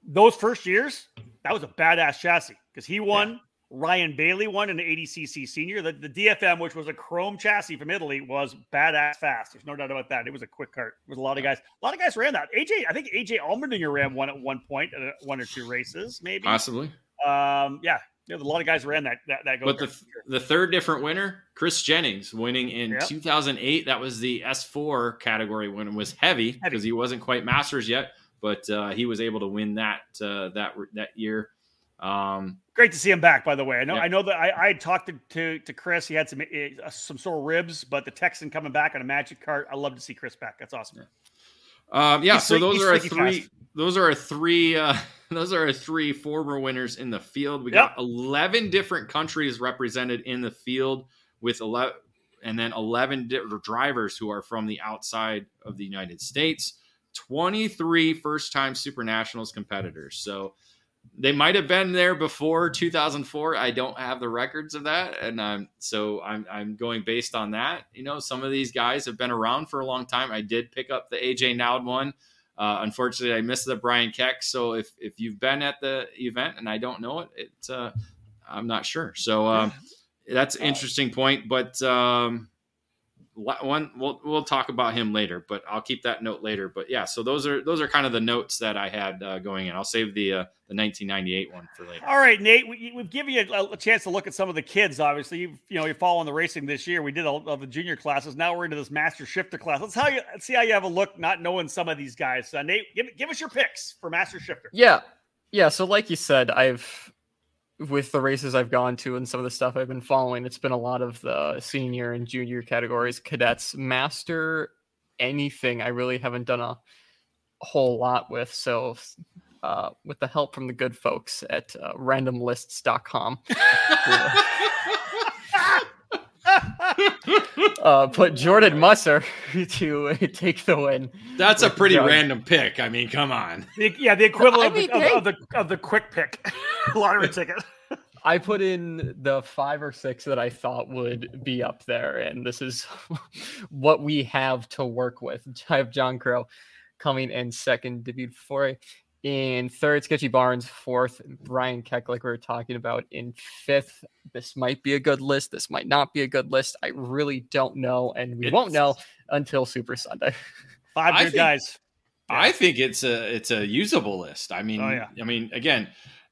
Those first years, that was a badass chassis because he won. Yeah. Ryan Bailey won in the eighty C C Senior. The, the D F M, which was a chrome chassis from Italy, was badass fast. There's no doubt about that. It was a quick kart. There was a lot of guys. A lot of guys ran that. A J, I think A J Allmendinger ran one at one point, uh, one or two races, maybe. Possibly. Um, yeah. Yeah, a lot of guys ran that. that, that go-kart. But the, the third different winner, Chris Jennings, winning in yep. two thousand eight. That was the S four category when it was heavy because he wasn't quite Masters yet. But uh, he was able to win that uh, that that year. Um, Great to see him back, by the way. I know yeah. I know that I, I talked to, to to Chris. He had some uh, some sore ribs, but the Texan coming back on a magic cart. I love to see Chris back. That's awesome. Yeah. Um, yeah so those are, our three, those are our three. Uh, those are our three former winners in the field. We yep. got eleven different countries represented in the field with eleven, and then eleven di- drivers who are from the outside of the United States. twenty-three first-time Super Nationals competitors. So They might have been there before two thousand four. I don't have the records of that, and um, so I'm I'm going based on that. You know, some of these guys have been around for a long time. I did pick up the A J Nowd one. Uh, unfortunately, I missed the Brian Keck. So if if you've been at the event and I don't know it, it uh, I'm not sure. So um, that's an interesting point, but um, one we'll we'll talk about him later. But I'll keep that note later. But yeah, so those are those are kind of the notes that I had uh, going in. I'll save the uh, the nineteen ninety-eight one for later. All right, Nate, we, we've given you a, a chance to look at some of the kids. Obviously, you've, you know you're following the racing this year. We did all of the junior classes. Now we're into this master shifter class. Let's how you let's see how you have a look, not knowing some of these guys. Uh, Nate, give give us your picks for master shifter. Yeah, yeah. So like you said, I've. With the races I've gone to and some of the stuff I've been following, it's been a lot of the senior and junior categories, cadets, master, anything. I really haven't done a whole lot with. So uh, with the help from the good folks at uh, random lists dot com, uh, put Jordan Musser to take the win. That's a pretty Joe. Random pick. I mean, come on. The, yeah, the equivalent I mean, of, hey. of, of the of the quick pick. Lottery ticket. I put in the five or six that I thought would be up there, and this is what we have to work with. I have John Crow coming in second, David Foray in third, Sketchy Barnes fourth, Brian Keck, like we were talking about, in fifth. This might be a good list. This might not be a good list. I really don't know, and we it's... won't know until Super Sunday. Five good think, guys. Yeah. I think it's a it's a usable list. I mean, oh, yeah. I mean, again.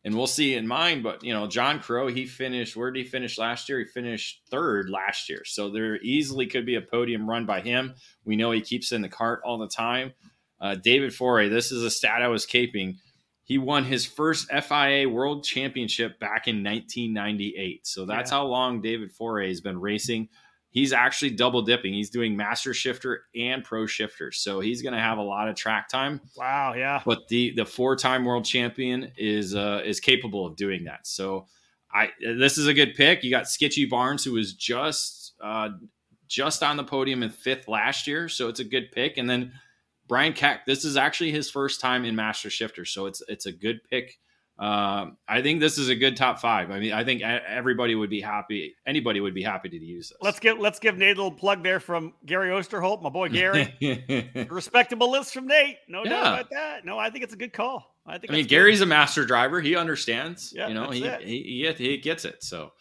And we'll see in mine, but, you know, John Crow, he finished, where did he finish last year? He finished third last year. So there easily could be a podium run by him. We know he keeps in the cart all the time. Uh, David Foray, this is a stat I was caping. He won his first F I A World Championship back in nineteen ninety-eight. So that's yeah. how long David Foray has been racing. He's actually double dipping. He's doing master shifter and pro shifter. So he's going to have a lot of track time. Wow. Yeah. But the, the four time world champion is, uh, is capable of doing that. So I, this is a good pick. You got Sketchy Barnes, who was just, uh, just on the podium in fifth last year. So it's a good pick. And then Brian Keck, this is actually his first time in master shifter. So it's, it's a good pick. Um, I think this is a good top five. I mean, I think everybody would be happy. Anybody would be happy to use this. Let's get, let's give Nate a little plug there from Gary Osterholt, my boy, Gary, respectable list from Nate. No yeah. doubt about that. No, I think it's a good call. I think, I mean, good. Gary's a master driver. He understands, yeah, you know, he, he, he, he gets it. So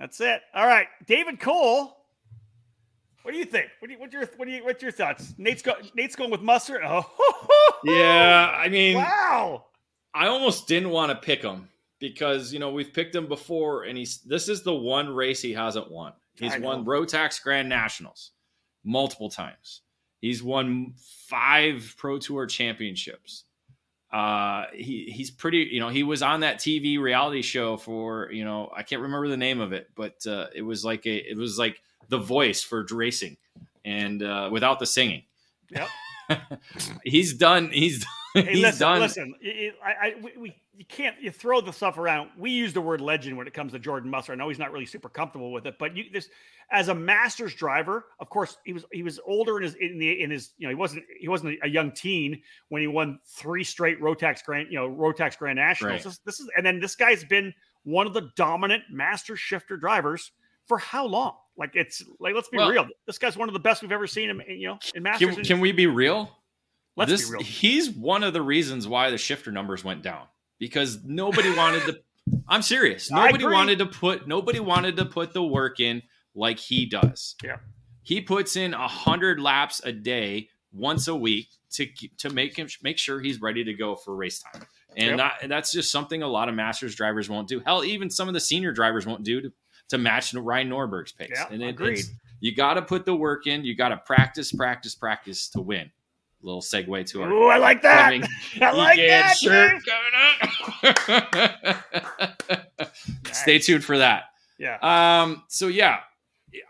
that's it. All right. David Cole. What do you think? What do you, what's your, what do you, what's your thoughts? Nate's going, Nate's going with mustard. Oh, yeah. I mean, wow. I almost didn't want to pick him because, you know, we've picked him before, and he's, this is the one race he hasn't won. He's won Rotax Grand Nationals multiple times. He's won five Pro Tour championships. Uh, he he's pretty, you know, he was on that T V reality show for, you know, I can't remember the name of it, but uh, it was like a, it was like The Voice for racing and uh, without the singing. Yep. he's done. He's done. Hey, He's listen, done. listen, it, I, I, we, we, you can't, you throw the stuff around. We use the word legend when it comes to Jordan Musser. I know he's not really super comfortable with it, but you, this, as a master's driver, of course, he was, he was older in his, in the, in his, you know, he wasn't, he wasn't a young teen when he won three straight Rotax Grand, you know, Rotax Grand Nationals. Right. This, this is, and then this guy's been one of the dominant master shifter drivers for how long? Like it's like, let's be well, real. This guy's one of the best we've ever seen him, you know, in masters. Can, can we be real? Let's this, be real. He's one of the reasons why the shifter numbers went down, because nobody wanted to. I'm serious. Nobody wanted to put. Nobody wanted to put the work in like he does. Yeah, he puts in a hundred laps a day, once a week, to to make him make sure he's ready to go for race time. And, yep. not, and that's just something a lot of masters drivers won't do. Hell, even some of the senior drivers won't do to to match Ryan Norberg's pace. Yeah, and it, agreed. You got to put the work in. You got to practice, practice, practice to win. Little segue to our. Oh, I like that. I like that. Shirt coming up. Nice. Stay tuned for that. Yeah. Um. So yeah,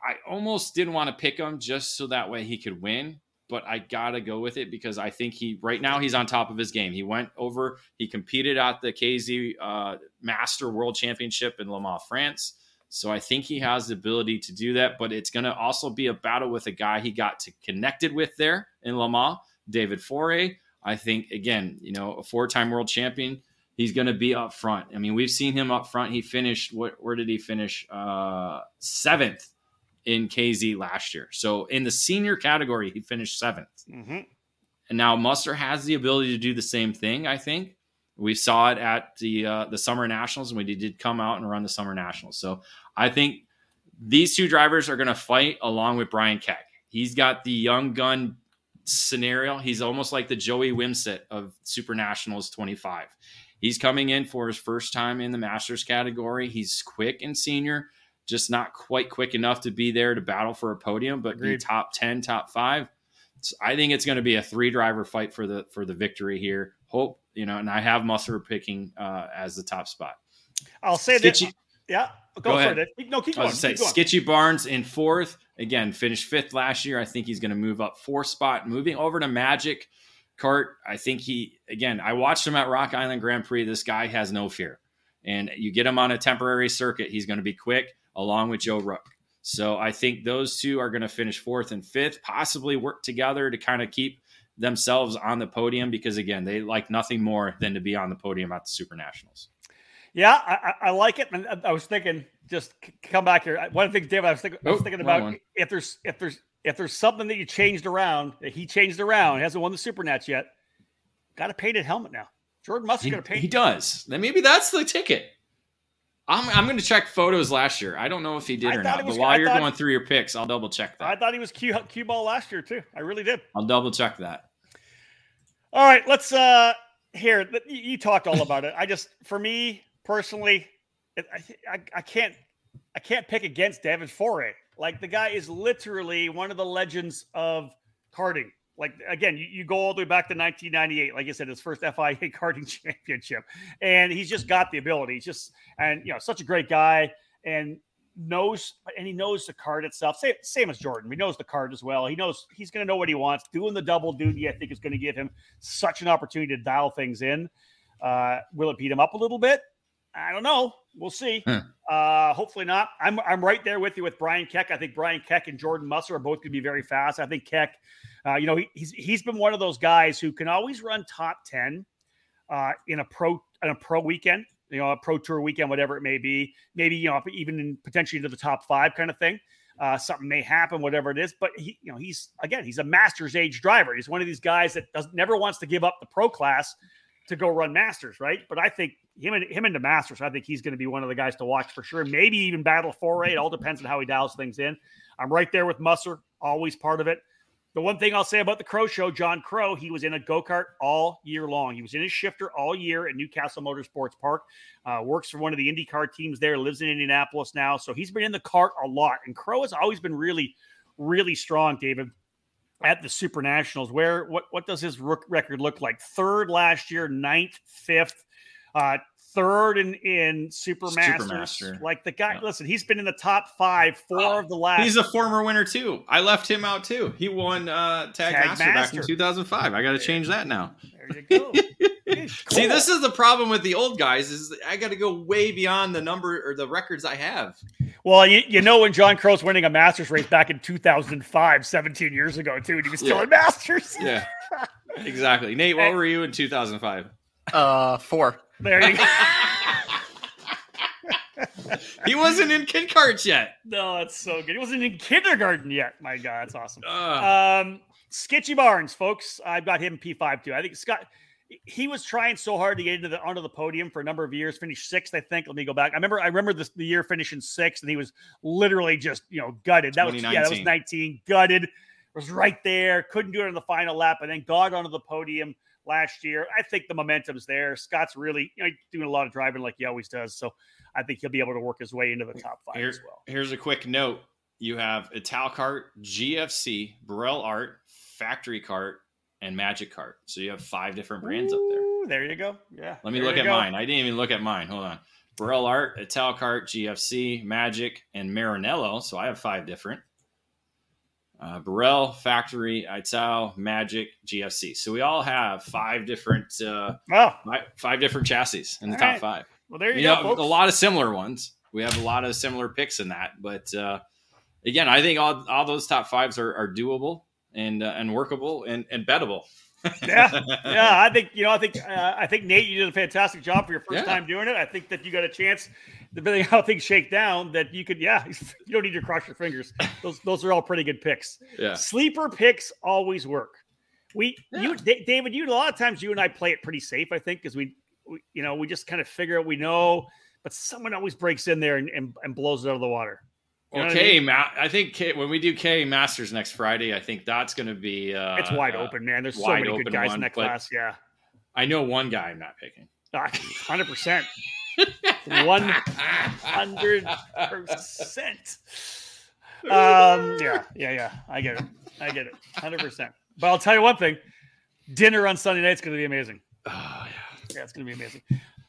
I almost didn't want to pick him just so that way he could win, but I gotta go with it because I think he right now he's on top of his game. He went over. He competed at the K Z uh, Master World Championship in Le Mans, France. So I think he has the ability to do that, but it's gonna also be a battle with a guy he got to connected with there in Le Mans. David Foray, I think, again, you know, a four-time world champion. he's going to be up front. I mean, we've seen him up front. He finished, what, where did he finish? Uh, seventh in K Z last year. So in the senior category, he finished seventh. Mm-hmm. And now Muster has the ability to do the same thing, I think. We saw it at the uh, the Summer Nationals, and we did come out and run the Summer Nationals. So I think these two drivers are going to fight along with Brian Keck. He's got the young gun scenario. He's almost like the Joey Wimsett of Super Nationals twenty-five. He's coming in for his first time in the Masters category. He's quick and senior, just not quite quick enough to be there to battle for a podium, but be top ten, top five. So I think it's going to be a three-driver fight for the for the victory here. Hope, you know, and I have Muster picking uh, as the top spot. I'll say Skitchy, that. Yeah, go, go for ahead. it. No, keep going. I was going to say Skitchy Barnes in fourth. Again, finished fifth last year. I think he's going to move up four spot. Moving over to Magic Kart, I think he, again, I watched him at Rock Island Grand Prix. This guy has no fear. And you get him on a temporary circuit, he's going to be quick, along with Joe Rook. So I think those two are going to finish fourth and fifth, possibly work together to kind of keep themselves on the podium because, again, they like nothing more than to be on the podium at the Super Nationals. Yeah, I, I like it. And I was thinking, just come back here. One of the things, David, I was thinking, I was thinking about if there's if there's if there's something that you changed around, that he changed around, he hasn't won the Supernats yet. Got a painted helmet now. Jordan Muster's got a painted. He does. Then maybe that's the ticket. I'm I'm going to check photos last year. I don't know if he did I or not. Was, but while I you're thought, going through your picks, I'll double check that. I thought he was Q Q ball last year too. I really did. I'll double check that. All right, let's uh here. You talked all about it. I just for me. Personally, I, I I can't I can't pick against David Foray. Like, the guy is literally one of the legends of karting. Like, again, you, you go all the way back to nineteen ninety-eight. Like I said, his first F I A karting championship, and he's just got the ability. He's just and you know such a great guy, and knows and he knows the kart itself. Same same as Jordan, he knows the kart as well. He knows he's going to know what he wants. Doing the double duty, I think, is going to give him such an opportunity to dial things in. Uh, will it beat him up a little bit? I don't know. We'll see. Hmm. Uh, hopefully not. I'm I'm right there with you with Brian Keck. I think Brian Keck and Jordan Muster are both going to be very fast. I think Keck, uh, you know, he, he's he's been one of those guys who can always run top ten uh, in a pro in a pro weekend, you know, a pro tour weekend, whatever it may be. Maybe, you know, even in potentially into the top five kind of thing. Uh, something may happen, whatever it is. But he, you know, he's again, he's a Masters age driver. He's one of these guys that doesn't never wants to give up the pro class to go run Masters, right? But I think him and him into Masters, I think he's going to be one of the guys to watch for sure. Maybe even battle Foray. It all depends on how he dials things in. I'm right there with Muster, always part of it. The one thing I'll say about the Crow Show, John Crow, he was in a go-kart all year long. He was in his shifter all year at Newcastle Motorsports Park, uh, works for one of the IndyCar teams there, lives in Indianapolis now. So he's been in the kart a lot. And Crow has always been really, really strong, David, at the Super Nationals. Where, what, what does his record look like? Third last year, ninth, fifth, uh, third in, in Super Masters. Super Master. Like the guy, yeah. Listen, he's been in the top five, four oh, of the last. He's a former winner too. I left him out too. He won uh, Tag, Tag Master, Master back in two thousand five. I got to change that now. There you go. Cool. See, this is the problem with the old guys is I got to go way beyond the number or the records I have. Well, you, you know when John Crow's winning a Masters race back in two thousand five, seventeen years ago, too, and he was still yeah. in Masters. Yeah, exactly. Nate, what hey. were you in two thousand five? Uh, four. There you go. He wasn't in kid carts yet. No, that's so good. He wasn't in kindergarten yet. My God, that's awesome. Uh. Um, Skitchy Barnes, folks. I've got him P five, too. I think Scott... He was trying so hard to get into the onto the podium for a number of years. Finished sixth, I think. Let me go back. I remember. I remember this, the year finishing sixth, and he was literally just you know gutted. That was yeah, that was nineteen. Gutted. Was right there. Couldn't do it on the final lap, and then got onto the podium last year. I think the momentum's there. Scott's really you know doing a lot of driving like he always does. So I think he'll be able to work his way into the top five Here, as well. Here's a quick note: you have Italkart, G F C, Burrell Art, Factory Kart, and Magic Kart. So you have five different brands Ooh, up there. There you go. Yeah. Let me look at go. mine. I didn't even look at mine. Hold on. Burrell Art, Italkart, G F C, Magic, and Marinello. So I have five different. Uh, Burrell, Factory, Ital, Magic, G F C. So we all have five different uh, wow. five, five different chassis in the all top right. five. Well, there you, you go, know, folks. A lot of similar ones. We have a lot of similar picks in that. But uh, again, I think all, all those top fives are, are doable. And uh, and workable and, and bettable. yeah, yeah. I think you know. I think uh, I think Nate, you did a fantastic job for your first yeah. time doing it. I think that you got a chance, depending on how things shake down, that you could. Yeah, you don't need to cross your fingers. Those those are all pretty good picks. Yeah, sleeper picks always work. We, yeah. you, D- David, you a lot of times you and I play it pretty safe. I think because we, we, you know, we just kind of figure out we know, but someone always breaks in there and, and, and blows it out of the water. You well, K, I, mean? Ma- I think K, when we do K Masters next Friday, I think that's going to be uh, it's wide uh, open, man. There's so many good guys one, in that class. Yeah, I know one guy I'm not picking. one hundred percent one hundred percent Um, yeah, yeah, yeah. I get it. I get it. one hundred percent But I'll tell you one thing: dinner on Sunday night is going to be amazing. Oh yeah, yeah, it's going to be amazing.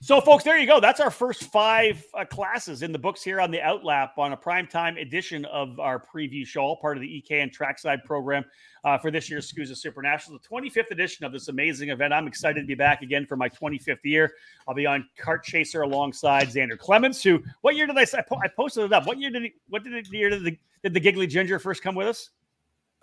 So, folks, there you go. That's our first five uh, classes in the books here on the Outlap on a primetime edition of our preview show, part of the E K N Trackside program uh, for this year's S C U S A Super Nationals, the twenty-fifth edition of this amazing event. I'm excited to be back again for my twenty-fifth year. I'll be on Kart Chaser alongside Xander Clemens, who, what year did I I, po- I posted it up? What year did he, what did it, year did the, did the Giggly Ginger first come with us?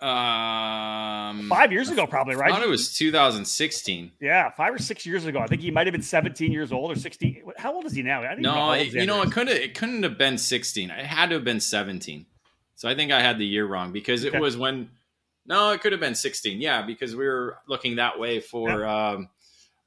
Um, five years ago, probably, right? I thought it was two thousand sixteen Yeah, five or six years ago. I think he might have been seventeen years old or sixteen How old is he now? I didn't no, it, you know, it couldn't. It couldn't have been sixteen It had to have been seventeen So I think I had the year wrong because it okay. was when. No, it could have been sixteen Yeah, because we were looking that way for yeah. um,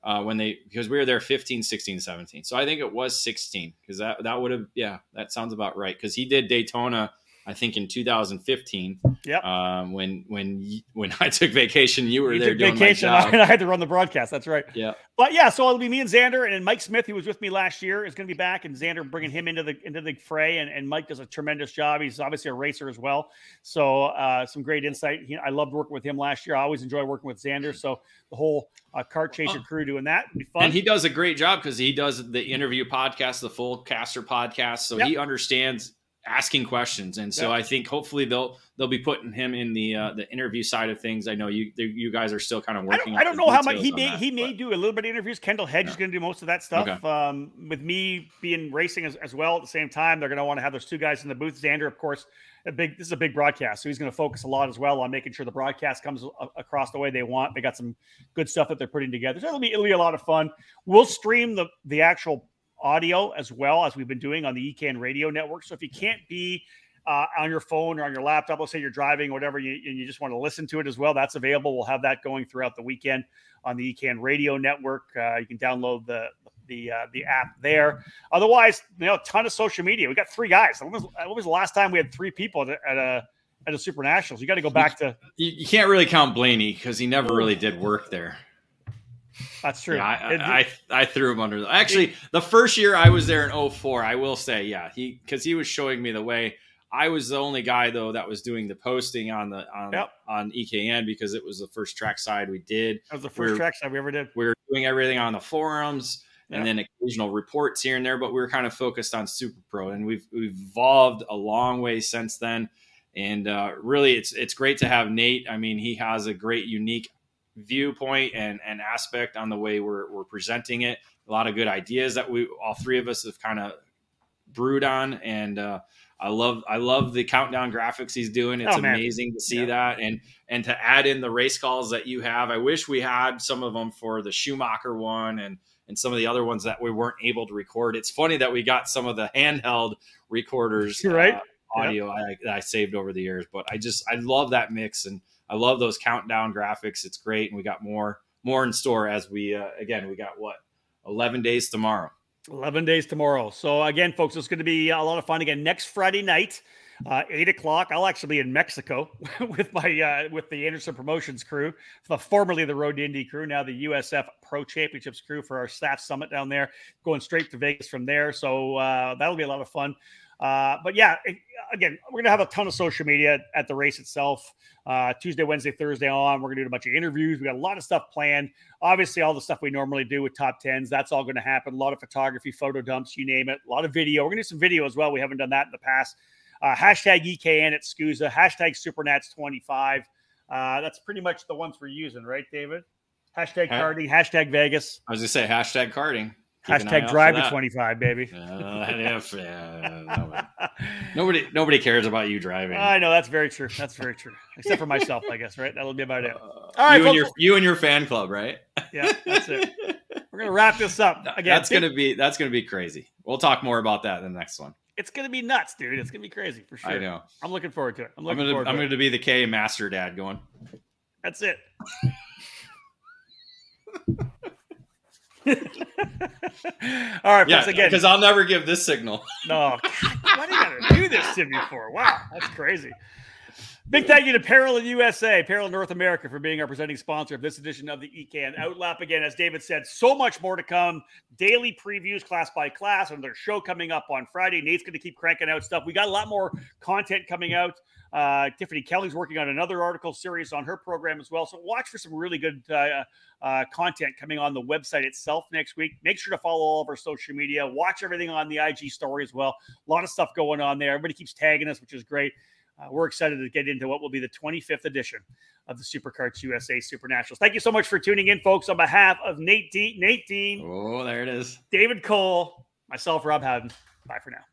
uh, when they because we were there fifteen, sixteen, seventeen So I think it was sixteen because that that would have yeah that sounds about right because he did Daytona. I think in two thousand fifteen Yep. Um, when when when I took vacation, you were you there took doing vacation, my job. And I had to run the broadcast. That's right. Yeah. But yeah, so it'll be me and Xander and Mike Smith, who was with me last year, is going to be back, and Xander bringing him into the into the fray. And, and Mike does a tremendous job. He's obviously a racer as well, so uh, some great insight. He, I loved working with him last year. I always enjoy working with Xander. So the whole uh, Kart Chaser oh. crew doing that would be fun. And he does a great job because he does the interview podcast, the full caster podcast, so yep. he understands. Asking questions, and so yeah. I think hopefully they'll they'll be putting him in the uh, the interview side of things. I know you you guys are still kind of working. I don't, I don't know how much he may that, he may but. do a little bit of interviews. Kendall Hedge yeah. is going to do most of that stuff. Okay. Um, with me being racing as, as well at the same time, they're going to want to have those two guys in the booth. Xander, of course, a big this is a big broadcast, so he's going to focus a lot as well on making sure the broadcast comes a- across the way they want. They got some good stuff that they're putting together. So it'll be it'll be a lot of fun. We'll stream the the actual. audio as well as we've been doing on the E K N radio network. So if you can't be uh, on your phone or on your laptop, let's say you're driving or whatever, you, and you just want to listen to it as well, that's available. We'll have that going throughout the weekend on the E K N radio network. Uh, you can download the the uh, the app there. Otherwise, you know, a ton of social media. We got three guys. When was, when was the last time we had three people at a at a Super Nationals? You got to go back to. You, you can't really count Blaney because he never really did work there. That's true. Yeah, I, I, I I threw him under. The, actually, the first year I was there in oh four I will say, yeah, he because he was showing me the way. I was the only guy though that was doing the posting on the on yep. on E K N because it was the first track side we did. That was the first we were, track side we ever did. We were doing everything on the forums yep. and then occasional reports here and there, but we were kind of focused on Super Pro, and we've we've evolved a long way since then. And uh, really, it's it's great to have Nate. I mean, he has a great unique. viewpoint and, and aspect on the way we're we're presenting it. A lot of good ideas that we all three of us have kind of brewed on, and uh, I love I love the countdown graphics he's doing. It's oh, amazing to see yeah. that, and and to add in the race calls that you have. I wish we had some of them for the Schumacher one and and some of the other ones that we weren't able to record. It's funny that we got some of the handheld recorders right? uh, audio yep. I, I saved over the years, but I just I love that mix and. I love those countdown graphics. It's great. And we got more, more in store as we, uh, again, we got what, eleven days tomorrow, eleven days tomorrow. So again, folks, it's going to be a lot of fun again, next Friday night, uh, eight o'clock. I'll actually be in Mexico with my, uh, with the Anderson Promotions crew, the formerly the Road to Indy crew, now the U S F Pro Championships crew for our staff summit down there, going straight to Vegas from there. So uh, that'll be a lot of fun. Uh, but yeah, again, we're going to have a ton of social media at the race itself, uh, Tuesday, Wednesday, Thursday on. We're going to do a bunch of interviews. We got a lot of stuff planned. Obviously, all the stuff we normally do with top tens, that's all going to happen. A lot of photography, photo dumps, you name it. A lot of video. We're going to do some video as well. We haven't done that in the past. Uh, hashtag E K N at S C U S A, hashtag Supernats twenty-five. Uh, that's pretty much the ones we're using, right, David? Hashtag karting, hashtag Vegas. I was going to say hashtag karting. Hashtag drive to twenty-five, baby. Uh, nobody nobody cares about you driving. I know, that's very true. That's very true. Except for myself, I guess, right? That'll be about it. All right, you, folks, and your, you and your fan club, right? Yeah, that's it. We're going to wrap this up. Again, that's going to be that's gonna be crazy. We'll talk more about that in the next one. It's going to be nuts, dude. It's going to be crazy for sure. I know. I'm looking forward to it. I'm looking I'm gonna, forward to I'm going to be the K master dad going. That's it. All right, yeah, again, because I'll never give this signal. No, God, why do you gotta do this to me for? Wow, that's crazy. Big thank you to Parolin U S A, Parolin North America, for being our presenting sponsor of this edition of the E K N Outlap. Again, as David said, so much more to come. Daily previews, class by class, and their show coming up on Friday. Nate's going to keep cranking out stuff. We got a lot more content coming out. Uh, Tiffany Kelly's working on another article series on her program as well. So watch for some really good uh, uh, content coming on the website itself next week. Make sure to follow all of our social media. Watch everything on the I G story as well. A lot of stuff going on there. Everybody keeps tagging us, which is great. Uh, we're excited to get into what will be the twenty-fifth edition of the Superkarts U S A Supernationals. Thank you so much for tuning in, folks. On behalf of Nate Dean, Nate Dean. Oh, there it is. David Cole, myself, Rob Howden. Bye for now.